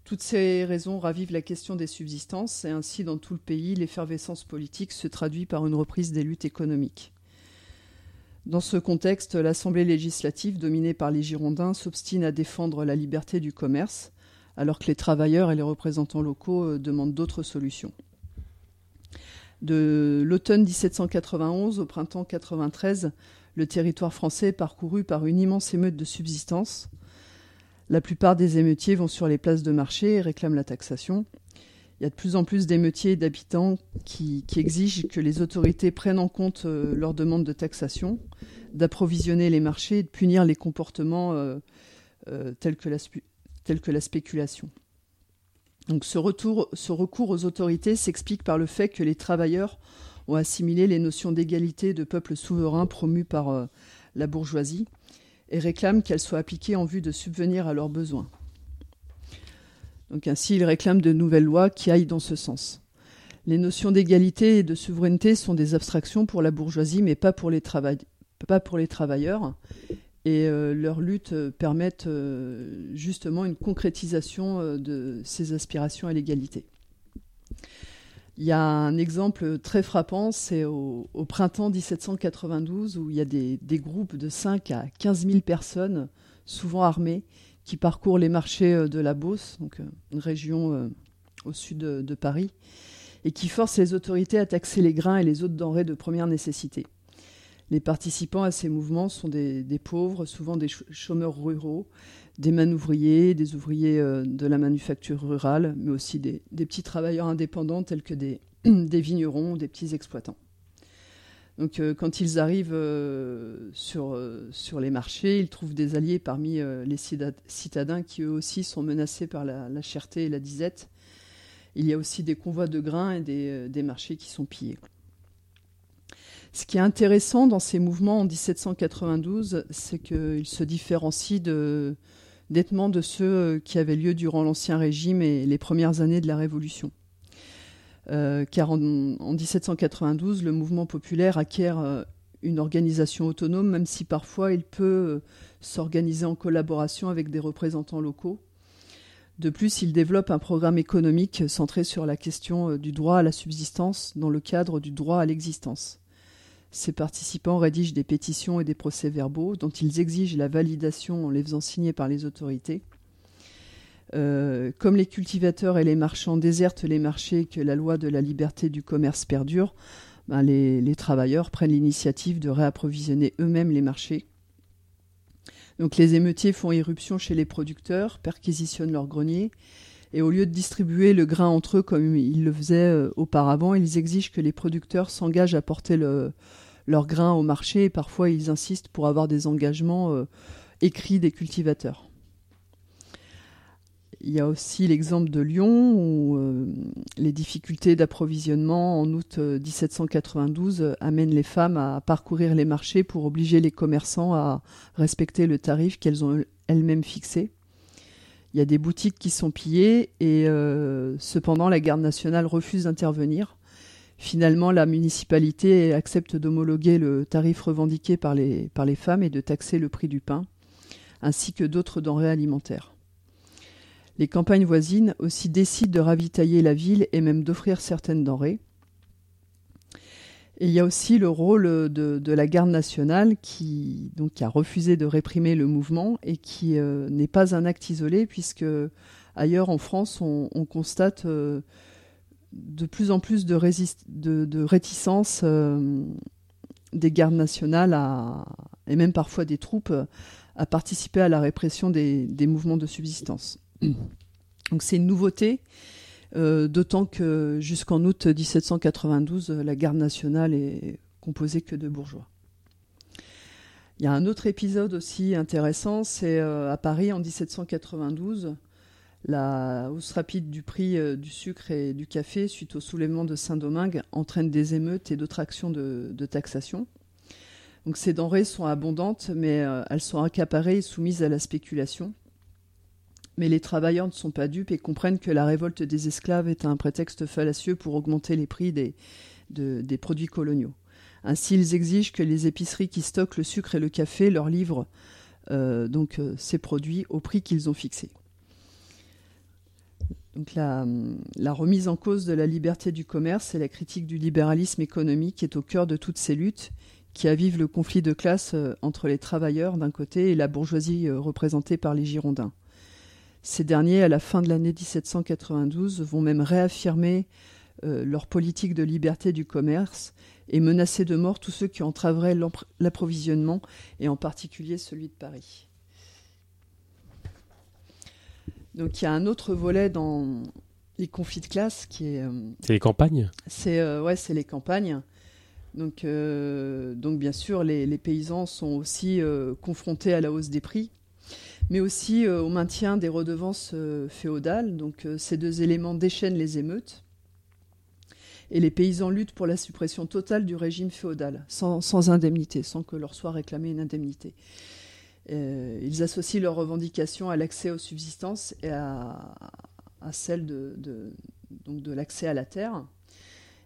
Toutes ces raisons ravivent la question des subsistances et ainsi dans tout le pays, l'effervescence politique se traduit par une reprise des luttes économiques. Dans ce contexte, l'Assemblée législative, dominée par les Girondins, s'obstine à défendre la liberté du commerce, alors que les travailleurs et les représentants locaux demandent d'autres solutions. De l'automne dix-sept cent quatre-vingt-onze au printemps quatre-vingt-treize, le territoire français est parcouru par une immense émeute de subsistance. La plupart des émeutiers vont sur les places de marché et réclament la taxation. Il y a de plus en plus d'émeutiers et d'habitants qui, qui exigent que les autorités prennent en compte euh, leurs demandes de taxation, d'approvisionner les marchés et de punir les comportements euh, euh, tels, que la, tels que la spéculation. Donc ce, retour, ce recours aux autorités s'explique par le fait que les travailleurs ont assimilé les notions d'égalité de peuple souverain promues par euh, la bourgeoisie et réclament qu'elles soient appliquées en vue de subvenir à leurs besoins. Donc ainsi, ils réclament de nouvelles lois qui aillent dans ce sens. Les notions d'égalité et de souveraineté sont des abstractions pour la bourgeoisie, mais pas pour les, trava- pas pour les travailleurs. Et euh, leurs luttes euh, permettent euh, justement une concrétisation euh, de ces aspirations à l'égalité. Il y a un exemple très frappant, c'est au, au printemps dix-sept cent quatre-vingt-douze, où il y a des, des groupes de cinq à quinze mille personnes, souvent armées, qui parcourt les marchés de la Beauce, donc une région au sud de Paris, et qui force les autorités à taxer les grains et les autres denrées de première nécessité. Les participants à ces mouvements sont des, des pauvres, souvent des chômeurs ruraux, des manouvriers, des ouvriers de la manufacture rurale, mais aussi des, des petits travailleurs indépendants tels que des, des vignerons, des petits exploitants. Donc, euh, quand ils arrivent euh, sur, euh, sur les marchés, ils trouvent des alliés parmi euh, les citadins qui, eux aussi, sont menacés par la, la cherté et la disette. Il y a aussi des convois de grains et des, euh, des marchés qui sont pillés. Ce qui est intéressant dans ces mouvements en dix-sept cent quatre-vingt-douze, c'est qu'ils se différencient de, nettement de ceux qui avaient lieu durant l'Ancien Régime et les premières années de la Révolution. Euh, car en, en dix-sept cent quatre-vingt-douze, le mouvement populaire acquiert euh, une organisation autonome, même si parfois il peut euh, s'organiser en collaboration avec des représentants locaux. De plus, il développe un programme économique centré sur la question euh, du droit à la subsistance dans le cadre du droit à l'existence. Ses participants rédigent des pétitions et des procès-verbaux dont ils exigent la validation en les faisant signer par les autorités. Euh, comme les cultivateurs et les marchands désertent les marchés et que la loi de la liberté du commerce perdure, ben les, les travailleurs prennent l'initiative de réapprovisionner eux-mêmes les marchés. Donc les émeutiers font irruption chez les producteurs, perquisitionnent leurs greniers et au lieu de distribuer le grain entre eux comme ils le faisaient euh, auparavant, ils exigent que les producteurs s'engagent à porter le, leur grain au marché et parfois ils insistent pour avoir des engagements euh, écrits des cultivateurs. Il y a aussi l'exemple de Lyon où euh, les difficultés d'approvisionnement en août dix-sept cent quatre-vingt-douze amènent les femmes à parcourir les marchés pour obliger les commerçants à respecter le tarif qu'elles ont elles-mêmes fixé. Il y a des boutiques qui sont pillées et euh, cependant la garde nationale refuse d'intervenir. Finalement, la municipalité accepte d'homologuer le tarif revendiqué par les, par les femmes et de taxer le prix du pain, ainsi que d'autres denrées alimentaires. Les campagnes voisines aussi décident de ravitailler la ville et même d'offrir certaines denrées. Et il y a aussi le rôle de, de la garde nationale qui, donc, qui a refusé de réprimer le mouvement et qui euh, n'est pas un acte isolé, puisque ailleurs en France, on, on constate euh, de plus en plus de, résist- de, de réticences euh, des gardes nationales à, et même parfois des troupes à participer à la répression des, des mouvements de subsistance. Donc c'est une nouveauté, euh, d'autant que jusqu'en août dix-sept cent quatre-vingt-douze, la garde nationale est composée que de bourgeois. Il y a un autre épisode aussi intéressant, c'est euh, à Paris en dix-sept cent quatre-vingt-douze, la hausse rapide du prix euh, du sucre et du café suite au soulèvement de Saint-Domingue entraîne des émeutes et d'autres actions de, de taxation. Donc ces denrées sont abondantes, mais euh, elles sont accaparées et soumises à la spéculation. Mais les travailleurs ne sont pas dupes et comprennent que la révolte des esclaves est un prétexte fallacieux pour augmenter les prix des, de, des produits coloniaux. Ainsi, ils exigent que les épiceries qui stockent le sucre et le café leur livrent euh, donc, euh, ces produits au prix qu'ils ont fixé. Donc la, la remise en cause de la liberté du commerce et la critique du libéralisme économique est au cœur de toutes ces luttes qui avivent le conflit de classe entre les travailleurs d'un côté et la bourgeoisie représentée par les Girondins. Ces derniers, à la fin de l'année dix-sept cent quatre-vingt-douze, vont même réaffirmer euh, leur politique de liberté du commerce et menacer de mort tous ceux qui entraveraient l'approvisionnement, et en particulier celui de Paris. Donc il y a un autre volet dans les conflits de classe qui est... Euh, c'est les campagnes c'est, euh, ouais, c'est les campagnes. Donc, euh, donc bien sûr, les, les paysans sont aussi euh, confrontés à la hausse des prix, mais aussi euh, au maintien des redevances euh, féodales. Donc euh, ces deux éléments déchaînent les émeutes. Et les paysans luttent pour la suppression totale du régime féodal, sans, sans indemnité, sans que leur soit réclamée une indemnité. Euh, ils associent leurs revendications à l'accès aux subsistances et à, à celle de, de, donc de l'accès à la terre.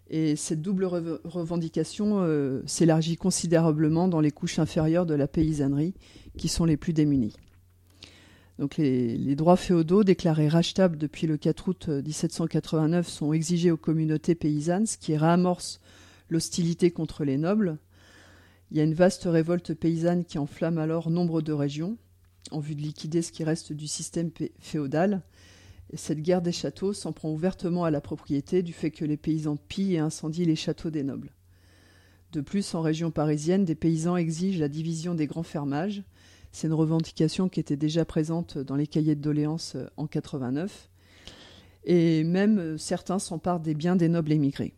Et cette double re- revendication euh, s'élargit considérablement dans les couches inférieures de la paysannerie, qui sont les plus démunies. Donc les, les droits féodaux déclarés rachetables depuis le quatre août dix-sept cent quatre-vingt-neuf sont exigés aux communautés paysannes, ce qui réamorce l'hostilité contre les nobles. Il y a une vaste révolte paysanne qui enflamme alors nombre de régions, en vue de liquider ce qui reste du système pé- féodal. Et cette guerre des châteaux s'en prend ouvertement à la propriété, du fait que les paysans pillent et incendient les châteaux des nobles. De plus, en région parisienne, des paysans exigent la division des grands fermages. C'est une revendication qui était déjà présente dans les cahiers de doléances en quatre-vingt-neuf. Et même certains s'emparent des biens des nobles émigrés.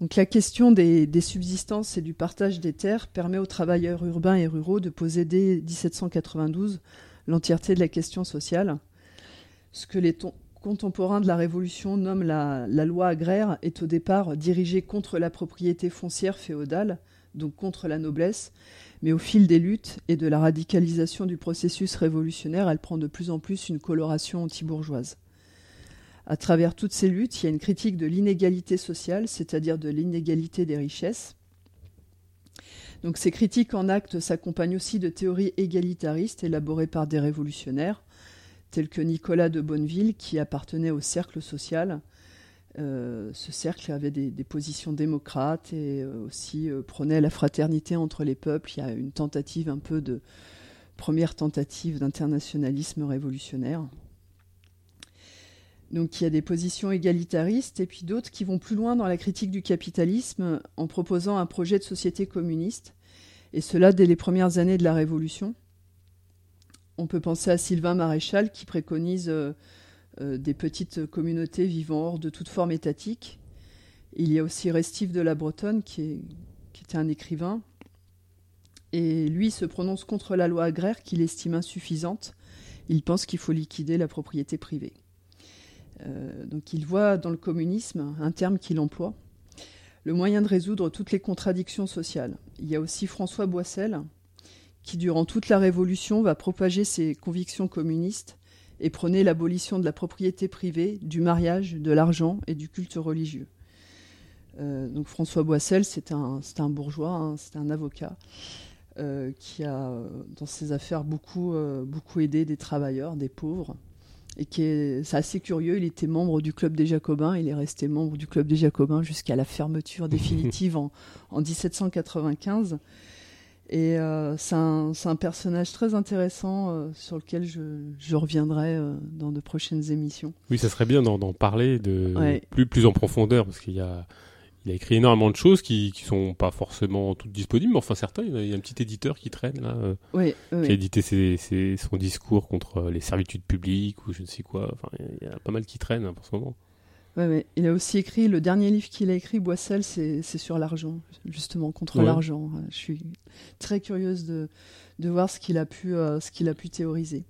Donc la question des, des subsistances et du partage des terres permet aux travailleurs urbains et ruraux de poser dès dix-sept cent quatre-vingt-douze l'entièreté de la question sociale. Ce que les ton- contemporains de la Révolution nomment la, la loi agraire est au départ dirigée contre la propriété foncière féodale, donc contre la noblesse, mais au fil des luttes et de la radicalisation du processus révolutionnaire, elle prend de plus en plus une coloration anti-bourgeoise. À travers toutes ces luttes, il y a une critique de l'inégalité sociale, c'est-à-dire de l'inégalité des richesses. Donc ces critiques en acte s'accompagnent aussi de théories égalitaristes élaborées par des révolutionnaires, tels que Nicolas de Bonneville, qui appartenait au cercle social. Euh, ce cercle avait des, des positions démocrates et euh, aussi euh, prônait la fraternité entre les peuples. Il y a une tentative un peu de première tentative d'internationalisme révolutionnaire. Donc il y a des positions égalitaristes et puis d'autres qui vont plus loin dans la critique du capitalisme en proposant un projet de société communiste, et cela dès les premières années de la Révolution. On peut penser à Sylvain Maréchal qui préconise... Euh, des petites communautés vivant hors de toute forme étatique. Il y a aussi Restif de la Bretonne, qui, est, qui était un écrivain. Et lui se prononce contre la loi agraire qu'il estime insuffisante. Il pense qu'il faut liquider la propriété privée. Euh, donc il voit dans le communisme un terme qu'il emploie, le moyen de résoudre toutes les contradictions sociales. Il y a aussi François Boissel, qui durant toute la Révolution va propager ses convictions communistes et prônait l'abolition de la propriété privée, du mariage, de l'argent et du culte religieux. Euh, donc François Boissel, c'est un, c'est un bourgeois, hein, c'est un avocat euh, qui a, dans ses affaires, beaucoup, euh, beaucoup aidé des travailleurs, des pauvres. Et qui est, c'est assez curieux, il était membre du Club des Jacobins, il est resté membre du Club des Jacobins jusqu'à la fermeture définitive en, en dix-sept cent quatre-vingt-quinze. Et euh, c'est, un, c'est un personnage très intéressant euh, sur lequel je, je reviendrai euh, dans de prochaines émissions. Oui, ça serait bien d'en, d'en parler de, ouais. plus, plus en profondeur, parce qu'il y a, il a écrit énormément de choses qui ne sont pas forcément toutes disponibles, mais enfin certains, il y a un petit éditeur qui traîne, là, euh, ouais, qui ouais. a édité ses, ses, son discours contre les servitudes publiques ou je ne sais quoi. Enfin, il y a pas mal qui traînent hein, pour ce moment. Ouais, mais il a aussi écrit, le dernier livre qu'il a écrit, Boissel, c'est, c'est sur l'argent, justement, contre ouais. l'argent. Je suis très curieuse de, de voir ce qu'il a pu, euh, ce qu'il a pu théoriser.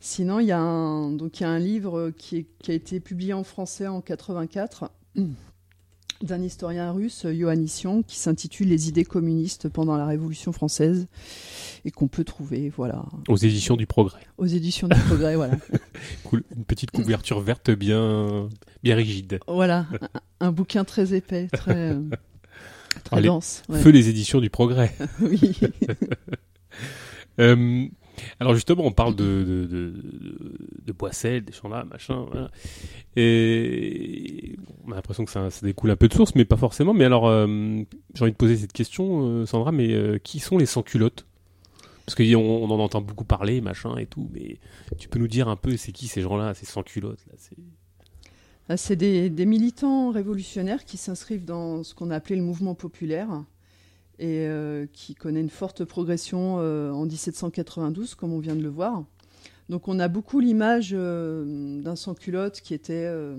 Sinon, il y a un, donc, il y a un livre qui, est, qui a été publié en français en mille neuf cent quatre d'un historien russe, Yoannis Sion, qui s'intitule « Les idées communistes pendant la Révolution française » et qu'on peut trouver, voilà. Aux éditions du Progrès. Aux éditions du Progrès, voilà. Cool. Une petite couverture verte bien, bien rigide. Voilà, un, un bouquin très épais, très, très ah, dense. Les... Ouais. Feu les éditions du Progrès. Oui. euh, alors justement, on parle de, de, de, de Boissel, des gens-là, machin, voilà. Et on a l'impression que ça, ça découle un peu de source, mais pas forcément. Mais alors, euh, j'ai envie de poser cette question, euh, Sandra, mais euh, qui sont les sans-culottes ? Parce qu'on on en entend beaucoup parler, machin et tout, mais tu peux nous dire un peu c'est qui ces gens-là, ces sans-culottes là, c'est... Ah, c'est des, des militants révolutionnaires qui s'inscrivent dans ce qu'on a appelé le mouvement populaire et euh, qui connaît une forte progression euh, en dix-sept cent quatre-vingt-douze, comme on vient de le voir. Donc on a beaucoup l'image euh, d'un sans-culotte qui était euh,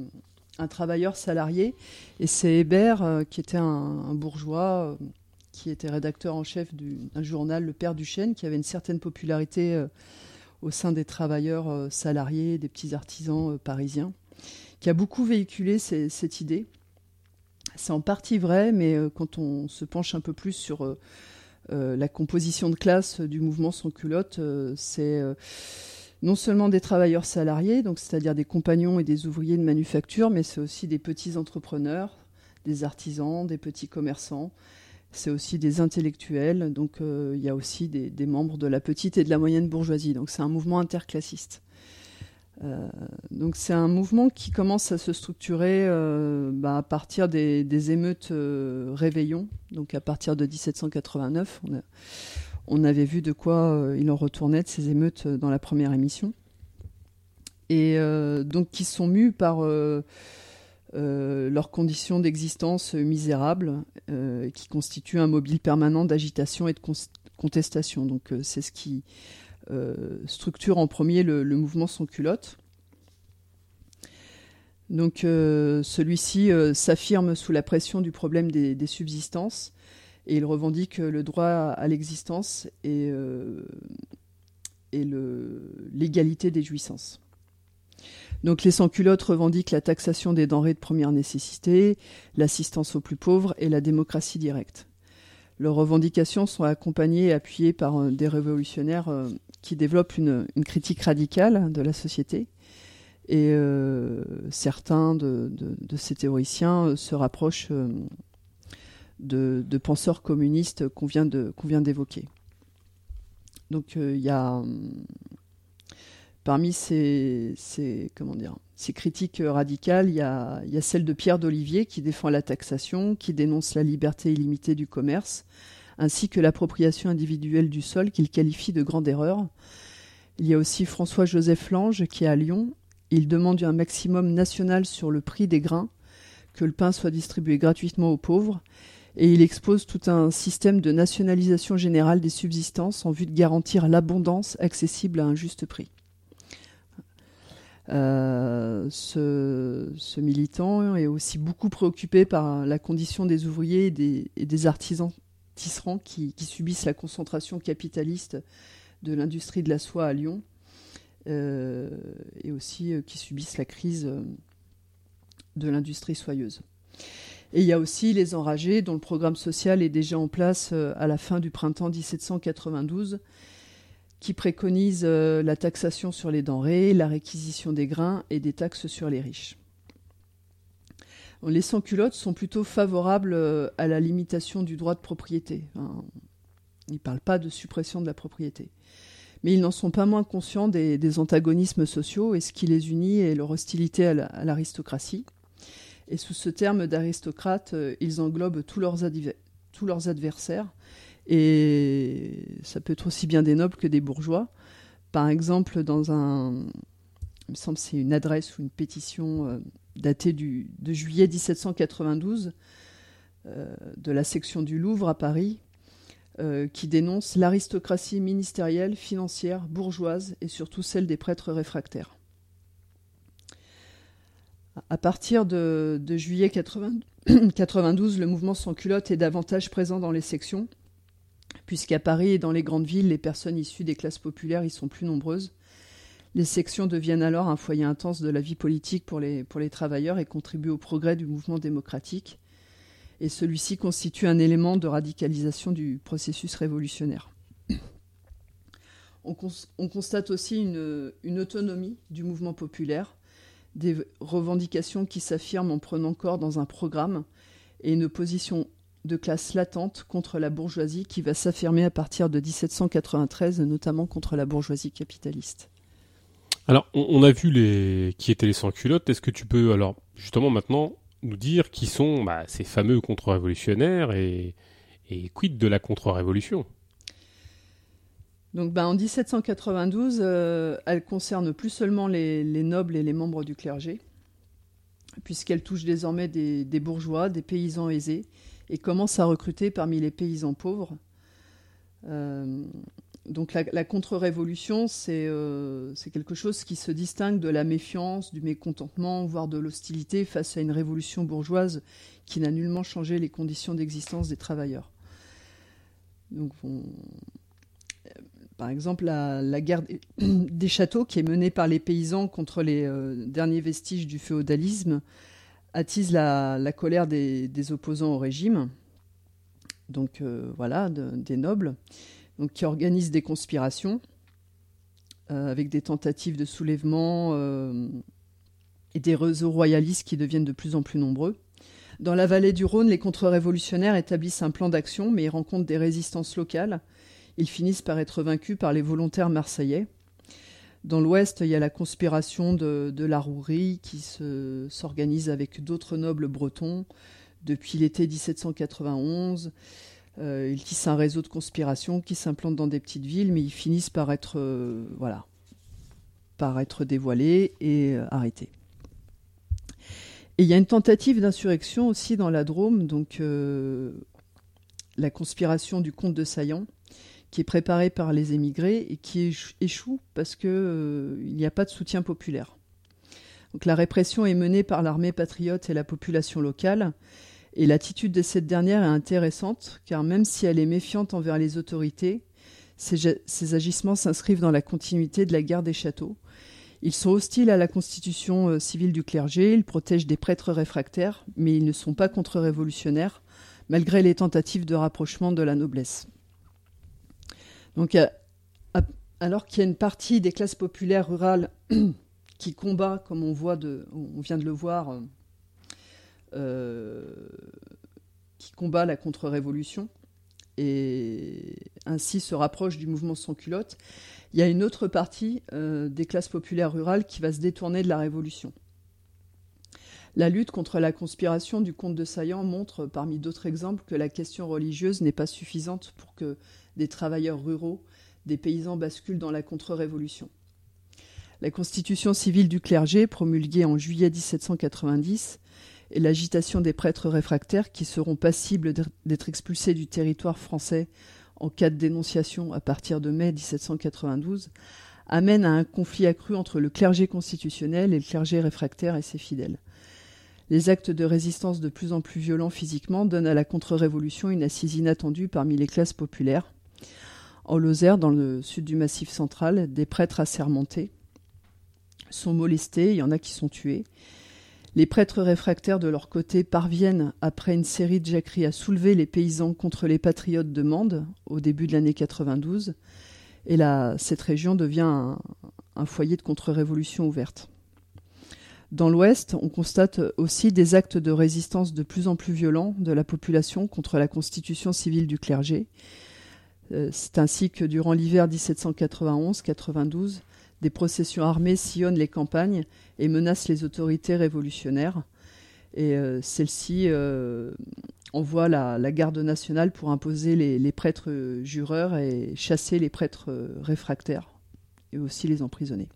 un travailleur salarié, et c'est Hébert euh, qui était un, un bourgeois... Euh, qui était rédacteur en chef du, d'un journal, Le Père du Chêne, qui avait une certaine popularité euh, au sein des travailleurs euh, salariés, des petits artisans euh, parisiens, qui a beaucoup véhiculé ces, cette idée. C'est en partie vrai, mais euh, quand on se penche un peu plus sur euh, euh, la composition de classe euh, du mouvement sans culottes, euh, c'est euh, non seulement des travailleurs salariés, donc, c'est-à-dire des compagnons et des ouvriers de manufacture, mais c'est aussi des petits entrepreneurs, des artisans, des petits commerçants. C'est aussi des intellectuels, donc euh, il y a aussi des, des membres de la petite et de la moyenne bourgeoisie. Donc c'est un mouvement interclassiste. Euh, donc c'est un mouvement qui commence à se structurer euh, bah, à partir des, des émeutes euh, Réveillon, donc à partir de dix-sept cent quatre-vingt-neuf. On, a, on avait vu de quoi euh, il en retournait de ces émeutes euh, dans la première émission. Et euh, donc qui sont mus par... Euh, Euh, leurs conditions d'existence euh, misérables euh, qui constituent un mobile permanent d'agitation et de cons- contestation. Donc euh, c'est ce qui euh, structure en premier le, le mouvement sans culottes. Donc euh, celui-ci euh, s'affirme sous la pression du problème des, des subsistances et il revendique le droit à, à l'existence et, euh, et le, l'égalité des jouissances. Donc les sans-culottes revendiquent la taxation des denrées de première nécessité, l'assistance aux plus pauvres et la démocratie directe. Leurs revendications sont accompagnées et appuyées par des révolutionnaires euh, qui développent une, une critique radicale de la société. Et euh, certains de, de, de ces théoriciens euh, se rapprochent euh, de, de penseurs communistes qu'on vient, de, qu'on vient d'évoquer. Donc il euh, y a... Parmi ces, ces, comment dire, ces critiques radicales, il y a, il y a celle de Pierre d'Olivier qui défend la taxation, qui dénonce la liberté illimitée du commerce, ainsi que l'appropriation individuelle du sol qu'il qualifie de grande erreur. Il y a aussi François-Joseph Lange qui est à Lyon. Il demande un maximum national sur le prix des grains, que le pain soit distribué gratuitement aux pauvres, et il expose tout un système de nationalisation générale des subsistances en vue de garantir l'abondance accessible à un juste prix. Euh, ce, ce militant est aussi beaucoup préoccupé par la condition des ouvriers et des, et des artisans tisserands qui, qui subissent la concentration capitaliste de l'industrie de la soie à Lyon euh, et aussi euh, qui subissent la crise euh, de l'industrie soyeuse. Et il y a aussi les enragés dont le programme social est déjà en place euh, à la fin du printemps dix-sept cent quatre-vingt-douze qui préconise euh, la taxation sur les denrées, la réquisition des grains et des taxes sur les riches. Les sans-culottes sont plutôt favorables euh, à la limitation du droit de propriété. Hein. Ils ne parlent pas de suppression de la propriété. Mais ils n'en sont pas moins conscients des, des antagonismes sociaux et ce qui les unit est leur hostilité à, la, à l'aristocratie. Et sous ce terme d'aristocrate, euh, ils englobent tous leurs, adver- tous leurs adversaires. Et ça peut être aussi bien des nobles que des bourgeois. Par exemple, dans un, il me semble que c'est une adresse ou une pétition euh, datée du, de juillet dix-sept cent quatre-vingt-douze euh, de la section du Louvre à Paris, euh, qui dénonce l'aristocratie ministérielle, financière, bourgeoise et surtout celle des prêtres réfractaires. À partir de, de juillet quatre-vingt-douze, le mouvement sans culottes est davantage présent dans les sections, puisqu'à Paris et dans les grandes villes, les personnes issues des classes populaires y sont plus nombreuses. Les sections deviennent alors un foyer intense de la vie politique pour les, pour les travailleurs et contribuent au progrès du mouvement démocratique. Et celui-ci constitue un élément de radicalisation du processus révolutionnaire. On, cons, on constate aussi une, une autonomie du mouvement populaire, des revendications qui s'affirment en prenant corps dans un programme et une position de classe latente contre la bourgeoisie qui va s'affirmer à partir de dix-sept cent quatre-vingt-treize, notamment contre la bourgeoisie capitaliste. Alors, on, on a vu les qui étaient les sans-culottes. Est-ce que tu peux, alors, justement, maintenant, nous dire qui sont bah, ces fameux contre-révolutionnaires et, et quid de la contre-révolution ? Donc, bah, en dix-sept cent quatre-vingt-douze, euh, elle concerne plus seulement les, les nobles et les membres du clergé, puisqu'elle touche désormais des, des bourgeois, des paysans aisés, et commence à recruter parmi les paysans pauvres. Euh, donc la, la contre-révolution, c'est, euh, c'est quelque chose qui se distingue de la méfiance, du mécontentement, voire de l'hostilité face à une révolution bourgeoise qui n'a nullement changé les conditions d'existence des travailleurs. Donc, on... Par exemple, la, la guerre des châteaux, qui est menée par les paysans contre les euh, derniers vestiges du féodalisme, attise la, la colère des, des opposants au régime, donc euh, voilà, de, des nobles, donc, qui organisent des conspirations euh, avec des tentatives de soulèvement euh, et des réseaux royalistes qui deviennent de plus en plus nombreux. Dans la vallée du Rhône, les contre-révolutionnaires établissent un plan d'action, mais ils rencontrent des résistances locales. Ils finissent par être vaincus par les volontaires marseillais. Dans l'Ouest, il y a la conspiration de, de la Rouerie qui se, s'organise avec d'autres nobles bretons depuis l'été dix-sept cent quatre-vingt-onze. Euh, ils tissent un réseau de conspiration qui s'implante dans des petites villes, mais ils finissent par être, euh, voilà, par être dévoilés et euh, arrêtés. Et il y a une tentative d'insurrection aussi dans la Drôme, donc euh, la conspiration du comte de Saillant, qui est préparé par les émigrés et qui échoue parce qu'il euh, n'y a pas de soutien populaire. Donc, la répression est menée par l'armée patriote et la population locale, et l'attitude de cette dernière est intéressante, car même si elle est méfiante envers les autorités, ses, ses agissements s'inscrivent dans la continuité de la guerre des châteaux. Ils sont hostiles à la constitution euh, civile du clergé, ils protègent des prêtres réfractaires, mais ils ne sont pas contre-révolutionnaires, malgré les tentatives de rapprochement de la noblesse. Donc, alors qu'il y a une partie des classes populaires rurales qui combat, comme on, voit de, on vient de le voir, euh, qui combat la contre-révolution et ainsi se rapproche du mouvement sans culottes, il y a une autre partie euh, des classes populaires rurales qui va se détourner de la révolution. La lutte contre la conspiration du comte de Saillant montre, parmi d'autres exemples, que la question religieuse n'est pas suffisante pour que des travailleurs ruraux, des paysans basculent dans la contre-révolution. La constitution civile du clergé, promulguée en juillet dix-sept cent quatre-vingt-dix, et l'agitation des prêtres réfractaires qui seront passibles d'être expulsés du territoire français en cas de dénonciation à partir de mai dix-sept cent quatre-vingt-douze, amènent à un conflit accru entre le clergé constitutionnel et le clergé réfractaire et ses fidèles. Les actes de résistance de plus en plus violents physiquement donnent à la contre-révolution une assise inattendue parmi les classes populaires. En Lozère, dans le sud du Massif central, des prêtres assermentés sont molestés, il y en a qui sont tués. Les prêtres réfractaires de leur côté parviennent, après une série de jacqueries, à soulever les paysans contre les patriotes de Mende au début de l'année quatre-vingt-douze Et là, cette région devient un, un foyer de contre-révolution ouverte. Dans l'Ouest, on constate aussi des actes de résistance de plus en plus violents de la population contre la constitution civile du clergé. C'est ainsi que durant l'hiver dix-sept cent quatre-vingt-onze quatre-vingt-douze, des processions armées sillonnent les campagnes et menacent les autorités révolutionnaires. Et euh, celle-ci euh, envoie la, la garde nationale pour imposer les, les prêtres euh, jureurs et chasser les prêtres euh, réfractaires et aussi les emprisonner.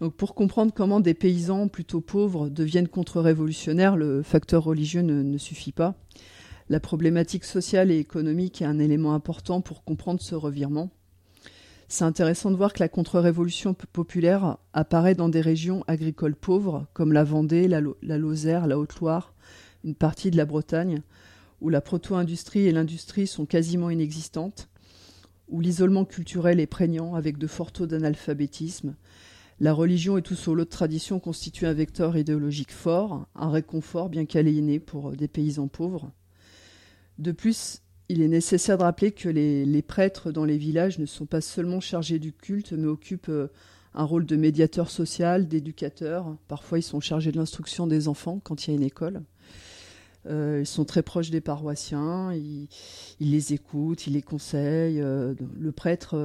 Donc, pour comprendre comment des paysans plutôt pauvres deviennent contre-révolutionnaires, le facteur religieux ne, ne suffit pas. La problématique sociale et économique est un élément important pour comprendre ce revirement. C'est intéressant de voir que la contre-révolution populaire apparaît dans des régions agricoles pauvres, comme la Vendée, la, Lo- la Lozère, la Haute-Loire, une partie de la Bretagne, où la proto-industrie et l'industrie sont quasiment inexistantes, où l'isolement culturel est prégnant avec de forts taux d'analphabétisme. La religion et tout son lot de traditions constituent un vecteur idéologique fort, un réconfort bien qu'aliéné pour des paysans pauvres. De plus, il est nécessaire de rappeler que les, les prêtres dans les villages ne sont pas seulement chargés du culte, mais occupent un rôle de médiateur social, d'éducateur. Parfois, ils sont chargés de l'instruction des enfants quand il y a une école. Euh, ils sont très proches des paroissiens, ils, ils les écoutent, ils les conseillent. Le prêtre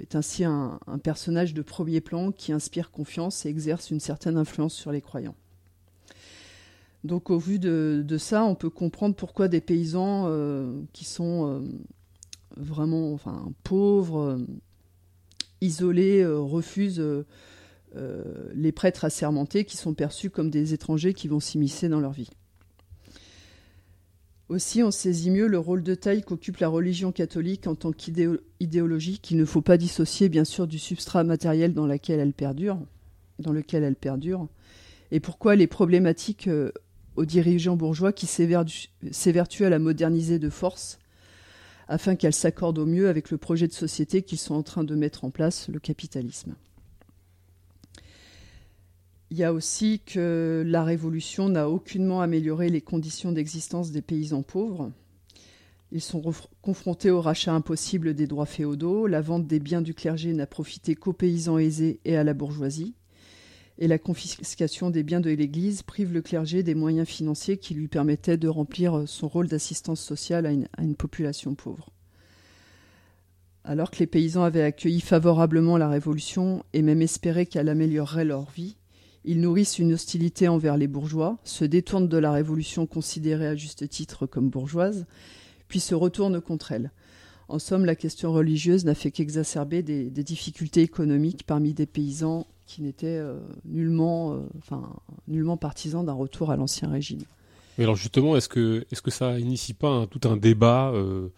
est ainsi un, un personnage de premier plan qui inspire confiance et exerce une certaine influence sur les croyants. Donc au vu de, de ça, on peut comprendre pourquoi des paysans euh, qui sont euh, vraiment enfin, pauvres, euh, isolés, euh, refusent euh, euh, les prêtres assermentés qui sont perçus comme des étrangers qui vont s'immiscer dans leur vie. Aussi, on saisit mieux le rôle de taille qu'occupe la religion catholique en tant qu'idéologie qu'il ne faut pas dissocier bien sûr du substrat matériel dans lequel elle perdure, dans lequel elle perdure. Et pourquoi les problématiques euh, aux dirigeants bourgeois qui s'évertu- s'évertuent à la moderniser de force afin qu'elle s'accorde au mieux avec le projet de société qu'ils sont en train de mettre en place, le capitalisme. Il y a aussi que la révolution n'a aucunement amélioré les conditions d'existence des paysans pauvres. Ils sont ref- confrontés au rachat impossible des droits féodaux, la vente des biens du clergé n'a profité qu'aux paysans aisés et à la bourgeoisie. Et la confiscation des biens de l'Église prive le clergé des moyens financiers qui lui permettaient de remplir son rôle d'assistance sociale à une, à une population pauvre. Alors que les paysans avaient accueilli favorablement la Révolution et même espéré qu'elle améliorerait leur vie, ils nourrissent une hostilité envers les bourgeois, se détournent de la Révolution considérée à juste titre comme bourgeoise, puis se retournent contre elle. En somme, la question religieuse n'a fait qu'exacerber des, des difficultés économiques parmi des paysans qui n'étaient euh, nullement, euh, enfin, nullement partisans d'un retour à l'ancien régime. Mais alors justement, est-ce que, est-ce que ça n'initie pas un, tout un débat euh,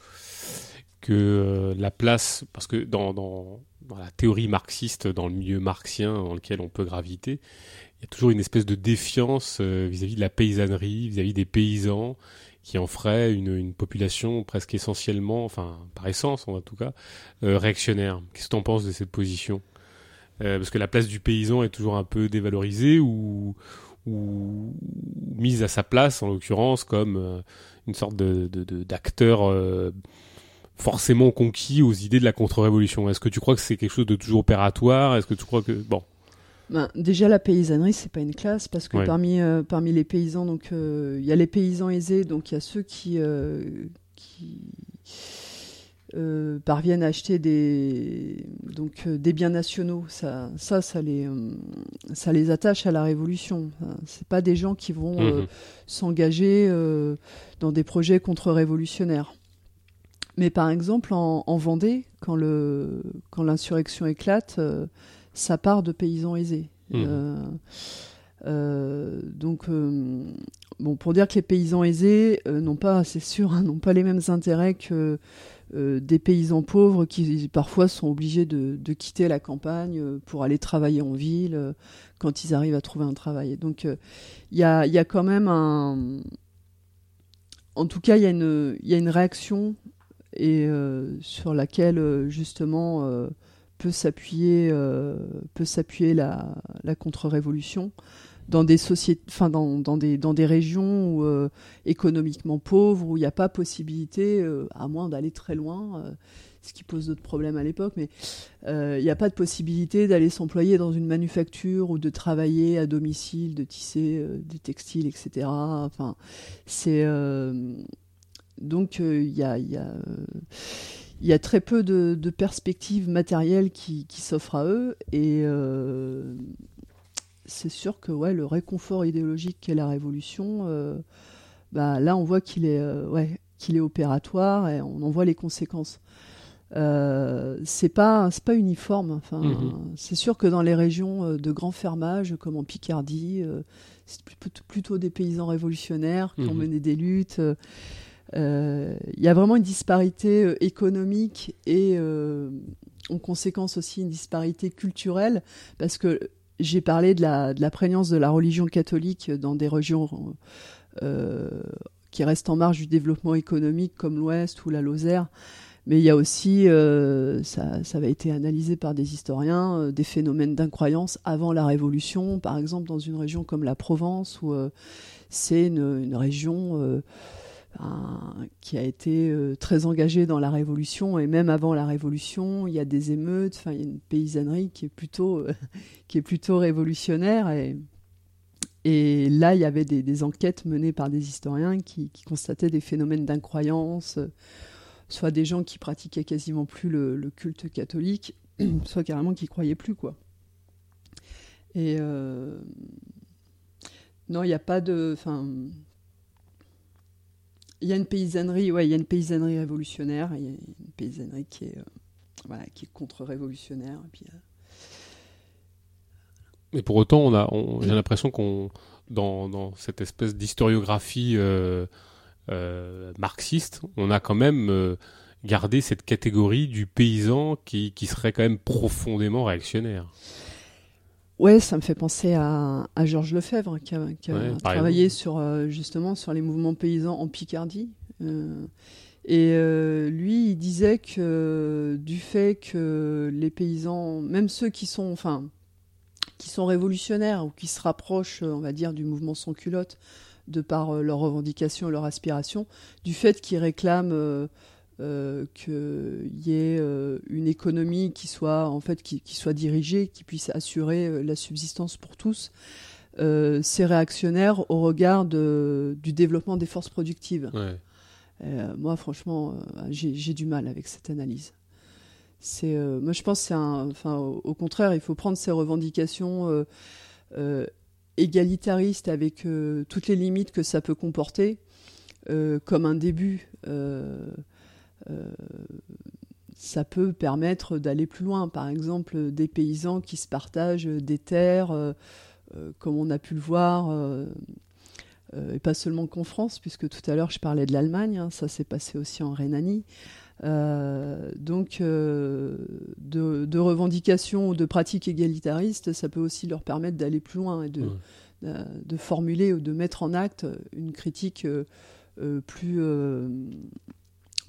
que euh, la place, parce que dans, dans, dans la théorie marxiste, dans le milieu marxien dans lequel on peut graviter, il y a toujours une espèce de défiance euh, vis-à-vis de la paysannerie, vis-à-vis des paysans, qui en ferait une, une population presque essentiellement, enfin par essence en tout cas, euh, réactionnaire. Qu'est-ce que tu en penses de cette position ? euh, Parce que la place du paysan est toujours un peu dévalorisée ou, ou mise à sa place, en l'occurrence, comme euh, une sorte de, de, de, d'acteur euh, forcément conquis aux idées de la contre-révolution. Est-ce que tu crois que c'est quelque chose de toujours opératoire ? Est-ce que tu crois que... bon. Ben, déjà, la paysannerie, c'est pas une classe parce que ouais. parmi, euh, parmi les paysans, donc il euh, y a les paysans aisés, donc il y a ceux qui, euh, qui euh, parviennent à acheter des, donc, euh, des biens nationaux. Ça, ça, ça, les, euh, ça les attache à la Révolution. C'est pas des gens qui vont mmh. euh, s'engager euh, dans des projets contre-révolutionnaires. Mais par exemple, en, en Vendée, quand, le, quand l'insurrection éclate... Euh, ça part de paysans aisés. Mmh. Euh, euh, donc, euh, bon, pour dire que les paysans aisés euh, n'ont pas, c'est sûr, hein, n'ont pas les mêmes intérêts que euh, des paysans pauvres qui parfois sont obligés de, de quitter la campagne pour aller travailler en ville euh, quand ils arrivent à trouver un travail. Donc, il y a, y a quand même un, en tout cas, il y a une, il y a une réaction et euh, sur laquelle justement. Euh, peut s'appuyer, euh, peut s'appuyer la, la contre-révolution, dans des sociétés, enfin dans, dans des dans des régions où, euh, économiquement pauvres, où il n'y a pas possibilité, euh, à moins d'aller très loin, euh, ce qui pose d'autres problèmes à l'époque, mais il euh, n'y a pas de possibilité d'aller s'employer dans une manufacture ou de travailler à domicile, de tisser euh, des textiles, et cetera. Enfin, c'est euh, donc il euh, y a il y a euh, il y a très peu de, de perspectives matérielles qui, qui s'offrent à eux, et euh, c'est sûr que ouais, le réconfort idéologique qu'est la Révolution, euh, bah, là on voit qu'il est, euh, ouais, qu'il est opératoire, et on en voit les conséquences. Euh, c'est pas, c'est pas uniforme. Enfin, mmh. C'est sûr que dans les régions de grand fermage, comme en Picardie, euh, c'est plutôt des paysans révolutionnaires qui mmh. ont mené des luttes. Euh, Il euh, y a vraiment une disparité euh, économique et euh, en conséquence aussi une disparité culturelle, parce que j'ai parlé de la, de la prégnance de la religion catholique dans des régions euh, qui restent en marge du développement économique comme l'Ouest ou la Lozère, mais il y a aussi, euh, ça, ça a été analysé par des historiens, euh, des phénomènes d'incroyance avant la Révolution, par exemple dans une région comme la Provence, où euh, c'est une, une région... Euh, qui a été euh, très engagé dans la Révolution, et même avant la Révolution, il y a des émeutes, enfin il y a une paysannerie qui est plutôt euh, qui est plutôt révolutionnaire, et et là il y avait des, des enquêtes menées par des historiens qui, qui constataient des phénomènes d'incroyance, euh, soit des gens qui pratiquaient quasiment plus le, le culte catholique, soit carrément qui croyaient plus, quoi. Et euh, non, il n'y a pas de, enfin il y a une paysannerie, ouais, il y a une paysannerie révolutionnaire, il y a une paysannerie qui est, euh, voilà, qui est contre-révolutionnaire. Et puis, euh... et pour autant, on a, on, j'ai l'impression qu'on, dans, dans cette espèce d'historiographie euh, euh, marxiste, on a quand même euh, gardé cette catégorie du paysan qui, qui serait quand même profondément réactionnaire. Ouais, ça me fait penser à, à Georges Lefebvre qui a, qui a ouais, travaillé sur, euh, justement sur les mouvements paysans en Picardie. Euh, et euh, lui, il disait que du fait que les paysans, même ceux qui sont, enfin, qui sont révolutionnaires ou qui se rapprochent, on va dire, du mouvement sans culotte, de par euh, leurs revendications et leurs aspirations, du fait qu'ils réclament euh, Euh, qu'il y ait euh, une économie qui soit, en fait, qui, qui soit dirigée, qui puisse assurer euh, la subsistance pour tous, euh, c'est réactionnaire au regard de, du développement des forces productives. Ouais. Euh, moi, franchement, euh, j'ai, j'ai du mal avec cette analyse. C'est, euh, moi, je pense que c'est un, enfin, au, au contraire, il faut prendre ces revendications euh, euh, égalitaristes avec euh, toutes les limites que ça peut comporter euh, comme un début. Euh, Euh, ça peut permettre d'aller plus loin, par exemple des paysans qui se partagent des terres, euh, euh, comme on a pu le voir, euh, euh, et pas seulement qu'en France, puisque tout à l'heure je parlais de l'Allemagne, hein, ça s'est passé aussi en Rhénanie, euh, donc euh, de, de revendications ou de pratiques égalitaristes, ça peut aussi leur permettre d'aller plus loin et de, mmh. de, de formuler ou de mettre en acte une critique euh, euh, plus... Euh,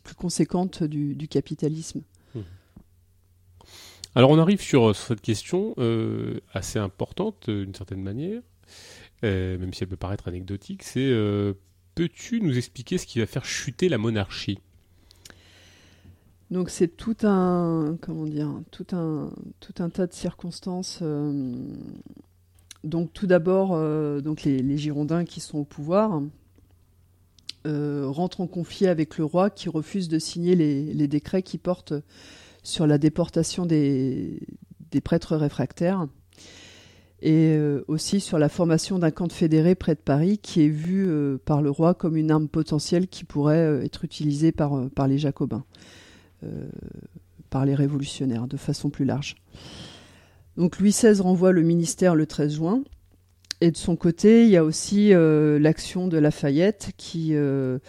plus conséquente du, du capitalisme. Alors on arrive sur, sur cette question euh, assez importante euh, d'une certaine manière, euh, même si elle peut paraître anecdotique, c'est euh, peux-tu nous expliquer ce qui va faire chuter la monarchie ? Donc c'est tout un, comment dire, tout un, tout un tas de circonstances. Euh, donc tout d'abord, euh, donc les, les Girondins qui sont au pouvoir... Euh, rentre en conflit avec le roi qui refuse de signer les, les décrets qui portent sur la déportation des, des prêtres réfractaires, et euh, aussi sur la formation d'un camp de fédérés près de Paris qui est vu euh, par le roi comme une arme potentielle qui pourrait euh, être utilisée par, euh, par les Jacobins, euh, par les révolutionnaires de façon plus large. Donc Louis seize renvoie le ministère le treize juin. Et de son côté, il y a aussi euh, l'action de Lafayette qui, euh,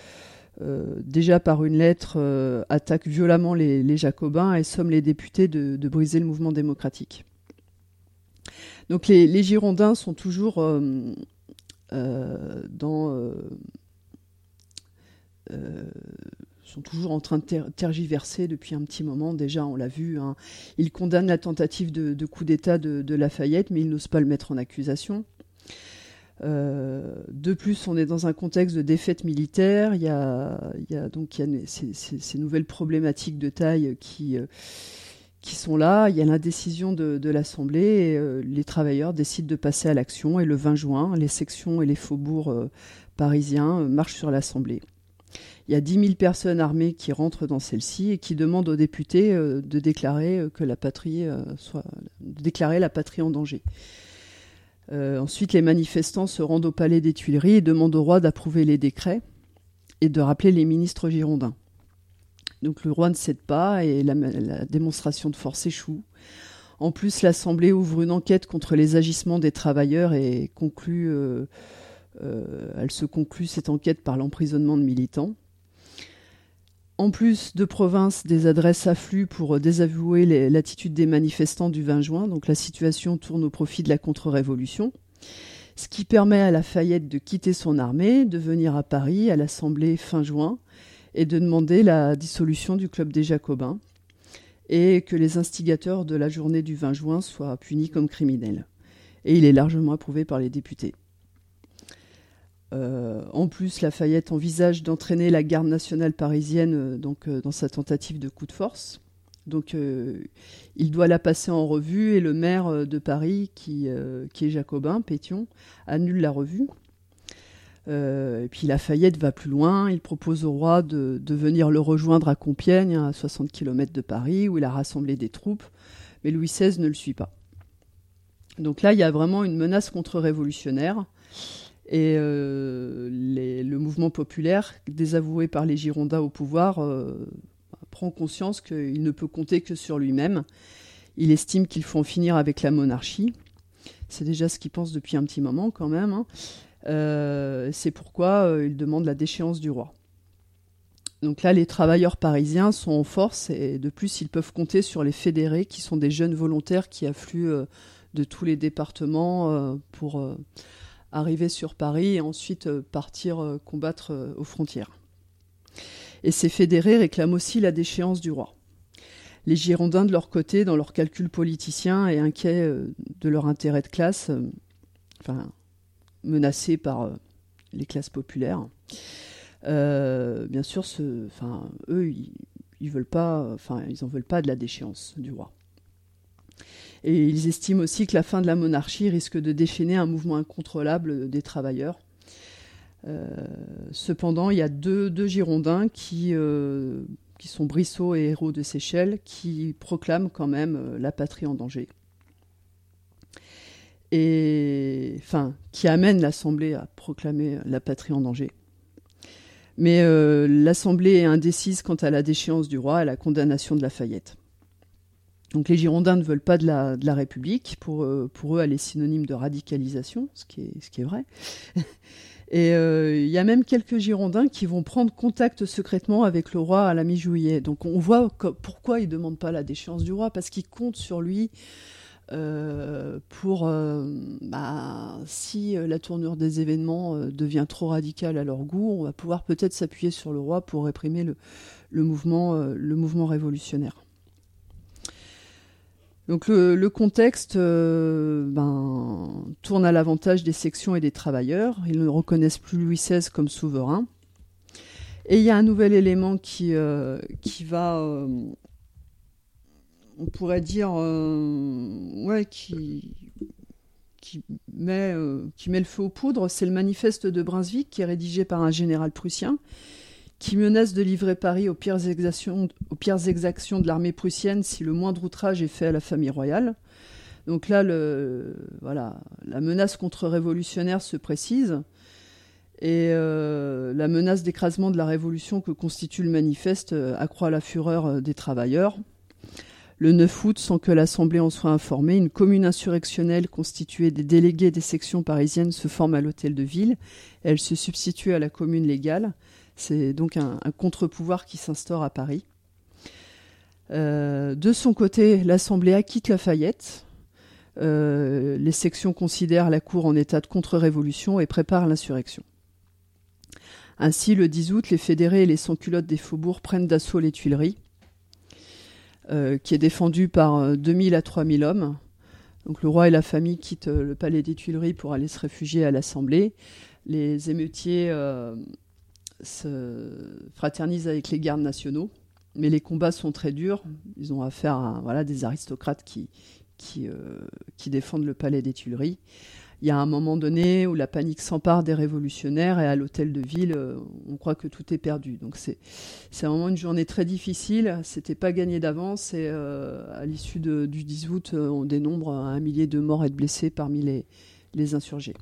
euh, déjà par une lettre, euh, attaque violemment les, les Jacobins et somme les députés de, de briser le mouvement démocratique. Donc les, les Girondins sont toujours euh, euh, dans, euh, euh, sont toujours en train de ter- tergiverser depuis un petit moment. Déjà, on l'a vu, hein. Ils condamnent la tentative de, de coup d'État de, de Lafayette, mais ils n'osent pas le mettre en accusation. Euh, de plus, on est dans un contexte de défaite militaire. Il y a, il y a donc il y a ces, ces, ces nouvelles problématiques de taille qui, euh, qui sont là. Il y a l'indécision de, de l'Assemblée. Et, euh, les travailleurs décident de passer à l'action. Et le vingt juin, les sections et les faubourgs euh, parisiens euh, marchent sur l'Assemblée. Il y a dix mille personnes armées qui rentrent dans celle-ci et qui demandent aux députés euh, de déclarer euh, que la patrie euh, soit, de déclarer la patrie en danger. Euh, ensuite, les manifestants se rendent au palais des Tuileries et demandent au roi d'approuver les décrets et de rappeler les ministres girondins. Donc le roi ne cède pas et la, la démonstration de force échoue. En plus, l'Assemblée ouvre une enquête contre les agissements des travailleurs et conclut, euh, euh, elle se conclut cette enquête par l'emprisonnement de militants. En plus, de province, des adresses affluent pour désavouer les, l'attitude des manifestants du vingt juin. Donc la situation tourne au profit de la contre-révolution, ce qui permet à Lafayette de quitter son armée, de venir à Paris à l'Assemblée fin juin et de demander la dissolution du club des Jacobins et que les instigateurs de la journée du vingt juin soient punis comme criminels. Et il est largement approuvé par les députés. Euh, en plus, Lafayette envisage d'entraîner la garde nationale parisienne euh, donc, euh, dans sa tentative de coup de force. Donc, euh, il doit la passer en revue et le maire euh, de Paris, qui, euh, qui est Jacobin, Pétion, annule la revue. Euh, et puis Lafayette va plus loin. Il propose au roi de, de venir le rejoindre à Compiègne, à soixante kilomètres de Paris, où il a rassemblé des troupes. Mais Louis seize ne le suit pas. Donc là, il y a vraiment une menace contre-révolutionnaire. Et euh, les, le mouvement populaire, désavoué par les Girondins au pouvoir, euh, prend conscience qu'il ne peut compter que sur lui-même. Il estime qu'il faut en finir avec la monarchie. C'est déjà ce qu'il pense depuis un petit moment quand même. Hein. Euh, c'est pourquoi euh, il demande la déchéance du roi. Donc là, les travailleurs parisiens sont en force et de plus, ils peuvent compter sur les fédérés qui sont des jeunes volontaires qui affluent euh, de tous les départements euh, pour... Euh, arriver sur Paris et ensuite partir combattre aux frontières. Et ces fédérés réclament aussi la déchéance du roi. Les Girondins, de leur côté, dans leurs calculs politiciens et inquiets de leur intérêt de classe, enfin, menacés par les classes populaires, euh, bien sûr, ce, enfin, eux, ils, ils veulent pas, enfin, ils en veulent pas de la déchéance du roi. Et ils estiment aussi que la fin de la monarchie risque de déchaîner un mouvement incontrôlable des travailleurs. Euh, cependant, il y a deux, deux Girondins qui, euh, qui sont Brissot et Hérault de Seychelles qui proclament quand même la patrie en danger. Et, enfin, qui amènent l'Assemblée à proclamer la patrie en danger. Mais euh, l'Assemblée est indécise quant à la déchéance du roi et à la condamnation de Lafayette. Donc les Girondins ne veulent pas de la, de la République, pour, euh, pour eux elle est synonyme de radicalisation, ce qui est, ce qui est vrai. Et il euh, y a même quelques Girondins qui vont prendre contact secrètement avec le roi à la mi-juillet. Donc on voit co- pourquoi ils ne demandent pas la déchéance du roi, parce qu'ils comptent sur lui euh, pour... Euh, bah, si la tournure des événements euh, devient trop radicale à leur goût, on va pouvoir peut-être s'appuyer sur le roi pour réprimer le, le, mouvement, euh, le mouvement révolutionnaire. Donc le, le contexte euh, ben, tourne à l'avantage des sections et des travailleurs. Ils ne reconnaissent plus Louis seize comme souverain. Et il y a un nouvel élément qui, euh, qui va, euh, on pourrait dire, euh, ouais, qui, qui, met, euh, qui met le feu aux poudres. C'est le manifeste de Brunswick qui est rédigé par un général prussien qui menace de livrer Paris aux pires exactions, aux pires exactions de l'armée prussienne si le moindre outrage est fait à la famille royale. Donc là, le, voilà, la menace contre-révolutionnaire se précise et euh, la menace d'écrasement de la révolution que constitue le manifeste accroît la fureur des travailleurs. Le neuf août, sans que l'Assemblée en soit informée, une commune insurrectionnelle constituée des délégués des sections parisiennes se forme à l'hôtel de ville. Elle se substitue à la commune légale. C'est donc un, un contre-pouvoir qui s'instaure à Paris. Euh, de son côté, l'Assemblée acquitte Lafayette. Euh, les sections considèrent la cour en état de contre-révolution et préparent l'insurrection. Ainsi, le dix août, les fédérés et les sans-culottes des faubourgs prennent d'assaut les Tuileries, euh, qui est défendue par deux mille à trois mille hommes. Donc le roi et la famille quittent le palais des Tuileries pour aller se réfugier à l'Assemblée. Les émeutiers euh, se fraternisent avec les gardes nationaux, mais les combats sont très durs. Ils ont affaire à voilà, des aristocrates qui, qui, euh, qui défendent le palais des Tuileries. Il y a un moment donné où la panique s'empare des révolutionnaires et à l'hôtel de ville, on croit que tout est perdu. Donc c'est, c'est vraiment une journée très difficile. C'était pas gagné d'avance et euh, à l'issue de, du dix août, on dénombre un millier de morts et de blessés parmi les, les insurgés.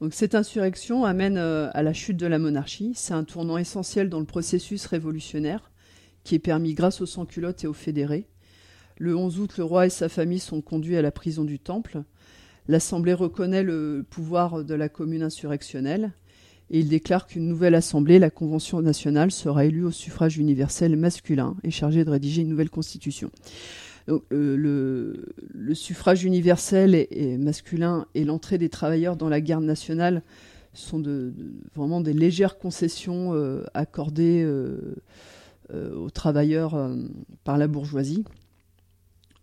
Donc cette insurrection amène à la chute de la monarchie. C'est un tournant essentiel dans le processus révolutionnaire qui est permis grâce aux sans-culottes et aux fédérés. Le onze août, le roi et sa famille sont conduits à la prison du Temple. L'Assemblée reconnaît le pouvoir de la commune insurrectionnelle et il déclare qu'une nouvelle Assemblée, la Convention nationale, sera élue au suffrage universel masculin et chargée de rédiger une nouvelle constitution. Donc, euh, le, le suffrage universel et, et masculin et l'entrée des travailleurs dans la garde nationale sont de, de, vraiment des légères concessions euh, accordées euh, euh, aux travailleurs euh, par la bourgeoisie.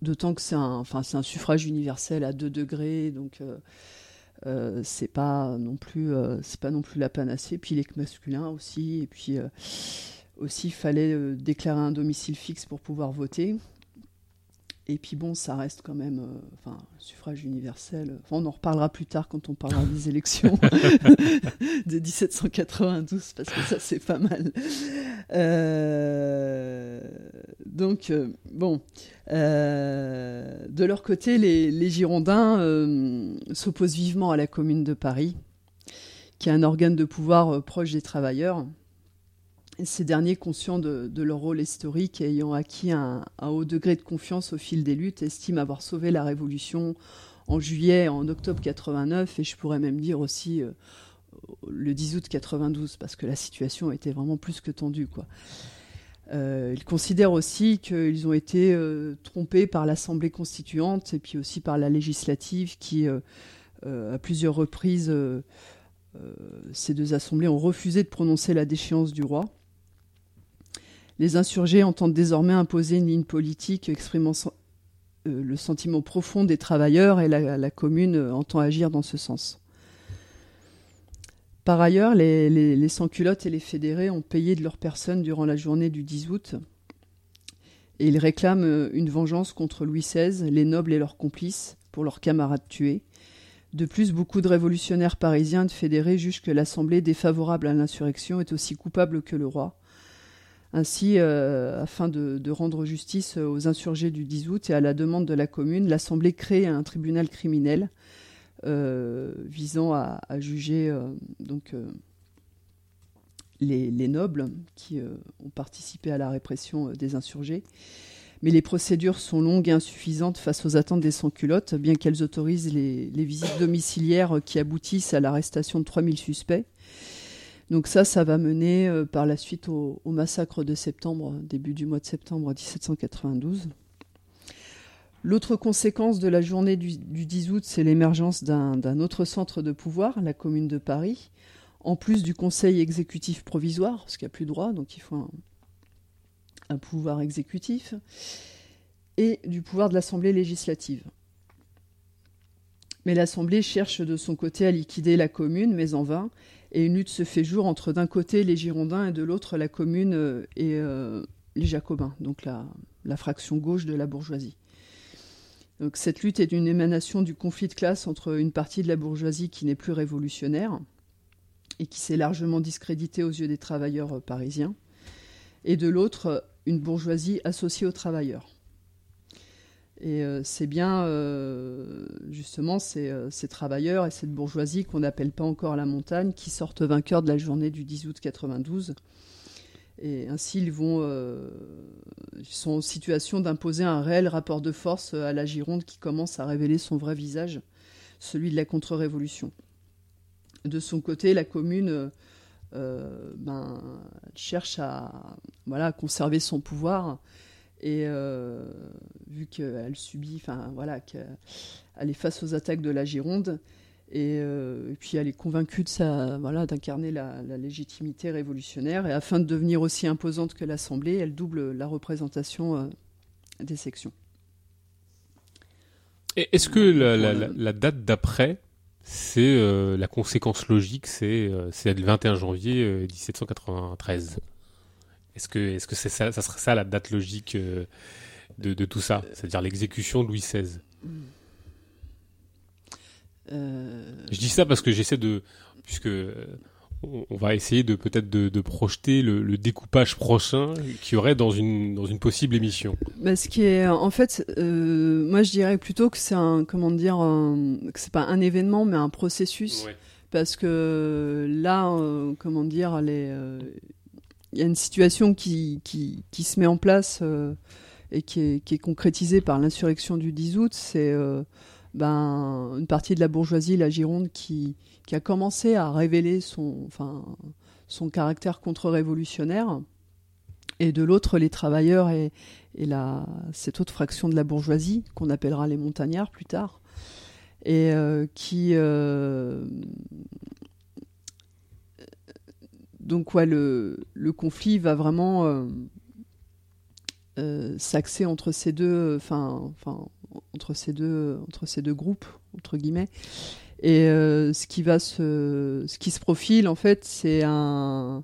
D'autant que c'est un, enfin, c'est un suffrage universel à deux degrés, donc euh, euh, c'est pas non plus, euh, c'est pas non plus la panacée. Puis les masculins aussi, et puis euh, aussi il fallait euh, déclarer un domicile fixe pour pouvoir voter. Et puis bon, ça reste quand même, euh, enfin, suffrage universel. Enfin, on en reparlera plus tard quand on parlera des élections de dix-sept cent quatre-vingt-douze, parce que ça c'est pas mal. Euh, donc euh, bon, euh, de leur côté, les, les Girondins euh, s'opposent vivement à la Commune de Paris, qui est un organe de pouvoir euh, proche des travailleurs. Ces derniers, conscients de, de leur rôle historique et ayant acquis un, un haut degré de confiance au fil des luttes, estiment avoir sauvé la Révolution en juillet et en octobre quatre-vingt-neuf, et je pourrais même dire aussi euh, le dix août quatre-vingt-douze, parce que la situation était vraiment plus que tendue, quoi. Euh, ils considèrent aussi qu'ils ont été euh, trompés par l'Assemblée constituante et puis aussi par la législative qui, euh, euh, à plusieurs reprises, euh, euh, ces deux assemblées ont refusé de prononcer la déchéance du roi. Les insurgés entendent désormais imposer une ligne politique exprimant so- euh, le sentiment profond des travailleurs, et la, la commune euh, entend agir dans ce sens. Par ailleurs, les, les, les sans-culottes et les fédérés ont payé de leur personne durant la journée du dix août, et ils réclament euh, une vengeance contre Louis seize, les nobles et leurs complices, pour leurs camarades tués. De plus, beaucoup de révolutionnaires parisiens et de fédérés jugent que l'Assemblée défavorable à l'insurrection est aussi coupable que le roi. Ainsi, euh, afin de, de rendre justice aux insurgés du dix août et à la demande de la Commune, l'Assemblée crée un tribunal criminel euh, visant à, à juger euh, donc, euh, les, les nobles qui euh, ont participé à la répression euh, des insurgés. Mais les procédures sont longues et insuffisantes face aux attentes des sans-culottes, bien qu'elles autorisent les, les visites domiciliaires qui aboutissent à l'arrestation de trois mille suspects. Donc ça, ça va mener euh, par la suite au, au massacre de septembre, début du mois de septembre dix-sept cent quatre-vingt-douze. L'autre conséquence de la journée du, du dix août, c'est l'émergence d'un, d'un autre centre de pouvoir, la Commune de Paris, en plus du Conseil exécutif provisoire, parce qu'il n'y a plus de droit, donc il faut un, un pouvoir exécutif, et du pouvoir de l'Assemblée législative. Mais l'Assemblée cherche de son côté à liquider la Commune, mais en vain, et une lutte se fait jour entre d'un côté les Girondins et de l'autre la Commune et euh, les Jacobins, donc la, la fraction gauche de la bourgeoisie. Donc cette lutte est une émanation du conflit de classe entre une partie de la bourgeoisie qui n'est plus révolutionnaire et qui s'est largement discréditée aux yeux des travailleurs parisiens, et de l'autre une bourgeoisie associée aux travailleurs. Et euh, c'est bien euh, justement ces, euh, ces travailleurs et cette bourgeoisie qu'on n'appelle pas encore la montagne qui sortent vainqueurs de la journée du dix août quatre-vingt-douze. Et ainsi, ils, vont, euh, ils sont en situation d'imposer un réel rapport de force à la Gironde qui commence à révéler son vrai visage, celui de la contre-révolution. De son côté, la Commune euh, ben, cherche à, voilà, à conserver son pouvoir. Et euh, vu qu'elle subit, enfin voilà, qu'elle est face aux attaques de la Gironde, et, euh, et puis elle est convaincue de sa, voilà, d'incarner la, la légitimité révolutionnaire, et afin de devenir aussi imposante que l'Assemblée, elle double la représentation euh, des sections. Est-ce que la, la, la, la date d'après, c'est euh, la conséquence logique, c'est, euh, c'est le vingt et un janvier mille sept cent quatre-vingt-treize? Est-ce que, est-ce que c'est ça, ça serait ça la date logique euh, de, de tout ça, c'est-à-dire l'exécution de Louis seize? euh... Je dis ça parce que j'essaie de, puisque on, on va essayer de peut-être de, de projeter le, le découpage prochain qu'il y aurait dans une dans une possible émission. Bah, ce qui est, en fait, euh, moi je dirais plutôt que c'est un, comment dire, un, que c'est pas un événement mais un processus, ouais. Parce que là, euh, comment dire, les euh, il y a une situation qui, qui, qui se met en place euh, et qui est, qui est concrétisée par l'insurrection du dix août. C'est euh, ben, une partie de la bourgeoisie, la Gironde, qui, qui a commencé à révéler son, enfin, son caractère contre-révolutionnaire. Et de l'autre, les travailleurs et, et la, cette autre fraction de la bourgeoisie, qu'on appellera les montagnards plus tard, et euh, qui... Euh, Donc ouais, le, le conflit va vraiment euh, euh, s'axer entre ces deux, enfin, enfin, entre ces deux, entre ces deux groupes entre guillemets. Et euh, ce qui va se, ce qui se profile en fait, c'est un,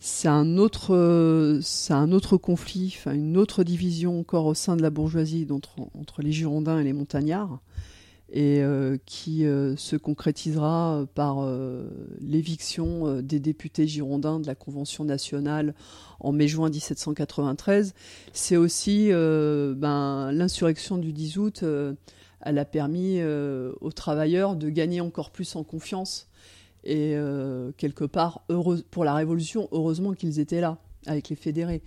c'est un autre, euh, c'est un autre conflit, enfin une autre division encore au sein de la bourgeoisie, entre, entre les Girondins et les Montagnards. Et euh, qui euh, se concrétisera par euh, l'éviction euh, des députés girondins de la Convention nationale en mai-juin mille sept cent quatre-vingt-treize. C'est aussi euh, ben, l'insurrection du dix août, euh, elle a permis euh, aux travailleurs de gagner encore plus en confiance. Et euh, quelque part, heureux, pour la Révolution, heureusement qu'ils étaient là, avec les fédérés.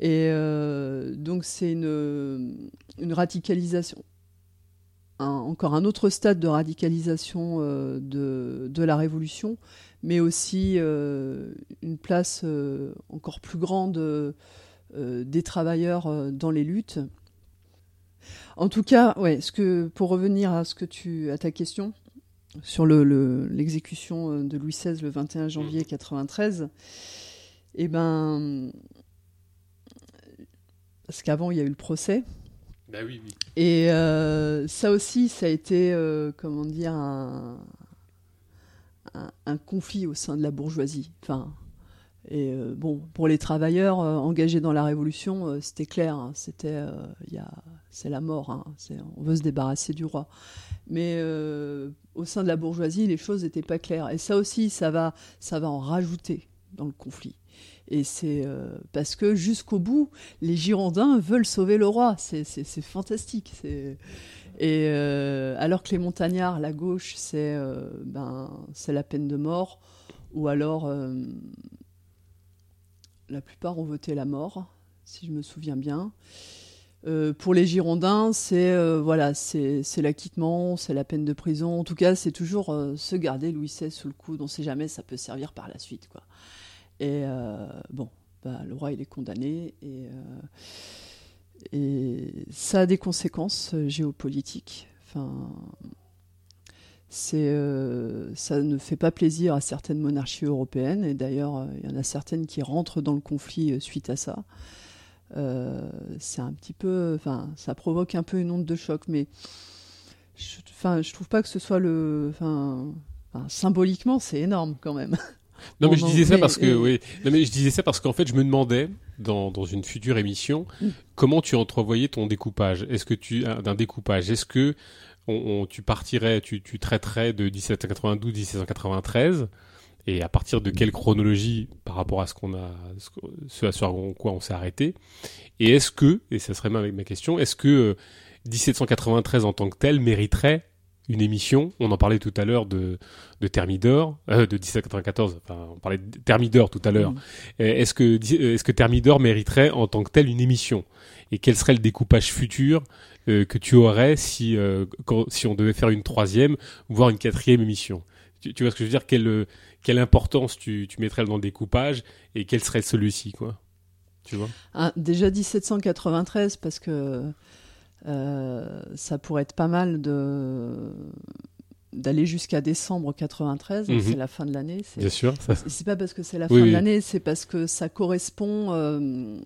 Et euh, donc c'est une, une radicalisation. Un, encore un autre stade de radicalisation euh, de, de la Révolution, mais aussi euh, une place euh, encore plus grande euh, des travailleurs euh, dans les luttes. En tout cas, ouais, ce que, pour revenir à, ce que tu, à ta question sur le, le, l'exécution de Louis seize le vingt et un janvier mille sept cent quatre-vingt-treize, eh ben, parce qu'avant, il y a eu le procès. Bah oui, oui. Et euh, ça aussi, ça a été, euh, comment dire, un, un, un conflit au sein de la bourgeoisie. Enfin, et euh, bon, pour les travailleurs euh, engagés dans la Révolution, euh, c'était clair, hein, c'était, euh, y a, c'est la mort, hein, c'est, on veut se débarrasser du roi. Mais euh, au sein de la bourgeoisie, les choses n'étaient pas claires. Et ça aussi, ça va, ça va en rajouter dans le conflit. Et c'est euh, parce que jusqu'au bout, les Girondins veulent sauver le roi. C'est, c'est, c'est fantastique. C'est... Et euh, alors que les Montagnards, la gauche, c'est, euh, ben, c'est la peine de mort. Ou alors, euh, la plupart ont voté la mort, si je me souviens bien. Euh, pour les Girondins, c'est, euh, voilà, c'est, c'est l'acquittement, c'est la peine de prison. En tout cas, c'est toujours euh, se garder Louis seize sous le coude. On ne sait jamais, ça peut servir par la suite, quoi. Et euh, bon, bah, le roi, il est condamné. Et, euh, et ça a des conséquences géopolitiques. Enfin, c'est, euh, ça ne fait pas plaisir à certaines monarchies européennes. Et d'ailleurs, il y en a certaines qui rentrent dans le conflit suite à ça. Euh, c'est un petit peu, enfin, ça provoque un peu une onde de choc. Mais je, enfin, je trouve pas que ce soit le... Enfin, enfin, symboliquement, c'est énorme quand même. Non mais, je disais ça parce que, et... oui. non mais je disais ça parce qu'en fait je me demandais dans, dans une future émission mm. comment tu entrevoyais ton découpage. Est-ce que tu d'un découpage Est-ce que on, on, tu partirais, tu, tu traiterais de mille sept cent quatre-vingt-douze à mille sept cent quatre-vingt-treize et à partir de quelle chronologie par rapport à ce qu'on a, ce sur quoi on s'est arrêté? Et est-ce que, et ça serait même ma question, est-ce que mille sept cent quatre-vingt-treize en tant que tel mériterait une émission? On en parlait tout à l'heure de, de Thermidor, euh, de mille sept cent quatre-vingt-quatorze, enfin, on parlait de Thermidor tout à l'heure. Mmh. Est-ce que, est-ce que Thermidor mériterait en tant que tel une émission? Et quel serait le découpage futur euh, que tu aurais si, euh, quand, si on devait faire une troisième, voire une quatrième émission? Tu, tu vois ce que je veux dire? Quelle, quelle importance tu, tu mettrais dans le découpage et quel serait celui-ci, quoi? Tu vois? Ah, déjà mille sept cent quatre-vingt-treize, parce que... Euh, ça pourrait être pas mal de d'aller jusqu'à décembre quatre-vingt-treize, mmh. c'est la fin de l'année. C'est... Bien sûr. Ça... C'est pas parce que c'est la oui, fin oui. de l'année, c'est parce que ça correspond euh,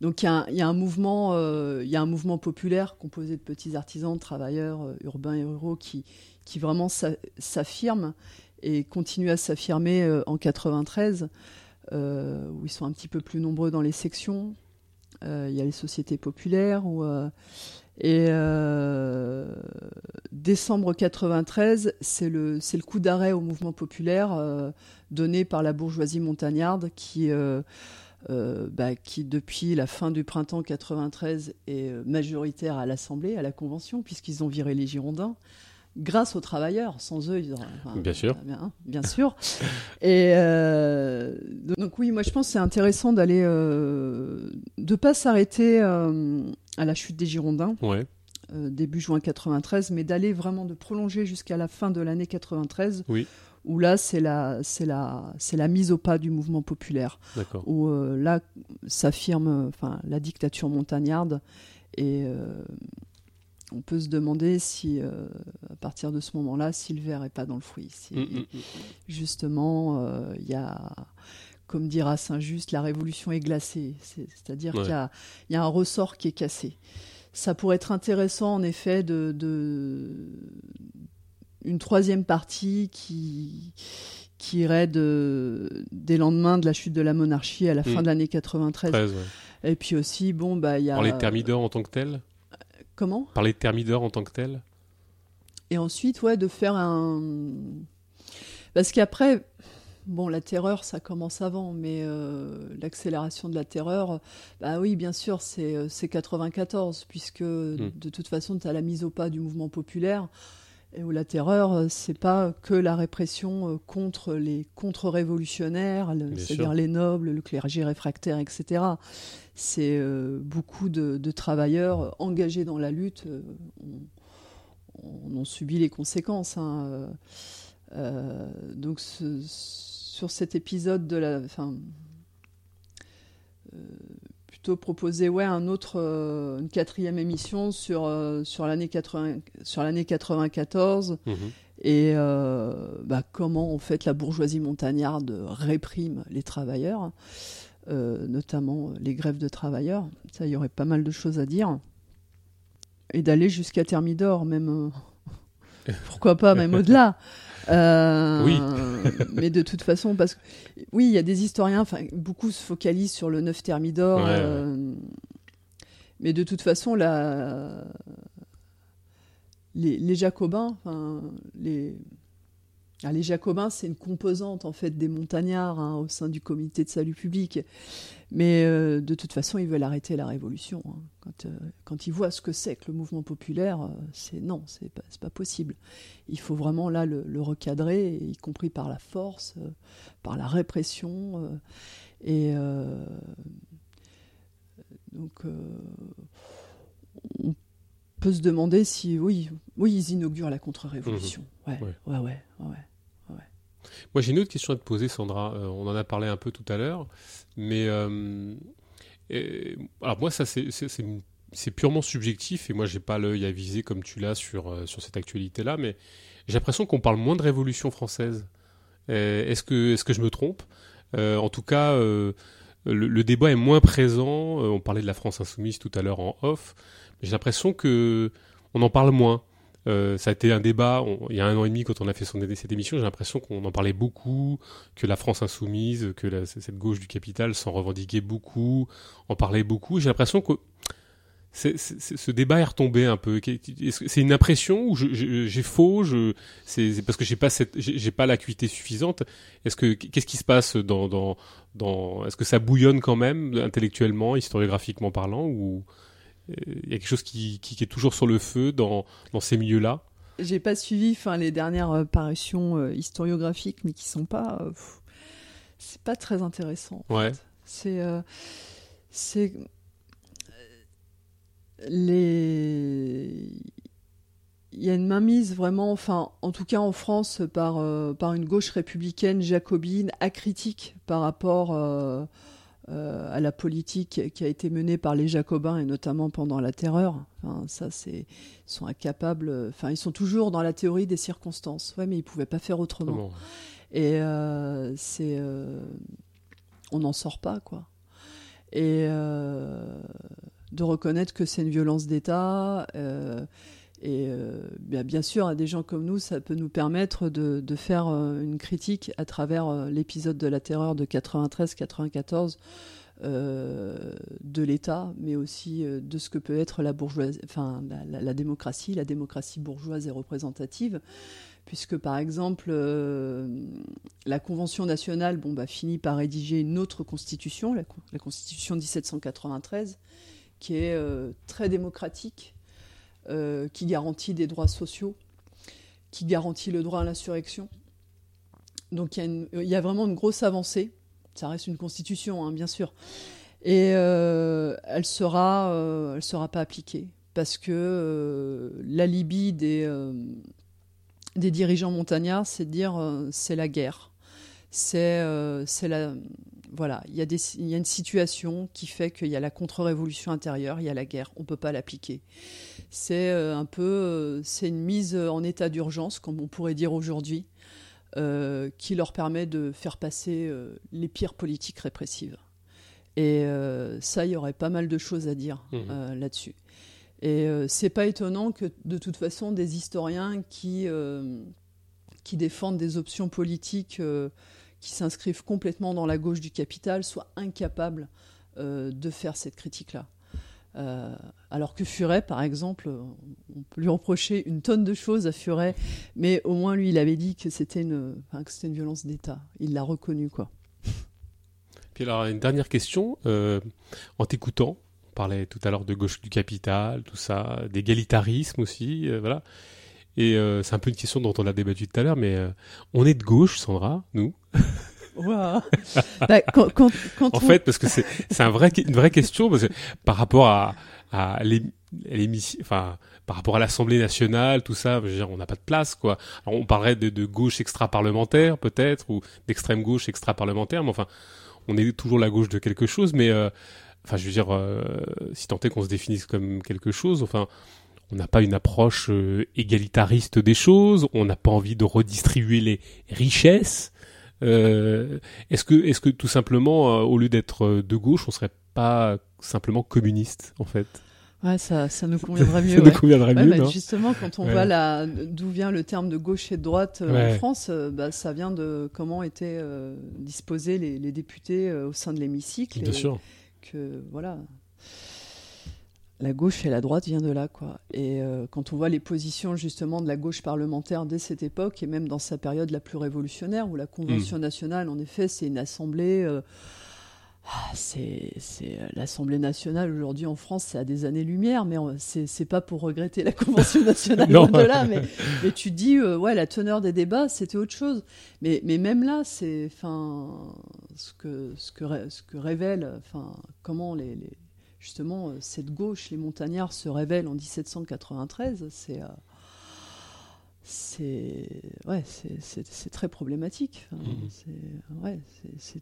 Donc il y a un, il y a un mouvement, euh, il y a un mouvement populaire composé de petits artisans, de travailleurs euh, urbains et ruraux qui, qui vraiment sa, s'affirment et continuent à s'affirmer euh, en quatre-vingt-treize, euh, où ils sont un petit peu plus nombreux dans les sections. Euh, il y a les sociétés populaires où, euh, et euh, décembre quatre-vingt-treize, c'est le, c'est le coup d'arrêt au mouvement populaire euh, donné par la bourgeoisie montagnarde qui... Euh, Euh, bah, qui depuis la fin du printemps quatre-vingt-treize est majoritaire à l'Assemblée, à la Convention, puisqu'ils ont viré les Girondins, grâce aux travailleurs. Sans eux, ils auraient... Enfin, bien sûr. Bien, bien sûr. Et euh, donc oui, moi je pense que c'est intéressant d'aller, euh, de ne pas s'arrêter euh, à la chute des Girondins, ouais. euh, début juin quatre-vingt-treize, mais d'aller vraiment, de prolonger jusqu'à la fin de l'année quatre-vingt-treize. Oui. Où là, c'est la, c'est, la, c'est la mise au pas du mouvement populaire. D'accord. Où euh, là, s'affirme la dictature montagnarde. Et euh, on peut se demander si, euh, à partir de ce moment-là, si le verre n'est pas dans le fruit. Si, mm-hmm. Justement, il euh, y a, comme dira Saint-Just, la révolution est glacée. C'est, c'est-à-dire ouais. qu'il y a, y a un ressort qui est cassé. Ça pourrait être intéressant, en effet, de... de une troisième partie qui, qui irait de, des lendemains de la chute de la monarchie à la fin mmh. de l'année quatre-vingt-treize. treize, ouais. Et puis aussi, bon, bah, il y a... Par les thermidors en tant que tels ? Comment ? Par les thermidors en tant que tels ? Et ensuite, ouais, de faire un... Parce qu'après, bon, la terreur, ça commence avant, mais euh, l'accélération de la terreur, bah oui, bien sûr, c'est, c'est quatre-vingt-quatorze, puisque mmh. de toute façon, tu as la mise au pas du mouvement populaire. Et où la terreur, c'est pas que la répression contre les contre-révolutionnaires, le, c'est-à-dire les nobles, le clergé réfractaire, et cetera. C'est euh, beaucoup de, de travailleurs engagés dans la lutte, euh, on, on en subit les conséquences. Hein. Euh, donc ce, sur cet épisode de la, enfin, euh, plutôt proposer ouais, un autre, euh, une quatrième émission sur, euh, sur, l'année, quatre-vingts, sur l'année quatre-vingt-quatorze mmh. et euh, bah, comment en fait la bourgeoisie montagnarde réprime les travailleurs, euh, notamment les grèves de travailleurs. Ça, il y aurait pas mal de choses à dire. Et d'aller jusqu'à Thermidor, même euh, pourquoi pas, même au-delà. Euh, oui. Mais de toute façon, parce que oui, il y a des historiens, enfin beaucoup se focalisent sur le neuf Thermidor, ouais, euh, ouais. mais de toute façon, la, les, les Jacobins, les, ah, les Jacobins, c'est une composante en fait des montagnards hein, au sein du Comité de salut public. Mais euh, de toute façon, ils veulent arrêter la révolution. Hein. Quand, euh, quand ils voient ce que c'est que le mouvement populaire, euh, c'est non, c'est pas, c'est pas possible. Il faut vraiment là le, le recadrer, y compris par la force, euh, par la répression. Euh, et euh, donc, euh, on peut se demander si, oui, oui ils inaugurent la contre-révolution. Mmh. Ouais, ouais, ouais, ouais, ouais. Moi, j'ai une autre question à te poser, Sandra. Euh, on en a parlé un peu tout à l'heure, mais euh, et, alors moi, ça c'est, c'est, c'est, c'est purement subjectif et moi, j'ai pas l'œil avisé comme tu l'as sur sur cette actualité-là, mais j'ai l'impression qu'on parle moins de Révolution française. Euh, est-ce que est-ce que je me trompe ? euh, En tout cas, euh, le, le débat est moins présent. Euh, on parlait de la France insoumise tout à l'heure en off, mais j'ai l'impression que on en parle moins. Euh, ça a été un débat, on, il y a un an et demi quand on a fait son, cette émission, j'ai l'impression qu'on en parlait beaucoup, que la France insoumise, que la, cette gauche du capital s'en revendiquait beaucoup, en parlait beaucoup. J'ai l'impression que c'est, c'est, c'est, ce débat est retombé un peu. C'est une impression ou je, je, j'ai faux je, c'est, c'est parce que j'ai pas, cette, j'ai, j'ai pas l'acuité suffisante. Est-ce que, qu'est-ce qui se passe dans, dans, dans, est-ce que ça bouillonne quand même, intellectuellement, historiographiquement parlant ou... Il y a quelque chose qui, qui, qui est toujours sur le feu dans, dans ces milieux-là. J'ai pas suivi enfin, les dernières parutions euh, historiographiques, mais qui sont pas... Euh, pff, c'est pas très intéressant. Ouais. C'est... Euh, c'est... Les... Il y a une mainmise vraiment, enfin, en tout cas en France, par, euh, par une gauche républicaine jacobine acritique par rapport... Euh, Euh, à la politique qui a été menée par les Jacobins et notamment pendant la Terreur. Enfin, ça, c'est, ils sont incapables. Enfin, ils sont toujours dans la théorie des circonstances. Ouais, mais ils pouvaient pas faire autrement. Bon. Et euh, c'est, euh, on n'en sort pas, quoi. et euh, de reconnaître que c'est une violence d'État. Euh, et euh, bien, bien sûr, à des gens comme nous, ça peut nous permettre de, de faire une critique à travers l'épisode de la terreur de quatre-vingt-treize quatre-vingt-quatorze euh, de l'État, mais aussi de ce que peut être la bourgeoisie, enfin la, la, la démocratie, la démocratie bourgeoise et représentative. Puisque, par exemple, euh, la Convention nationale bon, bah, finit par rédiger une autre constitution, la, la Constitution de dix-sept cent quatre-vingt-treize, qui est euh, très démocratique, euh, qui garantit des droits sociaux, qui garantit le droit à l'insurrection. Donc, il y, y a vraiment une grosse avancée. Ça reste une constitution, hein, bien sûr. Et euh, elle sera, euh, elle sera pas appliquée, parce que euh, l'alibi des... Euh, des dirigeants montagnards, c'est de dire euh, c'est la guerre, c'est, euh, c'est la, voilà, il y a des, il y a une situation qui fait qu'il y a la contre-révolution intérieure, il y a la guerre, on peut pas l'appliquer. C'est euh, un peu, euh, c'est une mise en état d'urgence, comme on pourrait dire aujourd'hui, euh, qui leur permet de faire passer euh, les pires politiques répressives. Et euh, ça, il y aurait pas mal de choses à dire mmh. euh, là-dessus. Et euh, c'est pas étonnant que, de toute façon, des historiens qui, euh, qui défendent des options politiques euh, qui s'inscrivent complètement dans la gauche du capital soient incapables euh, de faire cette critique-là. Euh, alors que Furet, par exemple, on peut lui reprocher une tonne de choses à Furet, mais au moins, lui, il avait dit que c'était une, enfin, que c'était une violence d'État. Il l'a reconnu, quoi. Puis alors, une dernière question. Euh, en t'écoutant, on parlait tout à l'heure de gauche du capital, tout ça, d'égalitarisme aussi, euh, voilà. Et euh, c'est un peu une question dont on a débattu tout à l'heure, mais euh, on est de gauche, Sandra, nous. Wow. bah, quand, quand, quand en on... fait, parce que c'est, c'est un vrai, une vraie question, parce que par rapport à, à les, les, enfin, par rapport à l'Assemblée nationale, tout ça, je veux dire, on n'a pas de place, quoi. Alors, on parlerait de, de gauche extra-parlementaire, peut-être, ou d'extrême gauche extra-parlementaire, mais enfin, on est toujours la gauche de quelque chose, mais. Euh, Enfin, je veux dire, euh, si tant est qu'on se définisse comme quelque chose, enfin, on n'a pas une approche euh, égalitariste des choses, on n'a pas envie de redistribuer les richesses. Euh, est-ce que, est-ce que tout simplement, euh, au lieu d'être de gauche, on serait pas simplement communiste, en fait ? Ouais, ça, ça nous conviendrait mieux. ça ouais. nous conviendrait ouais, mieux, bah, non ? Justement, quand on ouais. voit la, d'où vient le terme de gauche et de droite euh, ouais. en France, euh, bah, ça vient de comment étaient euh, disposés les, les députés euh, au sein de l'hémicycle. Bien et, sûr. Que, voilà, la gauche et la droite viennent de là, quoi. Et euh, quand on voit les positions justement de la gauche parlementaire dès cette époque et même dans sa période la plus révolutionnaire où la Convention mmh. nationale, en effet, c'est une assemblée. Euh, ah, c'est, c'est l'Assemblée nationale aujourd'hui en France, c'est à des années-lumière, mais on, c'est, c'est pas pour regretter la Convention nationale au-delà. mais, mais tu dis, euh, ouais, la teneur des débats, c'était autre chose. Mais, mais même là, c'est, enfin, ce que, ce que, ré, ce que révèle, enfin, comment les, les, justement, cette gauche, les montagnards se révèlent en dix-sept cent quatre-vingt-treize, c'est, euh, c'est, ouais, c'est, c'est, c'est très problématique. Enfin, mmh. c'est, ouais, c'est, c'est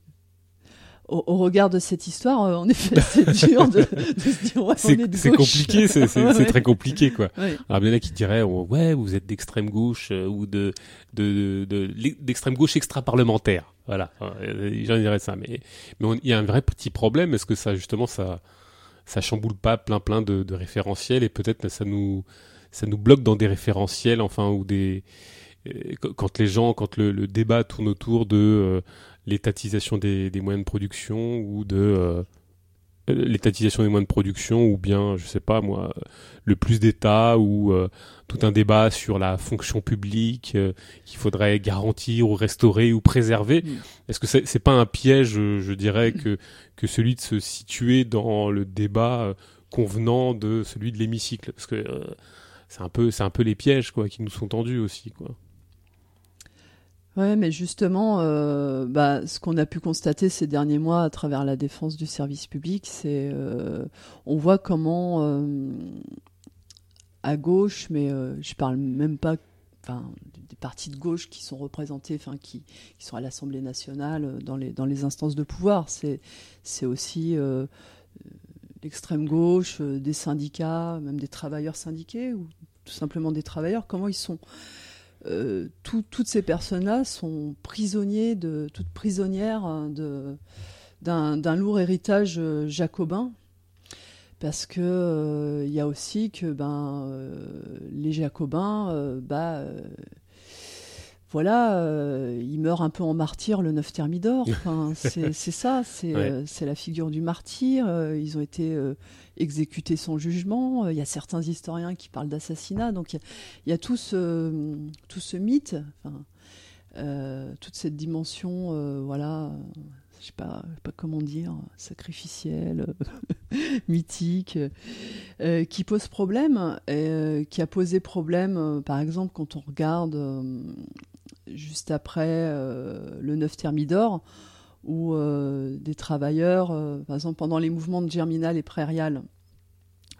Au, au regard de cette histoire, euh, en effet, c'est dur de, de se dire ouais, c'est, on est de c'est gauche. Compliqué, c'est, c'est, ouais. c'est très compliqué, quoi. Ouais. Alors bien là qui dirait oh, ouais, vous êtes d'extrême gauche euh, ou de, de, de, de d'extrême gauche extra-parlementaire, voilà. Les gens diraient ça, mais mais il y a un vrai petit problème. Est-ce que ça justement ça ça chamboule pas plein plein de, de référentiels et peut-être ça nous ça nous bloque dans des référentiels, enfin ou des quand les gens, quand le, le débat tourne autour de euh, l'étatisation des, des moyens de production ou de euh, l'étatisation des moyens de production ou bien, je sais pas moi, le plus d'État ou euh, tout un débat sur la fonction publique euh, qu'il faudrait garantir ou restaurer ou préserver. Mmh. Est-ce que c'est, c'est pas un piège, je, je dirais, que, que celui de se situer dans le débat euh, convenant de celui de l'hémicycle ? Parce que euh, c'est, un peu, c'est un peu les pièges quoi, qui nous sont tendus aussi, quoi. Oui, mais justement, euh, bah, ce qu'on a pu constater ces derniers mois à travers la défense du service public, c'est euh, on voit comment euh, à gauche, mais euh, je parle même pas, enfin, des partis de gauche qui sont représentés, enfin qui, qui sont à l'Assemblée nationale, dans les dans les instances de pouvoir, c'est c'est aussi euh, l'extrême gauche, euh, des syndicats, même des travailleurs syndiqués ou tout simplement des travailleurs, comment ils sont. Euh, tout, toutes ces personnes-là sont prisonniers de, toutes prisonnières de, d'un, d'un lourd héritage jacobin, parce que il euh, y a aussi que ben euh, les jacobins euh, bah euh, voilà euh, ils meurent un peu en martyr le neuf Thermidor, enfin, c'est c'est ça c'est ouais. euh, c'est la figure du martyr, euh, ils ont été euh, exécutés sans jugement, il y a certains historiens qui parlent d'assassinat, donc il y, y a tout ce tout ce mythe, enfin euh, toute cette dimension euh, voilà je sais pas, je sais pas comment dire, sacrificiel, mythique, euh, qui pose problème, et, euh, qui a posé problème, euh, par exemple, quand on regarde euh, juste après euh, le neuf Thermidor, où euh, des travailleurs, euh, par exemple, pendant les mouvements de Germinal et Prairial,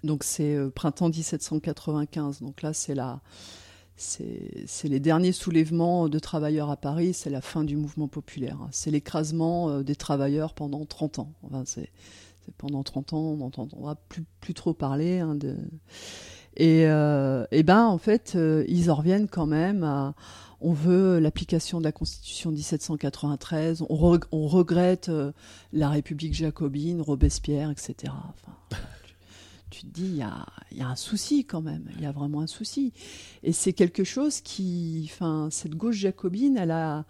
donc c'est euh, printemps dix-sept cent quatre-vingt-quinze, donc là c'est la... C'est, c'est les derniers soulèvements de travailleurs à Paris, c'est la fin du mouvement populaire. Hein. C'est l'écrasement des travailleurs pendant trente ans. Enfin, c'est, c'est pendant trente ans, on n'entendra plus, plus trop parler. Hein, de... Et, euh, et ben, en fait, euh, ils en reviennent quand même à... On veut l'application de la Constitution dix-sept cent quatre-vingt-treize, on, re, on regrette euh, la République jacobine, Robespierre, et cetera. Enfin... Tu te dis, il y a, y a un souci quand même, il y a vraiment un souci. Et c'est quelque chose qui, enfin, cette gauche jacobine, elle a,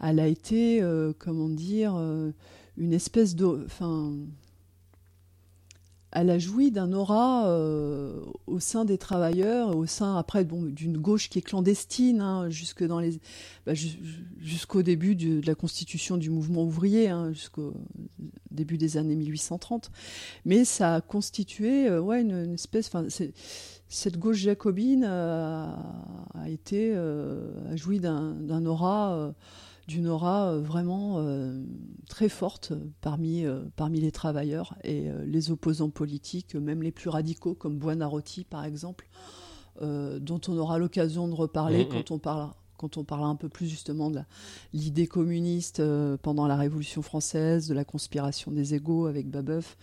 elle a été, euh, comment dire, euh, une espèce de, enfin, elle a joui d'un aura euh, au sein des travailleurs, au sein, après, bon, d'une gauche qui est clandestine, hein, jusque dans les, bah, ju- jusqu'au début du, de la constitution du mouvement ouvrier, hein, jusqu'au début des années mille huit cent trente. Mais ça a constitué euh, ouais, une, une espèce... C'est, cette gauche jacobine euh, a, été, euh, a joui d'un, d'un aura... Euh, d'une aura vraiment euh, très forte parmi, euh, parmi les travailleurs et euh, les opposants politiques, même les plus radicaux, comme Buonarroti, par exemple, euh, dont on aura l'occasion de reparler mmh, quand, mmh. On parle, quand on parlera un peu plus justement de la, l'idée communiste euh, pendant la Révolution française, de la conspiration des égaux avec Babeuf.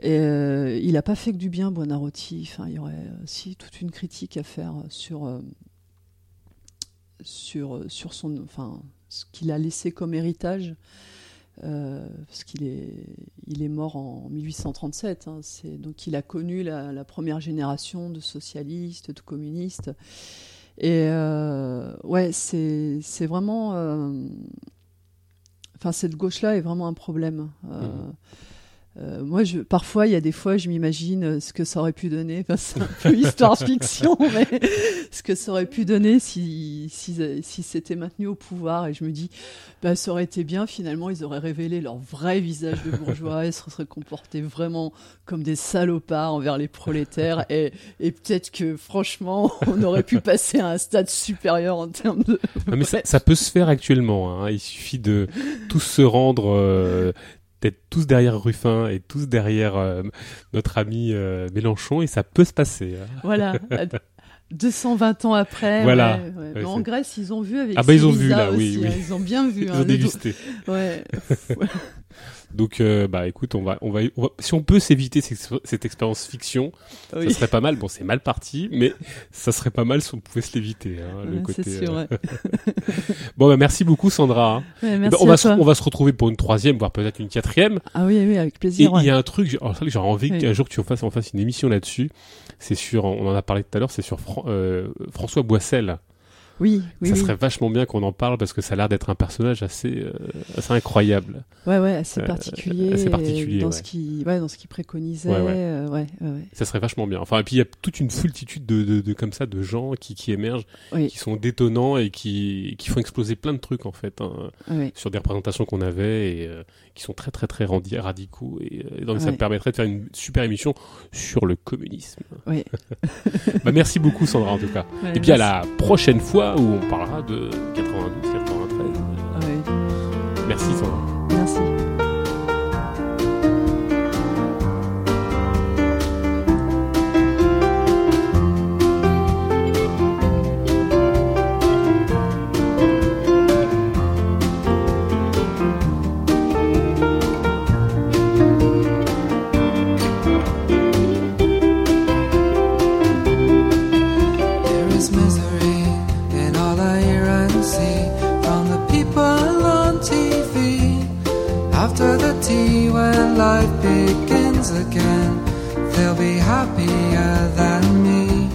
Et, euh, il n'a pas fait que du bien, Buonarroti. Enfin, il y aurait aussi toute une critique à faire sur... Euh, sur, sur son, enfin, ce qu'il a laissé comme héritage, euh, parce qu'il est, il est mort en mille huit cent trente-sept, hein, c'est, donc il a connu la, la première génération de socialistes, de communistes, et euh, ouais, c'est, c'est vraiment, euh, enfin, cette gauche-là est vraiment un problème. Euh, mmh. Euh, moi, je, parfois, il y a des fois, je m'imagine ce que ça aurait pu donner. Enfin, c'est un peu histoire-fiction, mais ce que ça aurait pu donner si, si, si c'était maintenu au pouvoir. Et je me dis, bah, ça aurait été bien. Finalement, ils auraient révélé leur vrai visage de bourgeois. Ils se seraient comportés vraiment comme des salopards envers les prolétaires. Et, et peut-être que, franchement, on aurait pu passer à un stade supérieur en termes de. Non, mais ça, ça peut se faire actuellement. Hein. Il suffit de tous se rendre. Euh... Peut-être tous derrière Ruffin et tous derrière euh, notre ami euh, Mélenchon, et ça peut se passer. Hein. Voilà, deux cent vingt ans après, voilà. Ouais, ouais. Ouais, en Grèce, ils ont vu avec ah bah ils ont vu là, aussi, oui, oui. Hein, ils ont bien vu. Ils hein, ont dégusté. Do... Ouais. Donc, euh, bah, écoute, on va, on va, on va, si on peut s'éviter cette expérience fiction, oui. Ça serait pas mal. Bon, c'est mal parti, mais ça serait pas mal si on pouvait se l'éviter. Hein, ouais, le côté, c'est sûr, euh... ouais. Bon, bah, merci beaucoup, Sandra. Ouais, merci bah, on, à va toi. Se, on va se retrouver pour une troisième, voire peut-être une quatrième. Ah oui, oui, avec plaisir. Il ouais. y a un truc, alors, ça, j'aurais envie oui. qu'un jour que tu fasses, on fasse une émission là-dessus. C'est sur, on en a parlé tout à l'heure, c'est sur Fran- euh, François Boissel. Oui, oui. Ça serait oui. vachement bien qu'on en parle parce que ça a l'air d'être un personnage assez, euh, assez incroyable. Ouais, ouais, assez particulier. Euh, assez particulier. Dans, ouais. ce qui, ouais, dans ce qu'il préconisait. Ouais, ouais. Euh, ouais, ouais. Ça serait vachement bien. Enfin, et puis il y a toute une foultitude de, de, de, comme ça, de gens qui, qui émergent, oui. qui sont détonnants et qui, qui font exploser plein de trucs, en fait, hein, oui. sur des représentations qu'on avait et euh, qui sont très, très, très randi- radicaux. Et, et donc ouais. ça me permettrait de faire une super émission sur le communisme. Oui. Bah, merci beaucoup, Sandra, en tout cas. Ouais, et puis merci. À la prochaine fois. Où on parlera de quatre-vingt-douze quatre-vingt-treize. Ah oui. Merci Sandra. Merci. again, they'll be happier than me.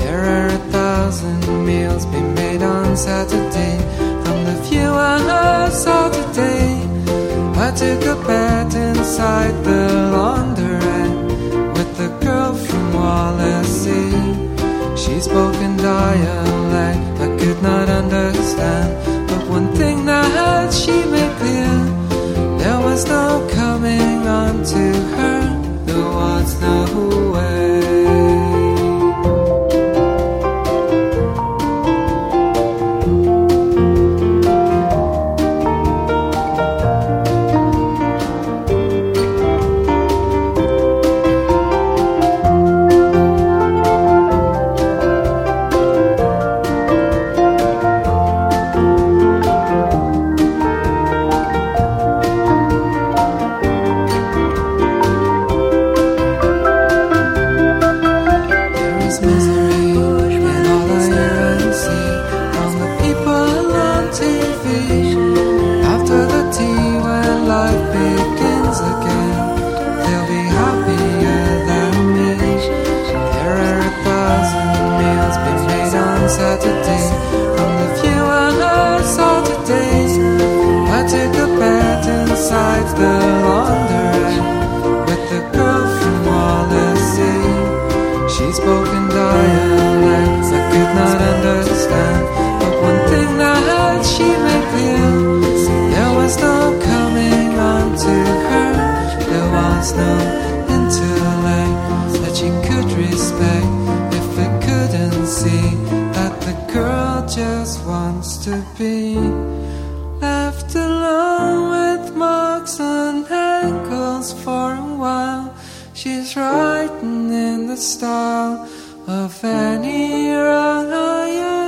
There are a thousand meals being made on Saturday from the few I love Saturday. I took a bed inside the laundrette with the girl from Wallasey. She spoke in dialect I could not understand, but one thing that had she made clear, there was no coming on to her. There was no style of any wrong I am.